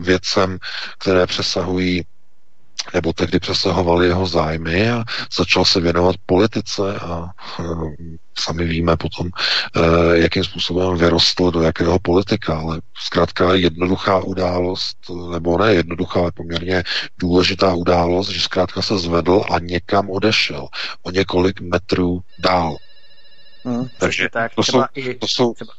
věcem, které přesahují, nebo tehdy přesahovaly jeho zájmy a začal se věnovat politice a e, sami víme potom, e, jakým způsobem vyrostl do jakého politika, ale zkrátka jednoduchá událost, nebo ne jednoduchá, ale poměrně důležitá událost, že zkrátka se zvedl a někam odešel o několik metrů dál. Hmm, takže tak, to třeba, jsou, i, to jsou... třeba,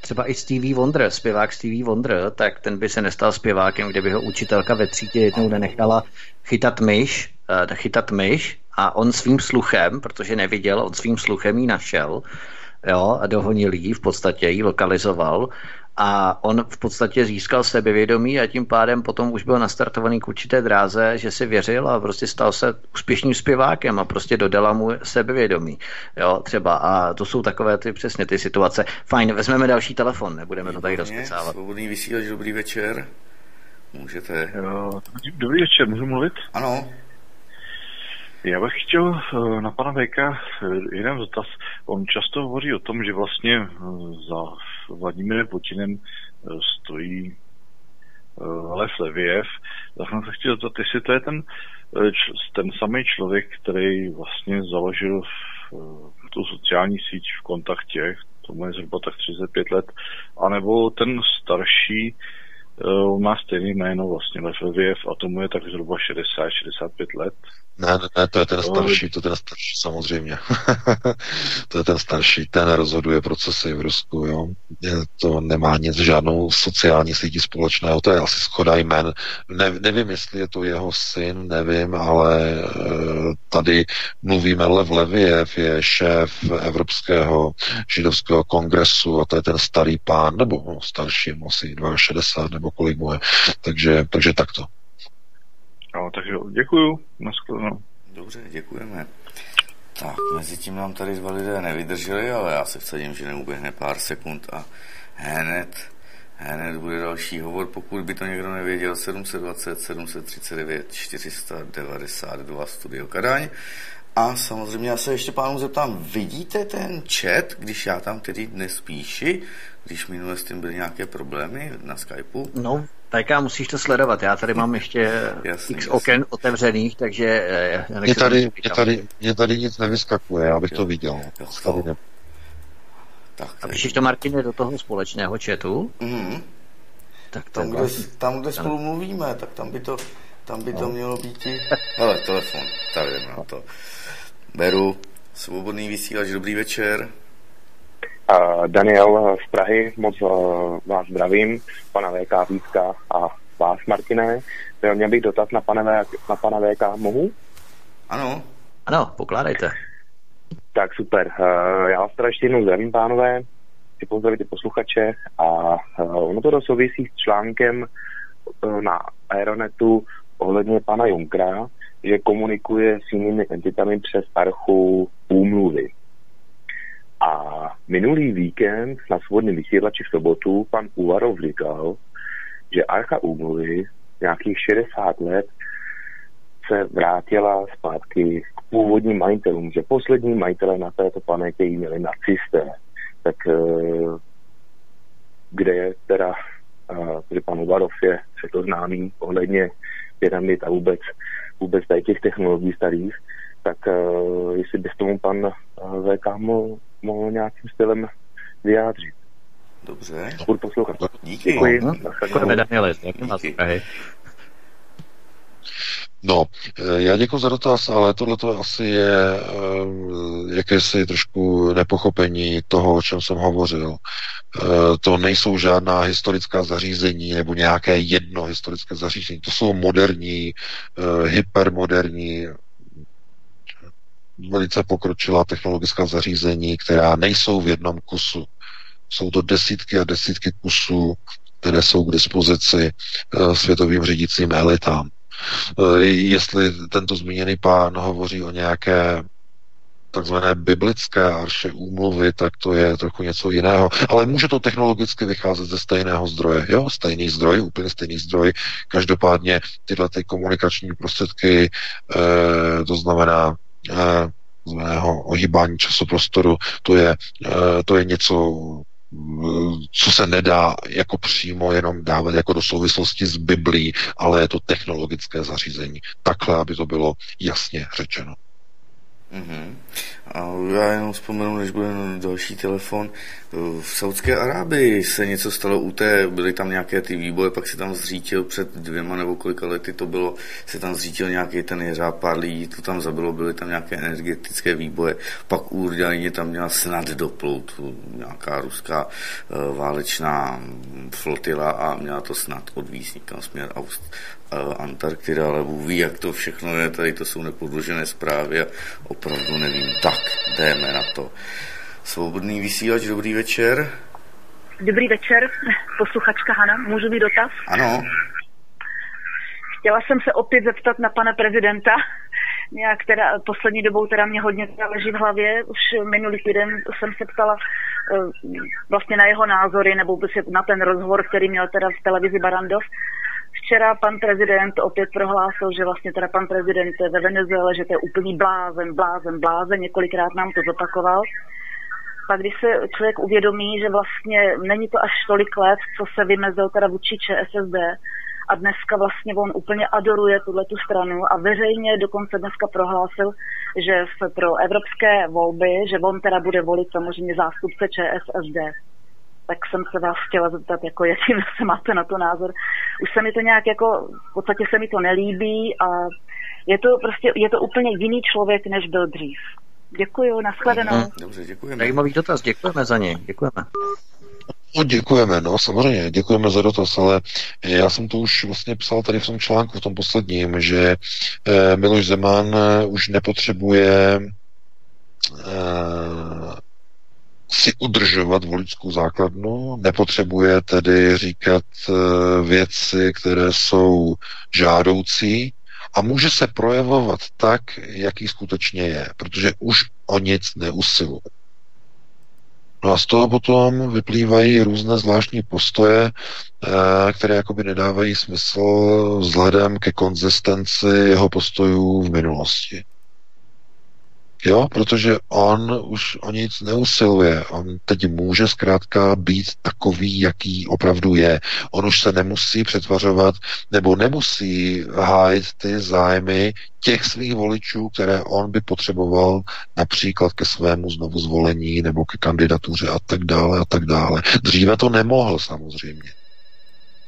třeba i Stevie Wonder, zpěvák Stevie Wonder, tak ten by se nestal zpěvákem, kdyby ho učitelka ve třídě jednou nenechala chytat myš, uh, chytat myš a on svým sluchem, protože neviděl, on svým sluchem ji našel, jo, a dohonil jí, v podstatě ji lokalizoval a on v podstatě získal sebevědomí a tím pádem potom už byl nastartovaný k určité dráze, že si věřil a prostě stal se úspěšným zpěvákem a prostě dodala mu sebevědomí. Jo, třeba. A to jsou takové ty přesně ty situace. Fajn, vezmeme další telefon, nebudeme to tady rozpecávat. Svobodný vysílač, dobrý večer. Můžete. Jo, dobrý večer, můžu mluvit? Ano. Já bych chtěl na pana Vejka jeden dotaz. On často hovoří o tom, že vlastně za Vladimírem Putinem stojí Lev Leviev. Tak jsem se chtěl zeptat, jestli to je ten, ten samý člověk, který vlastně založil tu sociální síť v kontaktě, tomu je zhruba tak třicet pět let, anebo ten starší, on má stejný jméno vlastně Lev Leviev a tomu je tak zhruba šedesát, šedesát pět let. Ne, ne, to je ten starší, to je ten starší samozřejmě. To je ten starší, ten rozhoduje procesy v Rusku, jo. To nemá nic, žádnou sociální sítí společného, to je asi shoda jmen. Ne, nevím, jestli je to jeho syn, nevím, ale tady mluvíme, Lev Leviev je šéf Evropského židovského kongresu a to je ten starý pán, nebo no, starší, asi šedesát dva nebo kolik mu je. Takže, takže takto. No, takže děkuju, naschledanou. Dobře, děkujeme. Tak, mezi tím nám tady dva lidé nevydrželi, ale já se vsadím, že neuběhne pár sekund a hned, hned bude další hovor, pokud by to někdo nevěděl, sedm set dvacet, sedm set třicet devět, čtyři sta devadesát dva Studio Kadaň. A samozřejmě já se ještě pánům zeptám, vidíte ten chat, když já tam tedy dnes píši, když minule s tím byly nějaké problémy na Skypeu? No, tak já musíš to sledovat. Já tady mám ještě jasný, x oken jasný. Otevřených, takže... Mně tady, tady, tady nic nevyskakuje, abych to viděl. Jo, ne... tak, a píšeš to, Martine, do toho společného chatu? Mm. Tak to tam, kde, tam, kde spolu mluvíme, tak tam by to, tam by no. to mělo být i... Hele, telefon, tady jdeme na to. Beru, svobodný vysílač, dobrý večer. Daniel z Prahy, moc vás zdravím, pana V K Vítka a vás, Martine. Měl bych dotaz na pana, v, na pana V K, mohu? Ano, ano, pokládejte. Tak super, já vás teda ještě jednou zdravím, pánové, si pozdravíte posluchače a ono to souvisí s článkem na Aeronetu ohledně pana Junckera, že komunikuje s jinými entitami přes archu úmluvy. A minulý víkend na Svobodném vysílači v sobotu pan Uvarov říkal, že archa úmluvy nějakých šedesát let se vrátila zpátky k původním majitelům, že poslední majitelé na této planetě ji měli nacisté. Tak kde je teda že pan Obarov je všechno známý ohledně pyramid a vůbec, vůbec těch technologií starých, tak uh, jestli by s tomu pan V K mohl, mohl nějakým stylem vyjádřit. Dobře. Budu poslouchat. Díky. Děkuji. No, no. Díky. No, já děkuji za dotaz, ale tohleto asi je jakési trošku nepochopení toho, o čem jsem hovořil. To nejsou žádná historická zařízení nebo nějaké jedno historické zařízení. To jsou moderní, hypermoderní, velice pokročilá technologická zařízení, která nejsou v jednom kusu. Jsou to desítky a desítky kusů, které jsou k dispozici světovým řídícím elitám. Jestli tento zmíněný pán hovoří o nějaké takzvané biblické arše úmluvy, tak to je trochu něco jiného. Ale může to technologicky vycházet ze stejného zdroje. Jo, stejný zdroj, úplně stejný zdroj. Každopádně tyhle ty komunikační prostředky, eh, to znamená eh, znamená ohýbání časoprostoru, to je, eh, to je něco, co se nedá jako přímo jenom dávat jako do souvislosti s Biblií, ale je to technologické zařízení. Takhle, aby to bylo jasně řečeno. Mm-hmm. A já jenom vzpomenu, než bude další telefon. V Saudské Arábii se něco stalo u té, byly tam nějaké ty výboje, pak se tam zřítil před dvěma nebo kolika lety to bylo, se tam zřítil nějaký ten jeřáb, pár lidí to tam zabilo, byly tam nějaké energetické výboje, pak údajně tam měla snad doplout nějaká ruská válečná flotila a měla to snad odvízt někam směr Aust. Antarktida, ale Bůh ví, jak to všechno je, tady to jsou nepodložené zprávy a opravdu nevím. Tak, jdeme na to. Svobodný vysílač, dobrý večer. Dobrý večer, posluchačka Hana, můžu mít dotaz? Ano. Chtěla jsem se opět zeptat na pana prezidenta. Nějak teda poslední dobou teda mě hodně teda leží v hlavě, už minulý týden jsem se ptala uh, vlastně na jeho názory, nebo na ten rozhovor, který měl teda v televizi Barandov. Včera pan prezident opět prohlásil, že vlastně teda pan prezident je ve Venezuele, že to je úplný blázen, blázen, blázen, několikrát nám to zopakoval. Pak když se člověk uvědomí, že vlastně není to až tolik let, co se vymezil teda vůči Č S S D, a dneska vlastně on úplně adoruje tuhletu stranu a veřejně dokonce dneska prohlásil, že se pro evropské volby, že on teda bude volit samozřejmě zástupce Č S S D. Tak jsem se vás chtěla zeptat, jako jaký se máte na to názor. Už se mi to nějak jako, v podstatě se mi to nelíbí a je to prostě, je to úplně jiný člověk, než byl dřív. Děkuju, nashledanou. Dobře, děkujeme. Zajímavý dotaz, děkujeme za něj, děkujeme. No, děkujeme, no samozřejmě, děkujeme za dotaz, ale já jsem to už vlastně psal tady v tom článku, v tom posledním, že eh, Miloš Zeman už nepotřebuje eh, si udržovat voličskou základnu, nepotřebuje tedy říkat věci, které jsou žádoucí a může se projevovat tak, jaký skutečně je, protože už o nic neusiluje. No a z toho potom vyplývají různé zvláštní postoje, které jakoby nedávají smysl vzhledem ke konzistenci jeho postojů v minulosti. Jo, protože on už o nic neusiluje. On teď může zkrátka být takový, jaký opravdu je. On už se nemusí přetvařovat nebo nemusí hájit ty zájmy těch svých voličů, které on by potřeboval například ke svému znovu zvolení nebo ke kandidatuře a tak dále a tak dále. Dříve to nemohl samozřejmě.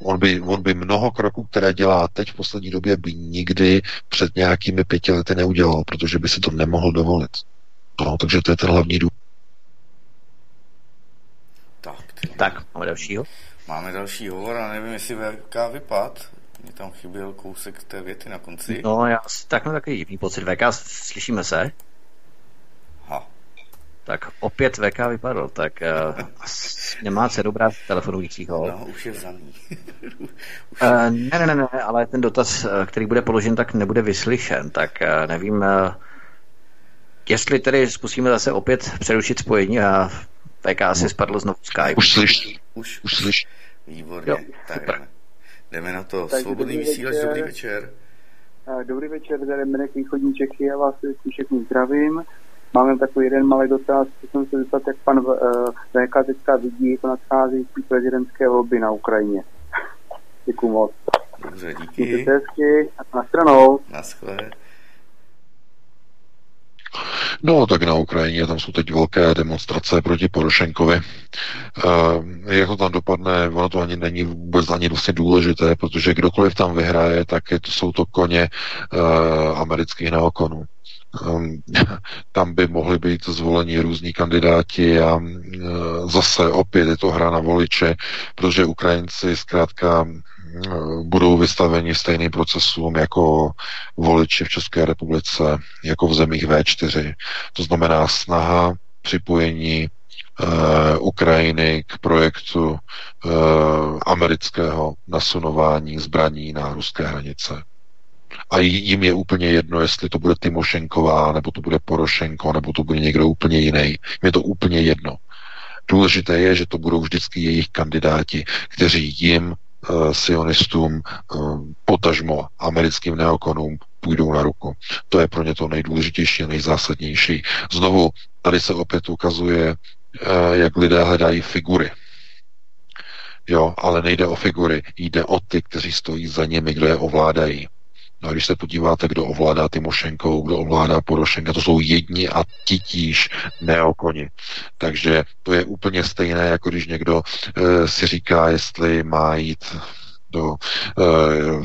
On by, on by mnoho kroků, které dělá teď v poslední době, by nikdy před nějakými pěti lety neudělal, protože by si to nemohl dovolit. No, takže to je ten hlavní důvod. Tak, tak, máme dalšího. Máme další hovor a nevím, jestli V K vypad. Mně tam chyběl kousek té věty na konci. No, já tak mám takový divný pocit. V K, slyšíme se? Ha. Tak opět V K vypadl, tak uh, nemá se dobrá telefonujícího. No, už je vzaný. už je... Uh, ne, ne, ne, ale ten dotaz, který bude položen, tak nebude vyslyšen, tak uh, nevím, uh, jestli tedy zkusíme zase opět přerušit spojení a V K si spadl znovu Skype. Už slyší, už, už slyší. Výborně, jo, tak jdeme. jdeme na to. Tak Svobodný vysílač, dobrý večer. Dobrý večer, tady Mirek Východní Čechy, já vás všechny zdravím. Máme takový jeden malý dotaz, chci jsem se zeptat, jak pan V K teďka vidí, jak nadchází prezidentské volby na Ukrajině. Děkuji moc. Dobře, díky. Mějte hezky. Na stranou. Naschle. No, tak na Ukrajině, tam jsou teď velké demonstrace proti Porošenkovi. E, jak to tam dopadne, ono to ani není vůbec ani vlastně důležité, protože kdokoliv tam vyhraje, tak je, to, jsou to koně e, amerických neokonů. E, tam by mohli být zvoleni různí kandidáti a e, zase opět je to hra na voliče, protože Ukrajinci zkrátka budou vystaveni stejným procesům jako voliči v České republice, jako v zemích vé čtyři. To znamená snaha připojení eh, Ukrajiny k projektu eh, amerického nasunování zbraní na ruské hranice. A jim je úplně jedno, jestli to bude Tymošenková, nebo to bude Porošenko, nebo to bude někdo úplně jiný. Jim je to úplně jedno. Důležité je, že to budou vždycky jejich kandidáti, kteří jim sionistům, potažmo americkým neokonům půjdou na ruku. To je pro ně to nejdůležitější a nejzásadnější. Znovu, tady se opět ukazuje, jak lidé hledají figury. Jo, ale nejde o figury, jde o ty, kteří stojí za nimi, kdo je ovládají. No a když se podíváte, kdo ovládá Tymošenkou, kdo ovládá Porošenka, to jsou jedni a titíž neokoni. Takže to je úplně stejné, jako když někdo e, si říká, jestli má jít do,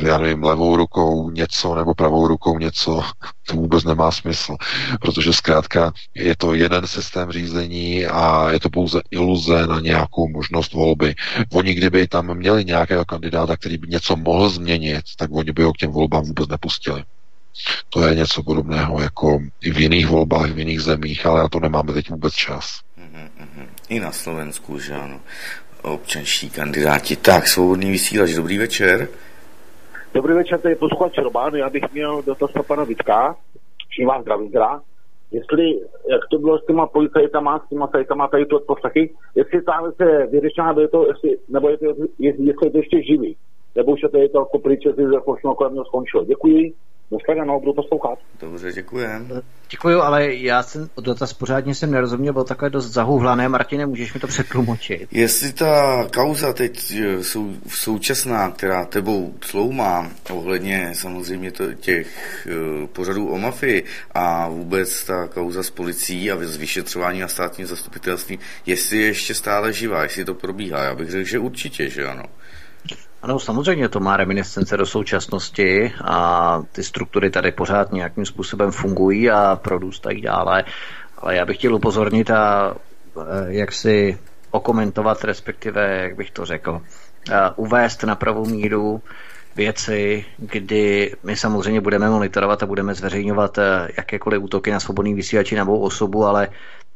e, já nevím, levou rukou něco nebo pravou rukou něco. To vůbec nemá smysl, protože zkrátka je to jeden systém řízení a je to pouze iluze na nějakou možnost volby. Oni, kdyby tam měli nějakého kandidáta, který by něco mohl změnit, tak oni by ho k těm volbám vůbec nepustili. To je něco podobného jako i v jiných volbách, v jiných zemích, ale na to nemáme teď vůbec čas. I na Slovensku, že ano. Občanští kandidáti. Tak, Svobodný vysílač, dobrý večer. Dobrý večer, tady je posluchač Roman. Já bych měl dotaz na pana Vítka. Vším vás zdravím, teda. Jestli, jak to bylo s těma policajtama, s těma sajtama, tady to odposlechy, jestli tam se vyřešená, nebo je to, jestli, nebo je to, jestli je to ještě živý, nebo už je to, je to jako pryč, jestli všechno kolem mě skončilo. Děkuji. Dostanou, budu poslouchat. Dobře, děkujem. Děkuju, ale já jsem dotaz pořádně jsem nerozuměl, bylo takové dost zahuhlané. Martine, můžeš mi to přetlumočit? Jestli ta kauza teď sou, současná, která tebou cloumá, ohledně samozřejmě to, těch uh, pořadů o mafii a vůbec ta kauza s policií a z vyšetřování a státním zastupitelstvím, jestli je ještě stále živá, jestli to probíhá, já bych řekl, že určitě, že ano. Ano, samozřejmě to má reminiscence do současnosti a ty struktury tady pořád nějakým způsobem fungují a prodůstají dále, ale já bych chtěl upozornit a jak si okomentovat, respektive, jak bych to řekl, uvést na pravou míru věci, kdy my samozřejmě budeme monitorovat a budeme zveřejňovat jakékoliv útoky na svobodný vysílači na mou osobu, ale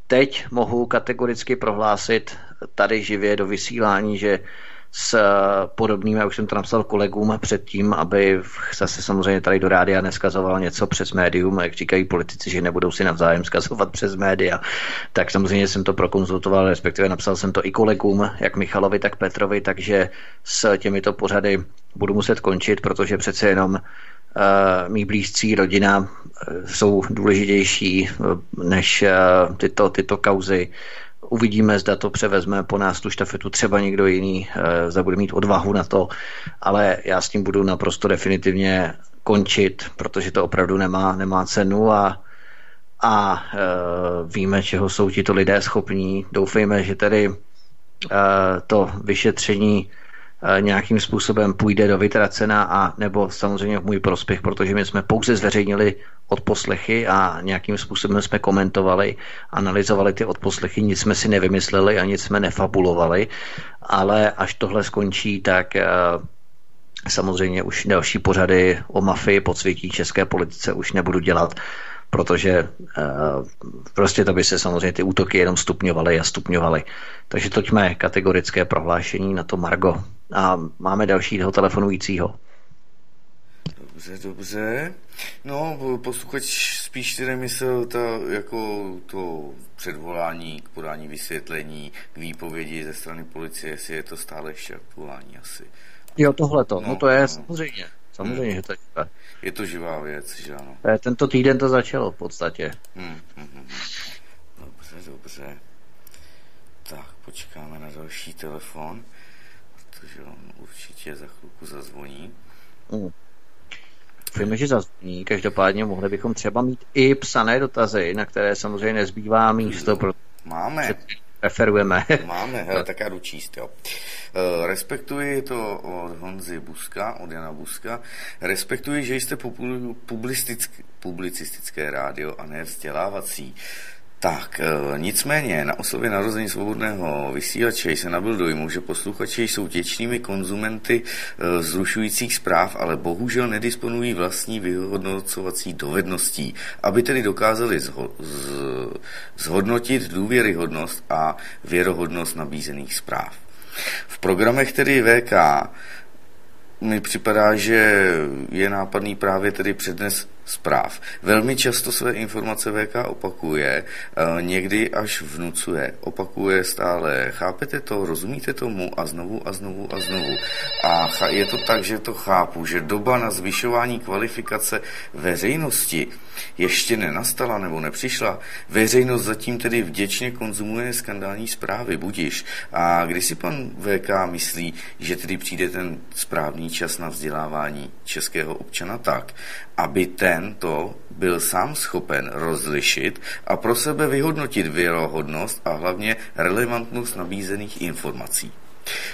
teď mohu kategoricky prohlásit tady živě do vysílání, že s podobným, já už jsem to napsal kolegům předtím, aby se samozřejmě tady do rádia neskazoval něco přes médium, jak říkají politici, že nebudou si navzájem skazovat přes média, tak samozřejmě jsem to prokonzultoval, respektive napsal jsem to i kolegům, jak Michalovi, tak Petrovi, takže s těmito pořady budu muset končit, protože přece jenom Uh, mí blízcí, rodina uh, jsou důležitější uh, než uh, tyto, tyto kauzy. Uvidíme, zda to převezme po nás tu štafetu třeba někdo jiný, uh, zda bude mít odvahu na to, ale já s tím budu naprosto definitivně končit, protože to opravdu nemá, nemá cenu a, a uh, víme, čeho jsou tito lidé schopní. Doufejme, že tedy uh, to vyšetření nějakým způsobem půjde do vytracena a nebo samozřejmě v můj prospěch, protože my jsme pouze zveřejnili odposlechy a nějakým způsobem jsme komentovali, analyzovali ty odposlechy, nic jsme si nevymysleli a nic jsme nefabulovali, ale až tohle skončí, tak samozřejmě už další pořady o mafii, podsvětí české politice už nebudu dělat, protože prostě to by se samozřejmě ty útoky jenom stupňovaly a stupňovaly. Takže toť mé kategorické prohlášení na to margo. A máme dalšího telefonujícího. Dobře, dobře. No, posluchač spíš tedy myslel ta, jako to předvolání k podání vysvětlení, k výpovědi ze strany policie, jestli je to stále ještě aktuální asi. Jo, tohleto. No, no to je no. samozřejmě. Samozřejmě, že to je. Je to živá věc, že ano. Tento týden to začalo v podstatě. Hmm, hmm, hmm. Dobře, dobře. Tak, počkáme na další telefon. protože on určitě za chvilku zazvoní. Mm. Víme, že zazvoní, každopádně mohli bychom třeba mít i psané dotazy, na které samozřejmě nezbývá místo, protože máme. Preferujeme. Máme, hele, tak já jdu číst, jo. Respektuji to od Honzy Buska, od Jana Buska. Respektuji, že jste publicistické rádio a ne vzdělávací. Tak, nicméně na oslavě narození Svobodného vysílače se nabyl dojmu, že posluchači jsou těčnými konzumenty zrušujících zpráv, ale bohužel nedisponují vlastní vyhodnocovací dovedností, aby tedy dokázali zho- z- zhodnotit důvěryhodnost a věrohodnost nabízených zpráv. V programech tedy V K mi připadá, že je nápadný právě tedy přednes zpráv. Velmi často své informace V K opakuje, někdy až vnucuje. Opakuje stále. Chápete to, rozumíte tomu a znovu a znovu a znovu. A je to tak, že to chápu, že doba na zvyšování kvalifikace veřejnosti ještě nenastala nebo nepřišla. Veřejnost zatím tedy vděčně konzumuje skandální zprávy, budiš. A když si pan V K myslí, že tedy přijde ten správný čas na vzdělávání českého občana tak, aby ten to byl sám schopen rozlišit a pro sebe vyhodnotit věrohodnost a hlavně relevantnost nabízených informací.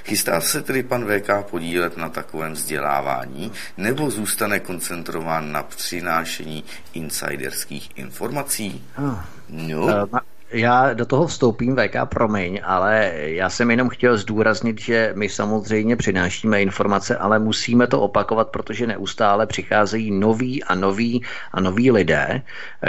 Chystá se tedy pan V K podílet na takovém vzdělávání, nebo zůstane koncentrován na přinášení insiderských informací? No. Já do toho vstoupím, V K, promiň, ale já jsem jenom chtěl zdůraznit, že my samozřejmě přinášíme informace, ale musíme to opakovat, protože neustále přicházejí noví a noví a noví lidé,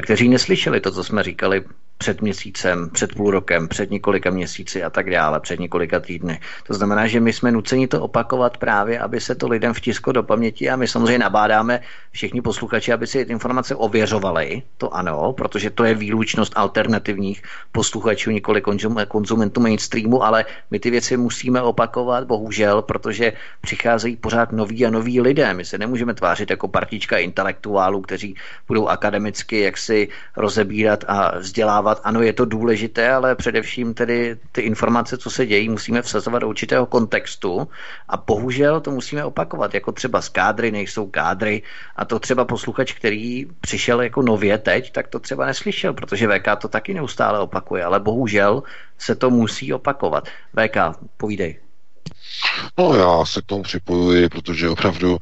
kteří neslyšeli to, co jsme říkali před měsícem, před půl rokem, před několika měsíci a tak dále, před několika týdny. To znamená, že my jsme nuceni to opakovat právě, aby se to lidem vtisklo do paměti a my samozřejmě nabádáme všichni posluchači, aby si informace ověřovali, to ano, protože to je výlučnost alternativních posluchačů, nikoli konzumentů mainstreamu, ale my ty věci musíme opakovat, bohužel, protože přicházejí pořád noví a noví lidé. My se nemůžeme tvářit jako partička intelektuálů, kteří budou akademicky jaksi rozebírat a vzdělávat. Ano, je to důležité, ale především tedy ty informace, co se dějí, musíme vsazovat do určitého kontextu a bohužel to musíme opakovat, jako třeba z kádry nejsou kádry a to třeba posluchač, který přišel jako nově teď, tak to třeba neslyšel, protože V K to taky neustále opakuje, ale bohužel se to musí opakovat. V K, povídej. No, já se k tomu připojuji, protože opravdu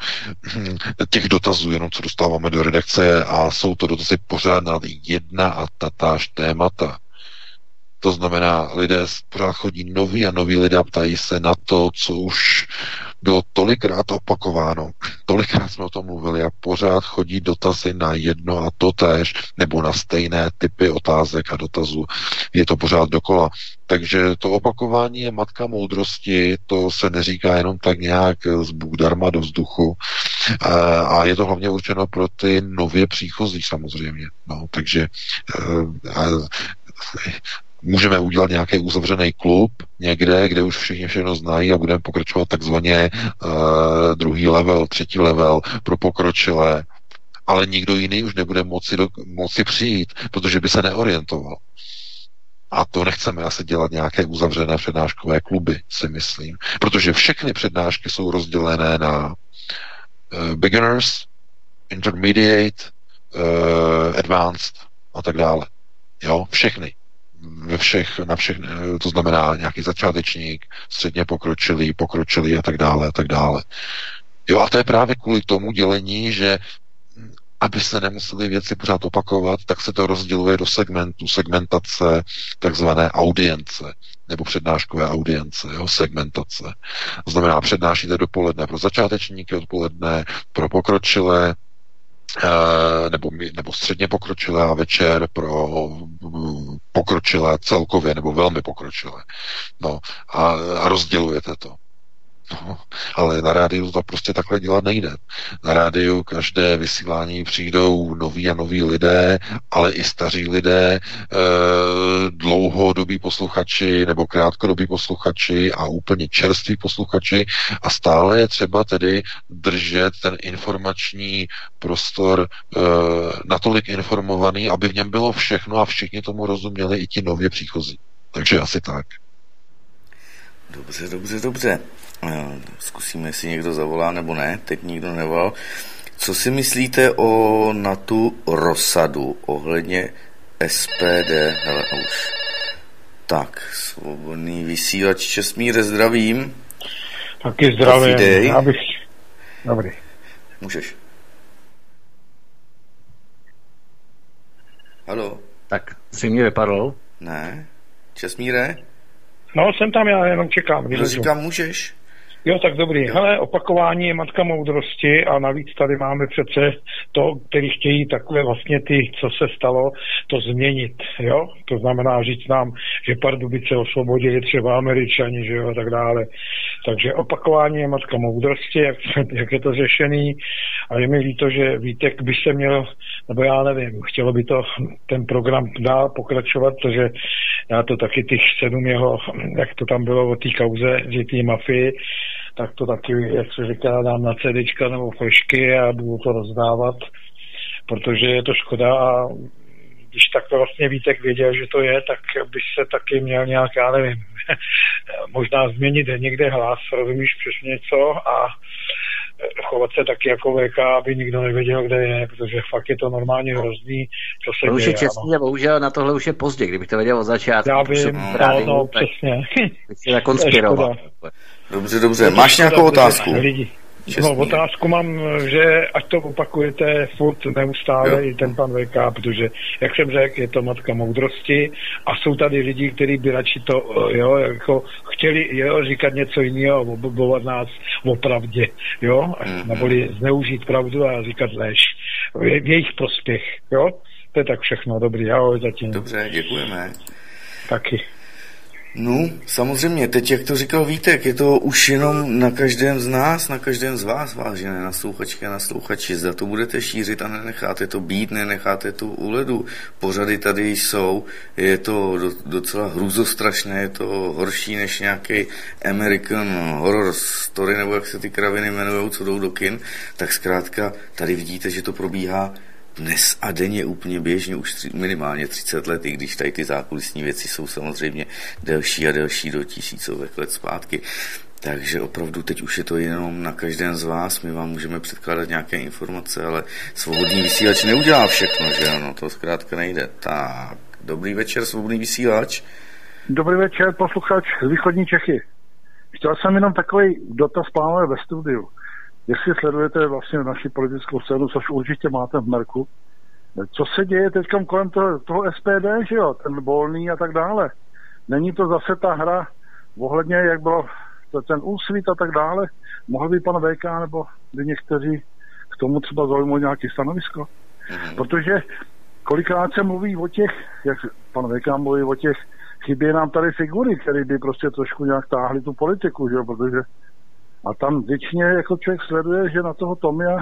těch dotazů, jenom co dostáváme do redakce, a jsou to dotazy pořád na jedna a tatáž témata. To znamená, lidé pořád chodí noví a noví lidé a ptají se na to, co už bylo tolikrát opakováno. Tolikrát jsme o tom mluvili a pořád chodí dotazy na jedno a totéž, nebo na stejné typy otázek a dotazů. Je to pořád dokola. Takže to opakování je matka moudrosti, to se neříká jenom tak nějak z Bůh darma do vzduchu. A je to hlavně určeno pro ty nově příchozí samozřejmě. No, takže a, můžeme udělat nějaký uzavřený klub někde, kde už všichni všechno znají a budeme pokračovat takzvaně uh, druhý level, třetí level pro pokročilé, ale nikdo jiný už nebude moci, do, moci přijít, protože by se neorientoval. A to nechceme asi dělat nějaké uzavřené přednáškové kluby, si myslím. Protože všechny přednášky jsou rozdělené na uh, beginners, intermediate, uh, advanced a tak dále. Jo, všechny. Ve všech, na všech, to znamená nějaký začátečník, středně pokročilý, pokročilý a tak dále a tak dále. Jo, a to je právě kvůli tomu dělení, že aby se nemuseli věci pořád opakovat, tak se to rozděluje do segmentů, segmentace, takzvané audience, nebo přednáškové audience, jo, segmentace. To znamená, přednášíte dopoledne pro začátečníky, odpoledne pro pokročilé, nebo, nebo středně pokročilé a večer pro pokročilé celkově, nebo velmi pokročilé. No, a, a rozdělujete to. No, ale na rádiu to prostě takhle dělat nejde. Na rádiu každé vysílání přijdou noví a noví lidé, ale i staří lidé, dlouhodobí posluchači nebo krátkodobí posluchači a úplně čerství posluchači a stále je třeba tedy držet ten informační prostor natolik informovaný, aby v něm bylo všechno a všichni tomu rozuměli i ti nově příchozí. Takže asi tak. Dobře, dobře, dobře. Zkusíme, jestli někdo zavolá nebo ne. Teď nikdo nevolal. Co si myslíte o na tu rozsadu ohledně S P D? Hele, a už. Tak, Svobodný vysílač Česmíre, zdravím. Taky zdravím. Já bych... Dobrý. Můžeš. Haló. Tak, jsi mě vypadl? Ne. Česmíre? No, jsem tam, já jenom čekám. Říkám, můžeš? Jo, tak dobrý. Jo. Hele, opakování je matka moudrosti a navíc tady máme přece to, který chtějí takové vlastně ty, co se stalo, to změnit, jo? To znamená říct nám, že Pardubice osvobodili třeba Američani, že jo, a tak dále. Takže opakování je matka moudrosti, jak, jak je to řešený, a je mi líto, že Vítek by se měl, nebo já nevím, chtělo by to ten program dál pokračovat, protože já to taky těch sedm jeho, jak to tam bylo o té kauze, že té mafii, tak to taky, jak se říká, dám na CDčka nebo flešky a budu to rozdávat, protože je to škoda, a když tak to vlastně Vítek věděl, že to je, tak by se taky měl nějak, já nevím, možná změnit někde hlas, rozumíš, přesně něco, a chovat se taky jako V K, aby nikdo nevěděl, kde je, protože fakt je to normálně hrozný, co se děje. Už je čestně, bohužel na tohle už je pozdě, kdybych to věděl od začátku. Já vím, no, no, přesně. Bych se zakonspiroval. Dobře, dobře, máš nějakou otázku? No, otázku mám, že ať to opakujete furt neustále, jo, i ten pan V K, protože, jak jsem řekl, je to matka moudrosti a jsou tady lidi, kteří by radši to, jo, jako chtěli, jo, říkat něco jiného, obobovat nás o pravdě, jo, mm-hmm, neboli zneužít pravdu a říkat lež v jejich prospěch, jo. To je tak všechno, dobrý, ahoj zatím. Dobře, děkujeme. Taky. No, samozřejmě, teď, jak to říkal Vítek, je to už jenom na každém z nás, na každém z vás, vážené nasluchačky a nasluchači, zda to budete šířit a nenecháte to být, nenecháte to u ledu. Pořady tady jsou, je to docela hrůzostrašné, je to horší než nějaký American Horror Story, nebo jak se ty kraviny jmenujou, co jdou do kin, tak zkrátka tady vidíte, že to probíhá dnes a denně úplně běžně, už tři, minimálně třicet let, i když tady ty zákulisní věci jsou samozřejmě delší a delší, do tisícovek let zpátky. Takže opravdu teď už je to jenom na každém z vás, my vám můžeme předkládat nějaké informace, ale Svobodný vysílač neudělá všechno, že ano, to zkrátka nejde. Tak, dobrý večer, Svobodný vysílač. Dobrý večer, posluchač z východní Čechy. Chtěl jsem jenom takový dotaz, pánové, ve studiu. Jestli sledujete vlastně naši politickou scénu, což určitě máte v merku, co se děje teď kolem toho, toho S P D, že jo, ten Volný a tak dále. Není to zase ta hra ohledně, jak bylo ten Úsvit a tak dále. Mohl by pan V K nebo by někteří k tomu třeba zaujmout nějaké stanovisko? Mm-hmm. Protože kolikrát se mluví o těch, jak pan V K mluví o těch, chybí nám tady figury, které by prostě trošku nějak táhly tu politiku, že jo, protože a tam většině jako člověk sleduje, že na toho Tomia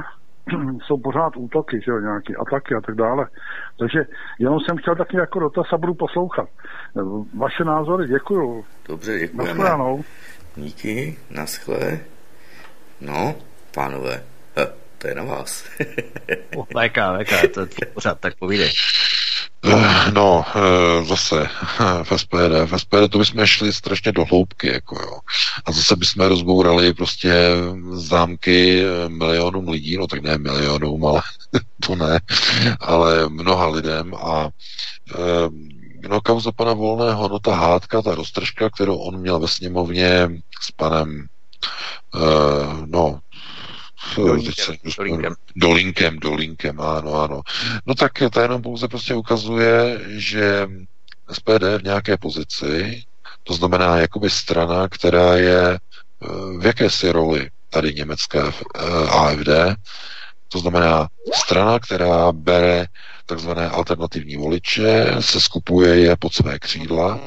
jsou pořád útoky, že jo, nějaké ataky a tak dále. Takže jenom jsem chtěl taky jako dotaz a budu poslouchat. Vaše názory, děkuju. Dobře, děkujeme. Naschledanou. Díky, naschle. No, pánové, to je na vás. Léka, léka, to pořád tak povídej. No, zase v S P D. V S P D to bychom šli strašně do hloubky, jako jo. A zase bychom rozbourali prostě zámky milionům lidí, no tak ne milionům, ale to ne, ale mnoha lidem. A no, kauza pana Volného, no ta hádka, ta roztržka, kterou on měl ve sněmovně s panem, no, Dolinkem, dolinkem. dolinkem, dolinkem, ano, ano. No tak to jenom pouze prostě ukazuje, že S P D v nějaké pozici, to znamená jakoby strana, která je v jakési roli tady německé A F D, to znamená strana, která bere takzvané alternativní voliče, se skupuje je pod své křídla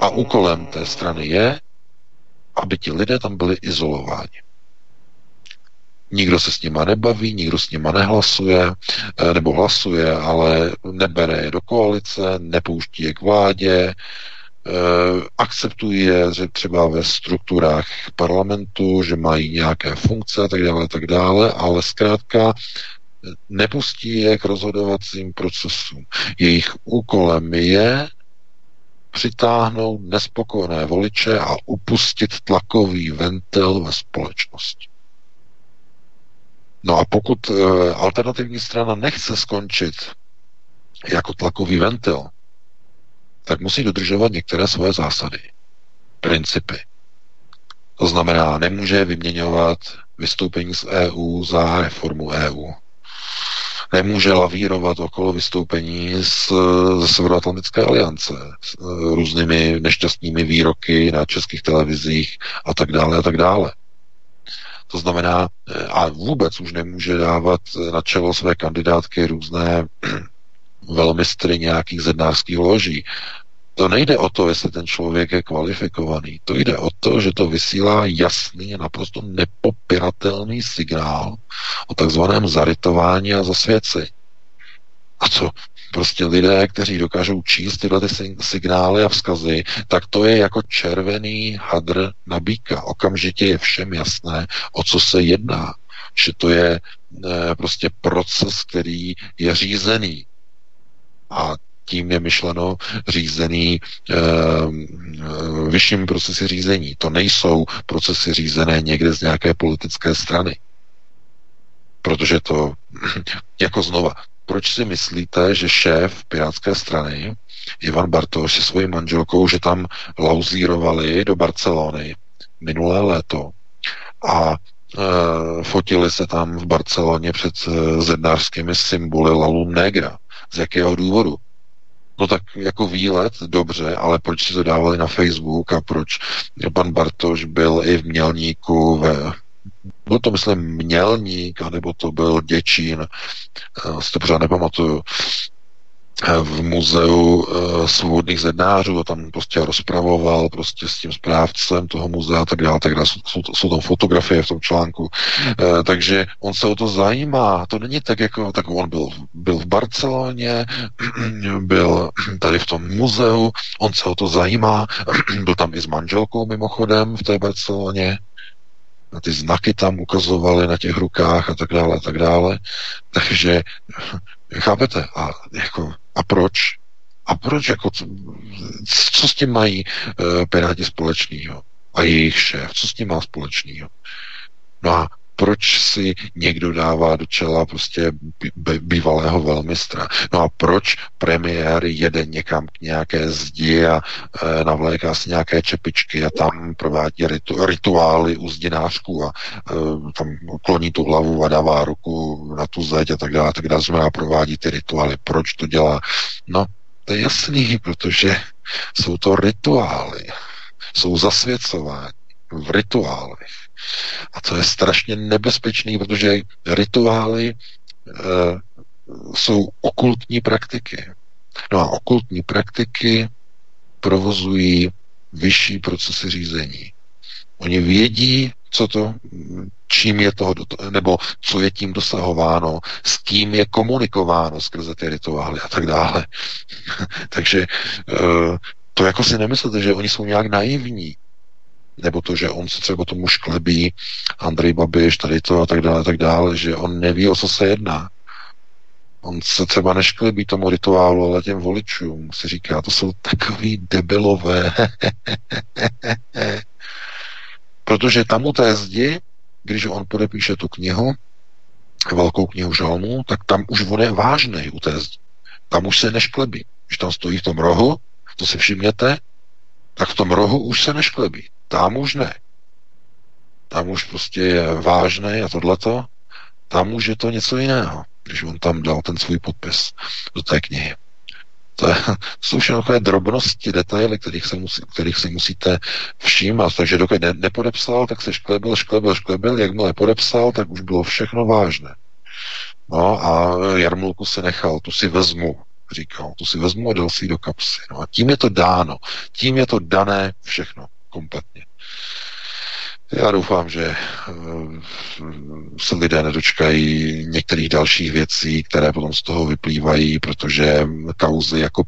a úkolem té strany je, aby ti lidé tam byli izolováni. Nikdo se s nima nebaví, nikdo s nima nehlasuje, nebo hlasuje, ale nebere je do koalice, nepouští je k vládě, akceptuje, že třeba ve strukturách parlamentu, že mají nějaké funkce a tak dále, tak dále, ale zkrátka nepustí je k rozhodovacím procesům. Jejich úkolem je přitáhnout nespokojené voliče a upustit tlakový ventil ve společnosti. No a pokud alternativní strana nechce skončit jako tlakový ventil, tak musí dodržovat některé svoje zásady, principy. To znamená, nemůže vyměňovat vystoupení z E U za reformu E U. Nemůže lavírovat okolo vystoupení z, ze Severoatlantické aliance s různými nešťastnými výroky na českých televizích a tak dále a tak dále. To znamená, a vůbec už nemůže dávat na čelo své kandidátky různé velmistry nějakých zednářských loží. To nejde o to, jestli ten člověk je kvalifikovaný. To jde o to, že to vysílá jasný, naprosto nepopiratelný signál o takzvaném zarytování a zasvěci. A co? Prostě lidé, kteří dokážou číst tyhle ty signály a vzkazy, tak to je jako červený hadr na býka. Okamžitě je všem jasné, o co se jedná. Že to je e, prostě proces, který je řízený. A tím je myšleno řízený e, vyšším procesy řízení. To nejsou procesy řízené někde z nějaké politické strany. Protože to, jako znova, proč si myslíte, že šéf Pirátské strany, Ivan Bartoš, se svojí manželkou, že tam lauzírovali do Barcelony minulé léto a e, fotili se tam v Barceloně před zednářskými symboly La Luna Negra? Z jakého důvodu? No tak jako výlet, dobře, ale proč si to dávali na Facebook a proč pan Bartoš byl i v Mělníku ve... Byl to, myslím, Mělník, anebo to byl Děčín, si to pořád nepamatuju, v muzeu svobodných zednářů a tam prostě rozpravoval prostě s tím správcem toho muzea a tak dále, tak dále. Jsou, jsou tam fotografie v tom článku. E, takže on se o to zajímá. To není tak, jako tak on byl, byl v Barceloně, byl tady v tom muzeu, on se o to zajímá, byl tam i s manželkou mimochodem v té Barceloně. A ty znaky tam ukazovaly na těch rukách a tak dále a tak dále. Takže chápete? A, jako, a proč? A proč? Jako, co, co s tím mají uh, Piráti společného? A jejich šéf? Co s tím má společného? No a proč si někdo dává do čela prostě bývalého velmistra? No a proč premiér jede někam k nějaké zdi a e, navléká si nějaké čepičky a tam provádí ritu, rituály u zdinářků a e, tam kloní tu hlavu a dává ruku na tu zeď a tak dále, tak dále znamená provádí ty rituály. Proč to dělá? No, to je jasný, protože jsou to rituály. Jsou zasvěcování v rituálech. A to je strašně nebezpečný, protože rituály e, jsou okultní praktiky. No a okultní praktiky provozují vyšší procesy řízení. Oni vědí, co to, čím je toho, nebo co je tím dosahováno, s kým je komunikováno skrze ty rituály a tak dále. Takže e, to jako si nemyslete, že oni jsou nějak naivní. Nebo to, že on se třeba tomu šklebí, Andrej Babiš, tady to a tak dále, tak dále, že on neví, o co se jedná. On se třeba nešklebí tomu rituálu, ale těm voličům si říká, to jsou takový debilové. Protože tam u té zdi, když on podepíše tu knihu, velkou knihu žalmu, tak tam už on je vážnej u té zdi. Tam už se nešklebí. Když tam stojí v tom rohu, to si všimněte, tak v tom rohu už se nešklebí. Tam už ne. Tam už prostě je vážné a tohleto. Tam už je to něco jiného, když on tam dal ten svůj podpis do té knihy. To, je, to jsou všechno takové drobnosti, detaily, kterých se, musí, kterých se musíte všímat. Takže dokud ne, nepodepsal, tak se šklebil, šklebil, šklebil. Jakmile podepsal, tak už bylo všechno vážné. No a jarmulku si nechal, tu si vezmu. Říkal, tu si vezmu a dal si do kapsy. No a tím je to dáno. Tím je to dané všechno. Kompletně. Já doufám, že se lidé nedočkají některých dalších věcí, které potom z toho vyplývají, protože kauzy jako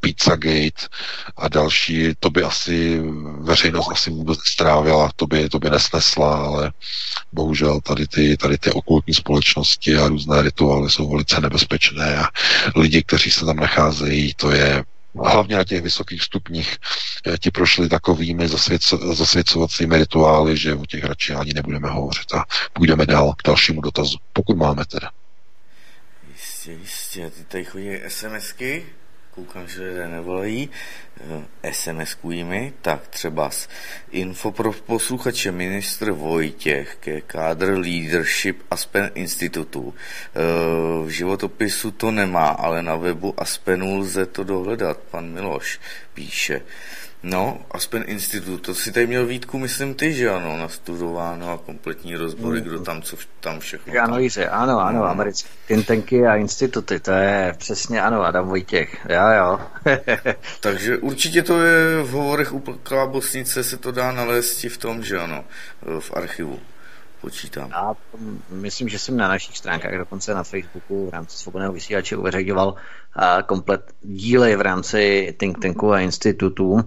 Pizzagate a další, to by asi veřejnost asi vůbec nestrávila, to by, to by nesnesla, ale bohužel tady ty, tady ty okultní společnosti a různé rituály jsou velice nebezpečné a lidi, kteří se tam nacházejí, to je hlavně na těch vysokých stupních, ti prošli takovými zasvěc- zasvěcovacími rituály, že o těch radši ani nebudeme hovořit a půjdeme dál k dalšímu dotazu, pokud máme teda. Jistě, jistě, ty tady chodí SMSky, koukám, že lidé nevolají, SMSkují mi, tak třeba z info pro posluchače ministr Vojtěch ke kádr Leadership Aspen Institutu. V životopisu to nemá, ale na webu Aspenu lze to dohledat, pan Miloš píše. No, Aspen Institut, to si tady měl, Vítku, myslím ty, že ano, nastudováno a kompletní rozbory, kdo tam, co tam všechno. Ano, Jiře, ano, ano, americké think-tanky a instituty, to je přesně ano, Adam Vojtěch, jo, jo. Takže určitě to je v hovorech Uplklá Bosnice, se to dá nalézt v tom, že ano, v archivu, počítám. Já myslím, že jsem na našich stránkách, dokonce na Facebooku v rámci Svobodného vysílače uveřejňoval komplet díly v rámci think tanku a institutů,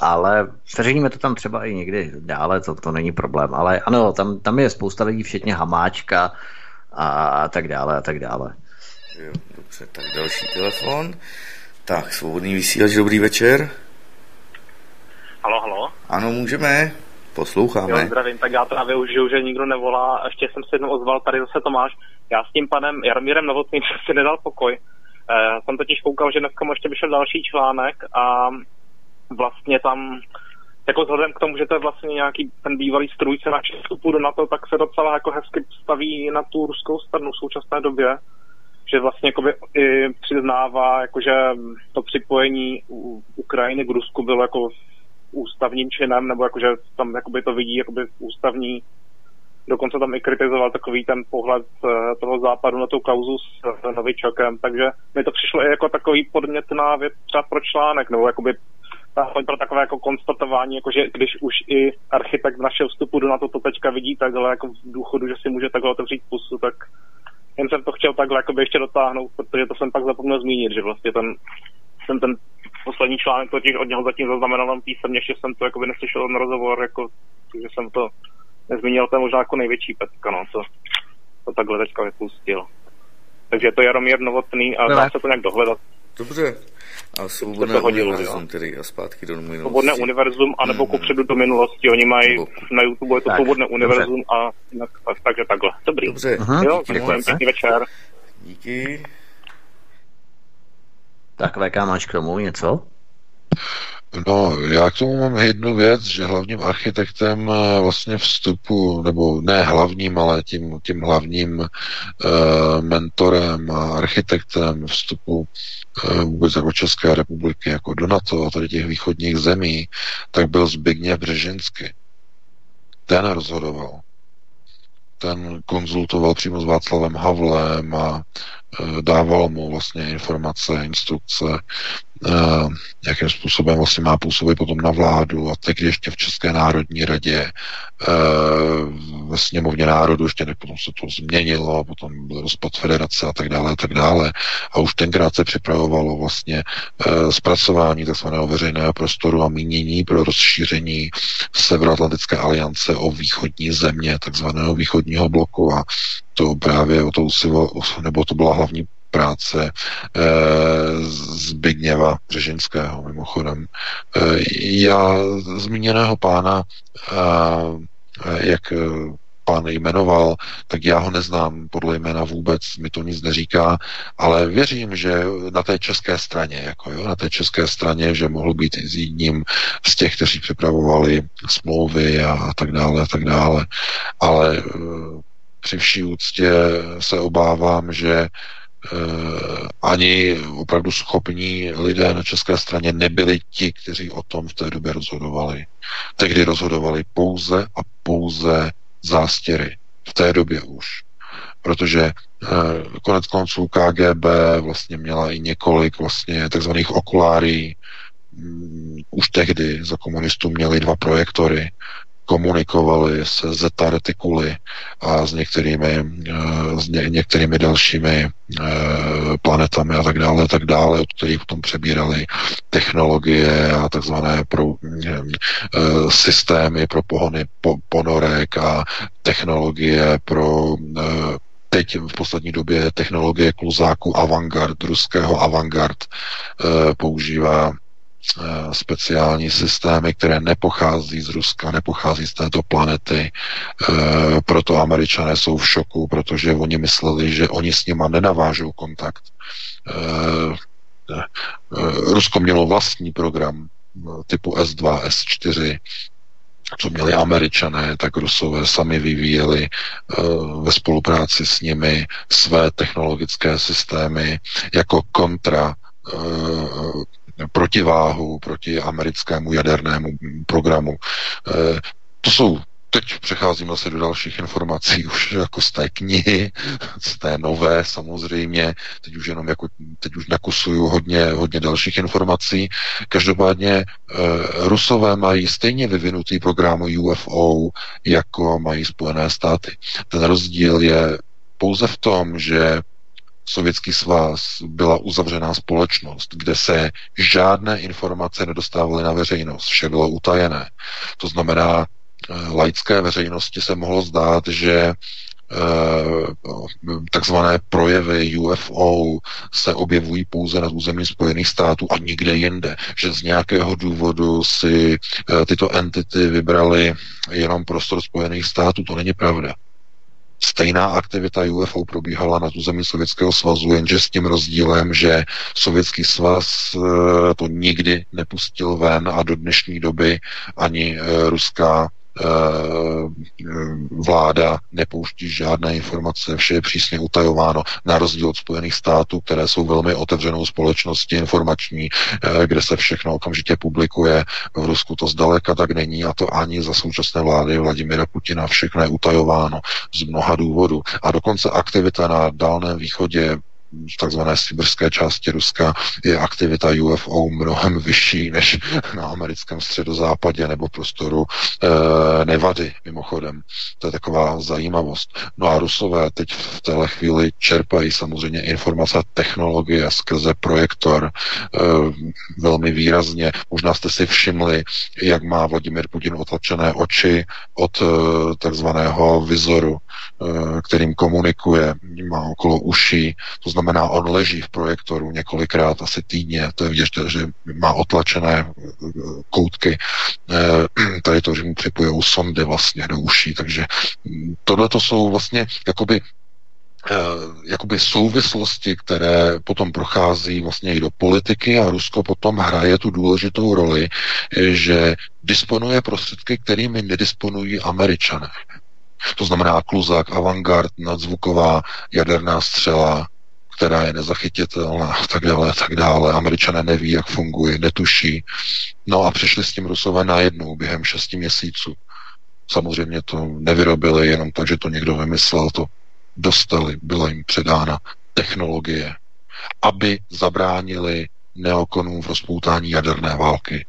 ale zveřejníme to tam třeba i někdy dále, to, to není problém, ale ano, tam, tam je spousta lidí, včetně Hamáčka a tak dále a tak dále. Jo, dobře, tak další telefon. Tak, Svobodný vysílač, dobrý večer. Halo, halo. Ano, můžeme, posloucháme. Jo, zdravím, tak já právě užiju, že nikdo nevolá, a ještě jsem se jednou ozval, tady zase Tomáš, já s tím panem Jaromírem Novotným si nedal pokoj. Já jsem totiž koukal, že dneska mu ještě vyšel další článek a vlastně tam, jako vzhledem k tomu, že to je vlastně nějaký ten bývalý strůjce na Česku do NATO, tak se docela jako hezky staví na tu ruskou stranu v současné době, že vlastně jakoby i přiznává, jakože to připojení Ukrajiny k Rusku bylo jako ústavním činem, nebo jakože tam jakoby to vidí jakoby ústavní. Dokonce tam i kritizoval takový ten pohled toho západu na tu kauzu s Novičokem, takže mi to přišlo i jako takový podmětná věc třeba pro článek, nebo jakoby pro takové jako konstatování, jakože když už i architekt našeho vstupu do NATO to teďka vidí takhle jako v důchodu, že si může takhle otevřít pusu, tak jen jsem to chtěl takhle jakoby ještě dotáhnout, protože to jsem pak zapomněl zmínit, že vlastně ten, ten, ten poslední článek totiž od něho zatím zaznamenal tam písemně, ještě jsem to jakoby neslyšel ten rozhovor, jako, takže jsem to nezmínil, to je možná jako největší pecka, no, co to takhle teďka vypustil. Takže je to Jaromír Novotný a dá se to nějak dohledat. Dobře. A Svobodné univerzum, tedy a zpátky do minulosti. Svobodné univerzum, anebo mm. kupředu do minulosti. Oni mají na YouTube, je to tak, Svobodné univerzum a tak, takže takhle. Dobrý. Dobře. Aha, jo, děkujeme, pěkný večer. Díky. Tak V K, máš k tomu něco? No, já k tomu mám jednu věc, že hlavním architektem vlastně vstupu, nebo ne hlavním, ale tím, tím hlavním eh, mentorem a architektem vstupu eh, vůbec jako České republiky, jako do NATO a tady těch východních zemí, tak byl Zbigněv Brzezinski. Ten rozhodoval. Ten konzultoval přímo s Václavem Havlem a e, dával mu vlastně informace, instrukce, e, jakým způsobem vlastně má působit potom na vládu a teď ještě v České národní radě, e, ve sněmovně národu, ještě ne, potom se to změnilo, potom byl rozpad federace a tak dále a tak dále. A už tenkrát se připravovalo vlastně e, zpracování takzvaného veřejného prostoru a mínění pro rozšíření Severoatlantické aliance o východní země, takzvaného východní bloku a to právě o to usivo, nebo to byla hlavní práce e, Zbigněva Březinského mimochodem. E, já zmíněného pána, e, jak pán jmenoval, tak já ho neznám podle jména vůbec, mi to nic neříká, ale věřím, že na té české straně, jako jo, na té české straně, že mohl být jedním z těch, kteří připravovali smlouvy a, a tak dále, a tak dále, ale e, při vší úctě se obávám, že e, ani opravdu schopní lidé na české straně nebyli ti, kteří o tom v té době rozhodovali. Tehdy rozhodovali pouze a pouze zástěry. V té době už. Protože e, konec konců K G B vlastně měla i několik vlastně takzvaných okulárií. Už tehdy za komunistů měli dva projektory. Komunikovali se zeta retikuly a s některými, s ně, některými dalšími planetami a tak dále, a tak dále, od kterých potom přebírali technologie a takzvané pro, systémy pro pohony ponorek a technologie pro teď v poslední době technologie kluzáku Avangard, ruského Avangard, eh, používá speciální systémy, které nepochází z Ruska, nepochází z této planety. E, proto Američané jsou v šoku, protože oni mysleli, že oni s nima nenavážou kontakt. E, e, Rusko mělo vlastní program typu S dva, S čtyři, co měli Američané, tak Rusové sami vyvíjeli uh, ve spolupráci s nimi své technologické systémy jako kontra uh, protiváhu proti americkému jadernému programu. Uh, to jsou Teď přecházím zase do dalších informací, už jako z té knihy, z té nové samozřejmě, teď už jenom jako, teď už nakusuju hodně, hodně dalších informací. Každopádně e, Rusové mají stejně vyvinutý program U F O, jako mají Spojené státy. Ten rozdíl je pouze v tom, že Sovětský svaz byla uzavřená společnost, kde se žádné informace nedostávaly na veřejnost, vše bylo utajené. To znamená, laické veřejnosti se mohlo zdát, že takzvané projevy U F O se objevují pouze na území Spojených států a nikde jinde, že z nějakého důvodu si tyto entity vybrali jenom prostor Spojených států. To není pravda. Stejná aktivita U F O probíhala na území Sovětského svazu, jenže s tím rozdílem, že Sovětský svaz to nikdy nepustil ven a do dnešní doby ani ruská vláda nepouští žádné informace, vše je přísně utajováno, na rozdíl od Spojených států, které jsou velmi otevřenou společností informační, kde se všechno okamžitě publikuje. V Rusku to zdaleka tak není, a to ani za současné vlády Vladimíra Putina, všechno je utajováno z mnoha důvodů. A dokonce aktivita na Dálném východě, v takzvané sibirské části Ruska, je aktivita U F O mnohem vyšší než na americkém středozápadě nebo prostoru eh, Nevady, mimochodem. To je taková zajímavost. No a Rusové teď v téhle chvíli čerpají samozřejmě informace a technologie skrze projektor eh, velmi výrazně. Možná jste si všimli, jak má Vladimír Putin otlačené oči od eh, takzvaného vizoru, eh, kterým komunikuje. Má okolo uší, to znamená, znamená, on leží v projektoru několikrát, asi týdně, to je vidět, že má otlačené koutky, tady to, že mu připojou sondy vlastně do uší, takže tohle to jsou vlastně jakoby jakoby souvislosti, které potom prochází vlastně i do politiky, a Rusko potom hraje tu důležitou roli, že disponuje prostředky, kterými nedisponují Američané. To znamená kluzák, avantgard, nadzvuková jaderná střela, která je nezachytitelná, a tak dále, a tak dále. Američané neví, jak funguje, netuší. No a přišli s tím Rusové najednou během šesti měsíců. Samozřejmě to nevyrobili jenom tak, že to někdo vymyslel, to dostali, byla jim předána technologie, aby zabránili neokonům v rozpoutání jaderné války.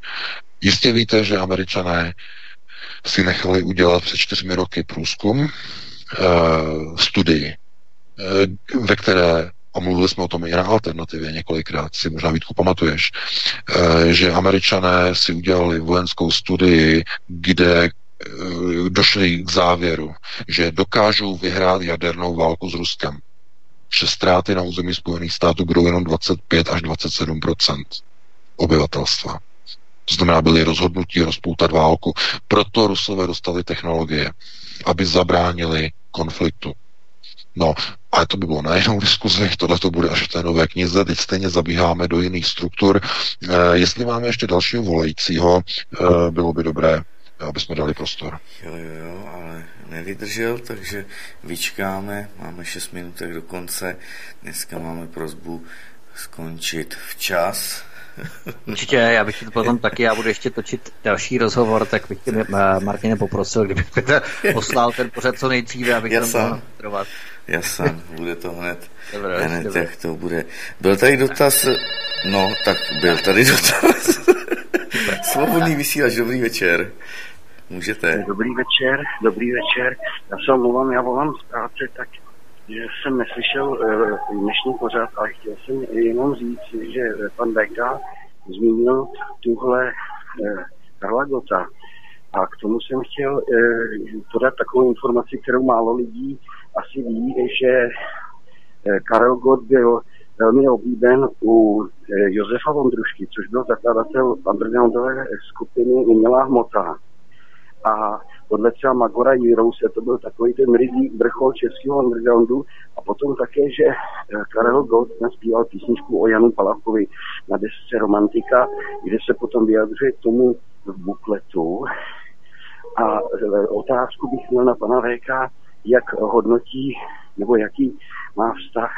Jistě víte, že Američané si nechali udělat před čtyřmi roky průzkum, studii, ve které, a mluvili jsme o tom i na Alternativě několikrát, si možná, Vítku, pamatuješ, že Američané si udělali vojenskou studii, kde došli k závěru, že dokážou vyhrát jadernou válku s Ruskem. Že ztráty na území Spojených států budou jenom dvacet pět až dvacet sedm procent obyvatelstva. To znamená, byli rozhodnutí rozpoutat válku. Proto Rusové dostali technologie, aby zabránili konfliktu. No, ale to by bylo na jinou diskuzi, tohle to bude až v té nové knize, teď stejně zabíháme do jiných struktur. E, jestli máme ještě dalšího volajícího, e, bylo by dobré, aby jsme dali prostor. Jo, jo, jo, ale nevydržel, takže vyčkáme, máme šest minut do konce, dneska máme prosbu skončit včas. Určitě, já bych to potom taky, já budu ještě točit další rozhovor, tak bych tě, Martine, poprosil, kdyby Petr poslal ten pořad co nejdříve, abych to mohl trvat. Jasně, bude to hned. Dobrý, hned dobrý. Jak to bude. Byl tady dotaz, no tak byl tady dotaz. Svobodný vysílač, dobrý večer. Můžete. Dobrý večer, dobrý večer. Já se omlouvám, já volám z práce, tak že jsem neslyšel dnešní pořad, ale chtěl jsem jenom říct, že pan Beka zmínil tuhle hlagota. A k tomu jsem chtěl podat takovou informaci, kterou málo lidí asi ví, že Karel Gott byl velmi oblíben u Josefa Vondrušky, což byl zakladatel undergroundové skupiny Umělá hmota. A podle třeba Magora Jirouse to byl takový ten ryzí vrchol českého undergroundu. A potom také, že Karel Gott naspíval písničku o Janu Palachovi na desce Romantika, kde se potom vyjadřuje k tomu v bukletu. A otázku bych měl na pana V K, jak hodnotí, nebo jaký má vztah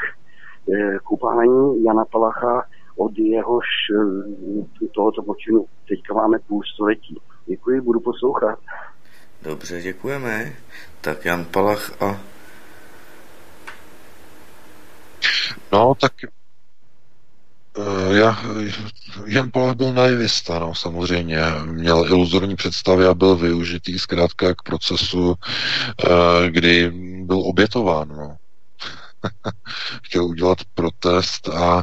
k upálení Jana Palacha od jehož tohoto počinu. Teďka máme půl století. Děkuji, budu poslouchat. Dobře, děkujeme. Tak Jan Palach a... No, tak... Já, Jan Palach byl naivista, no, samozřejmě. Měl iluzorní představy a byl využitý zkrátka k procesu, kdy byl obětován, no. Chtěl udělat protest a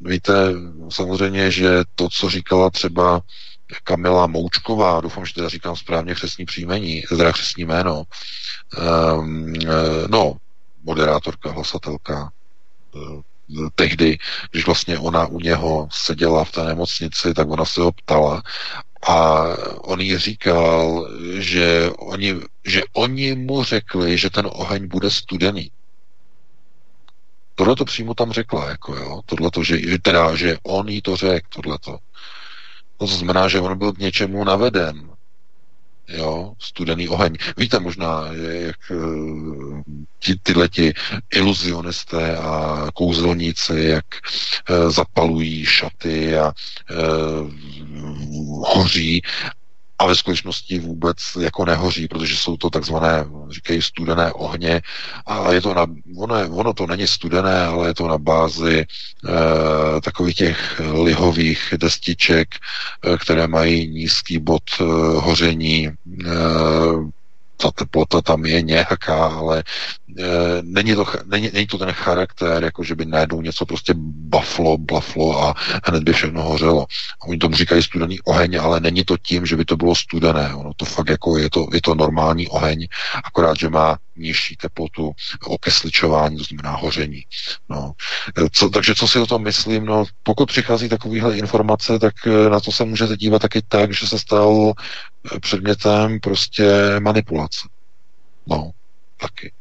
víte, samozřejmě, že to, co říkala třeba Kamila Moučková, doufám, že teda říkám správně křestní příjmení, teda křestní jméno, ehm, no, moderátorka, hlasatelka, ehm, tehdy, když vlastně ona u něho seděla v té nemocnici, tak ona se ho ptala a on jí říkal, že oni, že oni mu řekli, že ten oheň bude studený. Tohle to přímo tam řekla, jako jo, tohleto, že, teda, že on jí to řekl, tohleto. To znamená, že on byl k něčemu naveden. Jo, studený oheň. Víte možná, jak ti, tyhleti iluzionisté a kouzelníci, jak zapalují šaty a hoří a ve skutečnosti vůbec jako nehoří, protože jsou to takzvané, říkají, studené ohně a je to na, ono, ono to není studené, ale je to na bázi eh, takových těch lihových destiček, eh, které mají nízký bod eh, hoření, eh, ta teplota tam je nějaká, ale e, není, to, není, není to ten charakter, jako že by najednou něco prostě baflo, blaflo a hned by všechno hořelo. A oni tomu říkají studený oheň, ale není to tím, že by to bylo studené. Ono to fakt jako je to, je to normální oheň, akorát, že má nižší teplotu, okysličování, to znamená hoření. No. Co, takže co si o tom myslím? No, pokud přichází takovýhle informace, tak na to se můžete dívat taky tak, že se stal předmětem prostě manipulace. No, taky.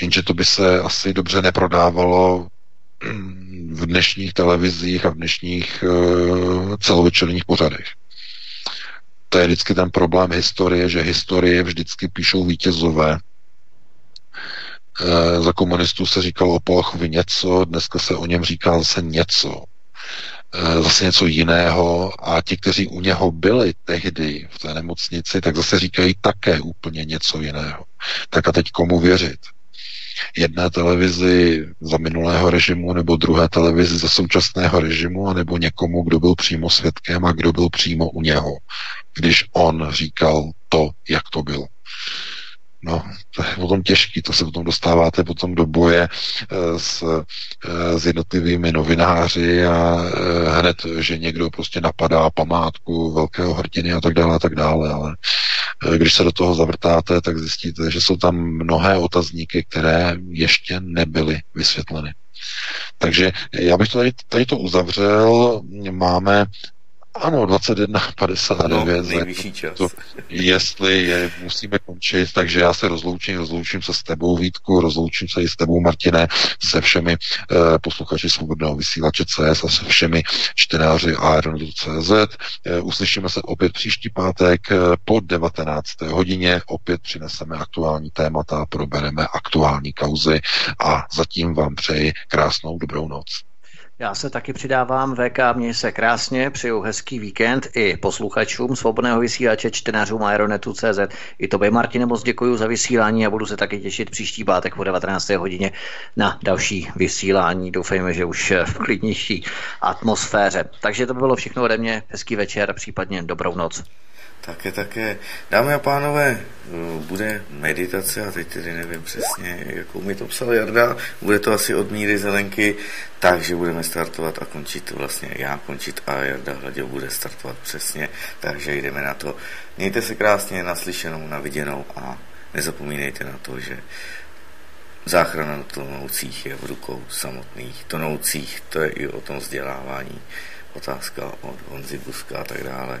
Jenže to by se asi dobře neprodávalo v dnešních televizích a v dnešních uh, celovečerních pořadech. To je vždycky ten problém historie, že historie vždycky píšou vítězové. E, za komunistů se říkalo o Palachovi něco, dneska se o něm říká zase něco. E, zase něco jiného a ti, kteří u něho byli tehdy v té nemocnici, tak zase říkají také úplně něco jiného. Tak a teď komu věřit? Jedné televizi za minulého režimu nebo druhé televizi za současného režimu nebo někomu, kdo byl přímo svědkem a kdo byl přímo u něho, když on říkal to, jak to bylo. No, to je potom těžký, to se potom dostáváte potom do boje s, s jednotlivými novináři a hned, že někdo prostě napadá památku velkého hrdiny a tak dále a tak dále, ale když se do toho zavrtáte, tak zjistíte, že jsou tam mnohé otazníky, které ještě nebyly vysvětleny. Takže já bych to tady, tady to uzavřel. Máme ano, dvacet jedna padesát devět, no, jestli je, musíme končit, takže já se rozloučím, rozloučím se s tebou, Vítku, rozloučím se i s tebou, Martine, se všemi eh, posluchači Svobodného vysílače C S a se všemi čtenáři Aeronet tečka cé zet. Eh, uslyšíme se opět příští pátek eh, po devatenácté hodině, opět přineseme aktuální témata, probereme aktuální kauzy a zatím vám přeji krásnou dobrou noc. Já se taky přidávám, V K, měj se krásně, přeju hezký víkend i posluchačům Svobodného vysílače, čtenářům Aeronetu tečka cé zet. I tobě, Martine, moc děkuji za vysílání a budu se taky těšit příští pátek po devatenácté hodině na další vysílání. Doufejme, že už v klidnější atmosféře. Takže to by bylo všechno ode mě, hezký večer, případně dobrou noc. Také, také. Dámy a pánové, bude meditace, a teď tedy nevím přesně, jakou mi to psal Jarda, bude to asi od Míry Zelenky, takže budeme startovat a končit, vlastně já končit a Jarda Hladě bude startovat přesně, takže jdeme na to. Mějte se krásně, naslyšenou, naviděnou a nezapomínejte na to, že záchrana tonoucích je v rukou samotných tonoucích, to je i o tom vzdělávání, otázka od Honzy Buska a tak dále.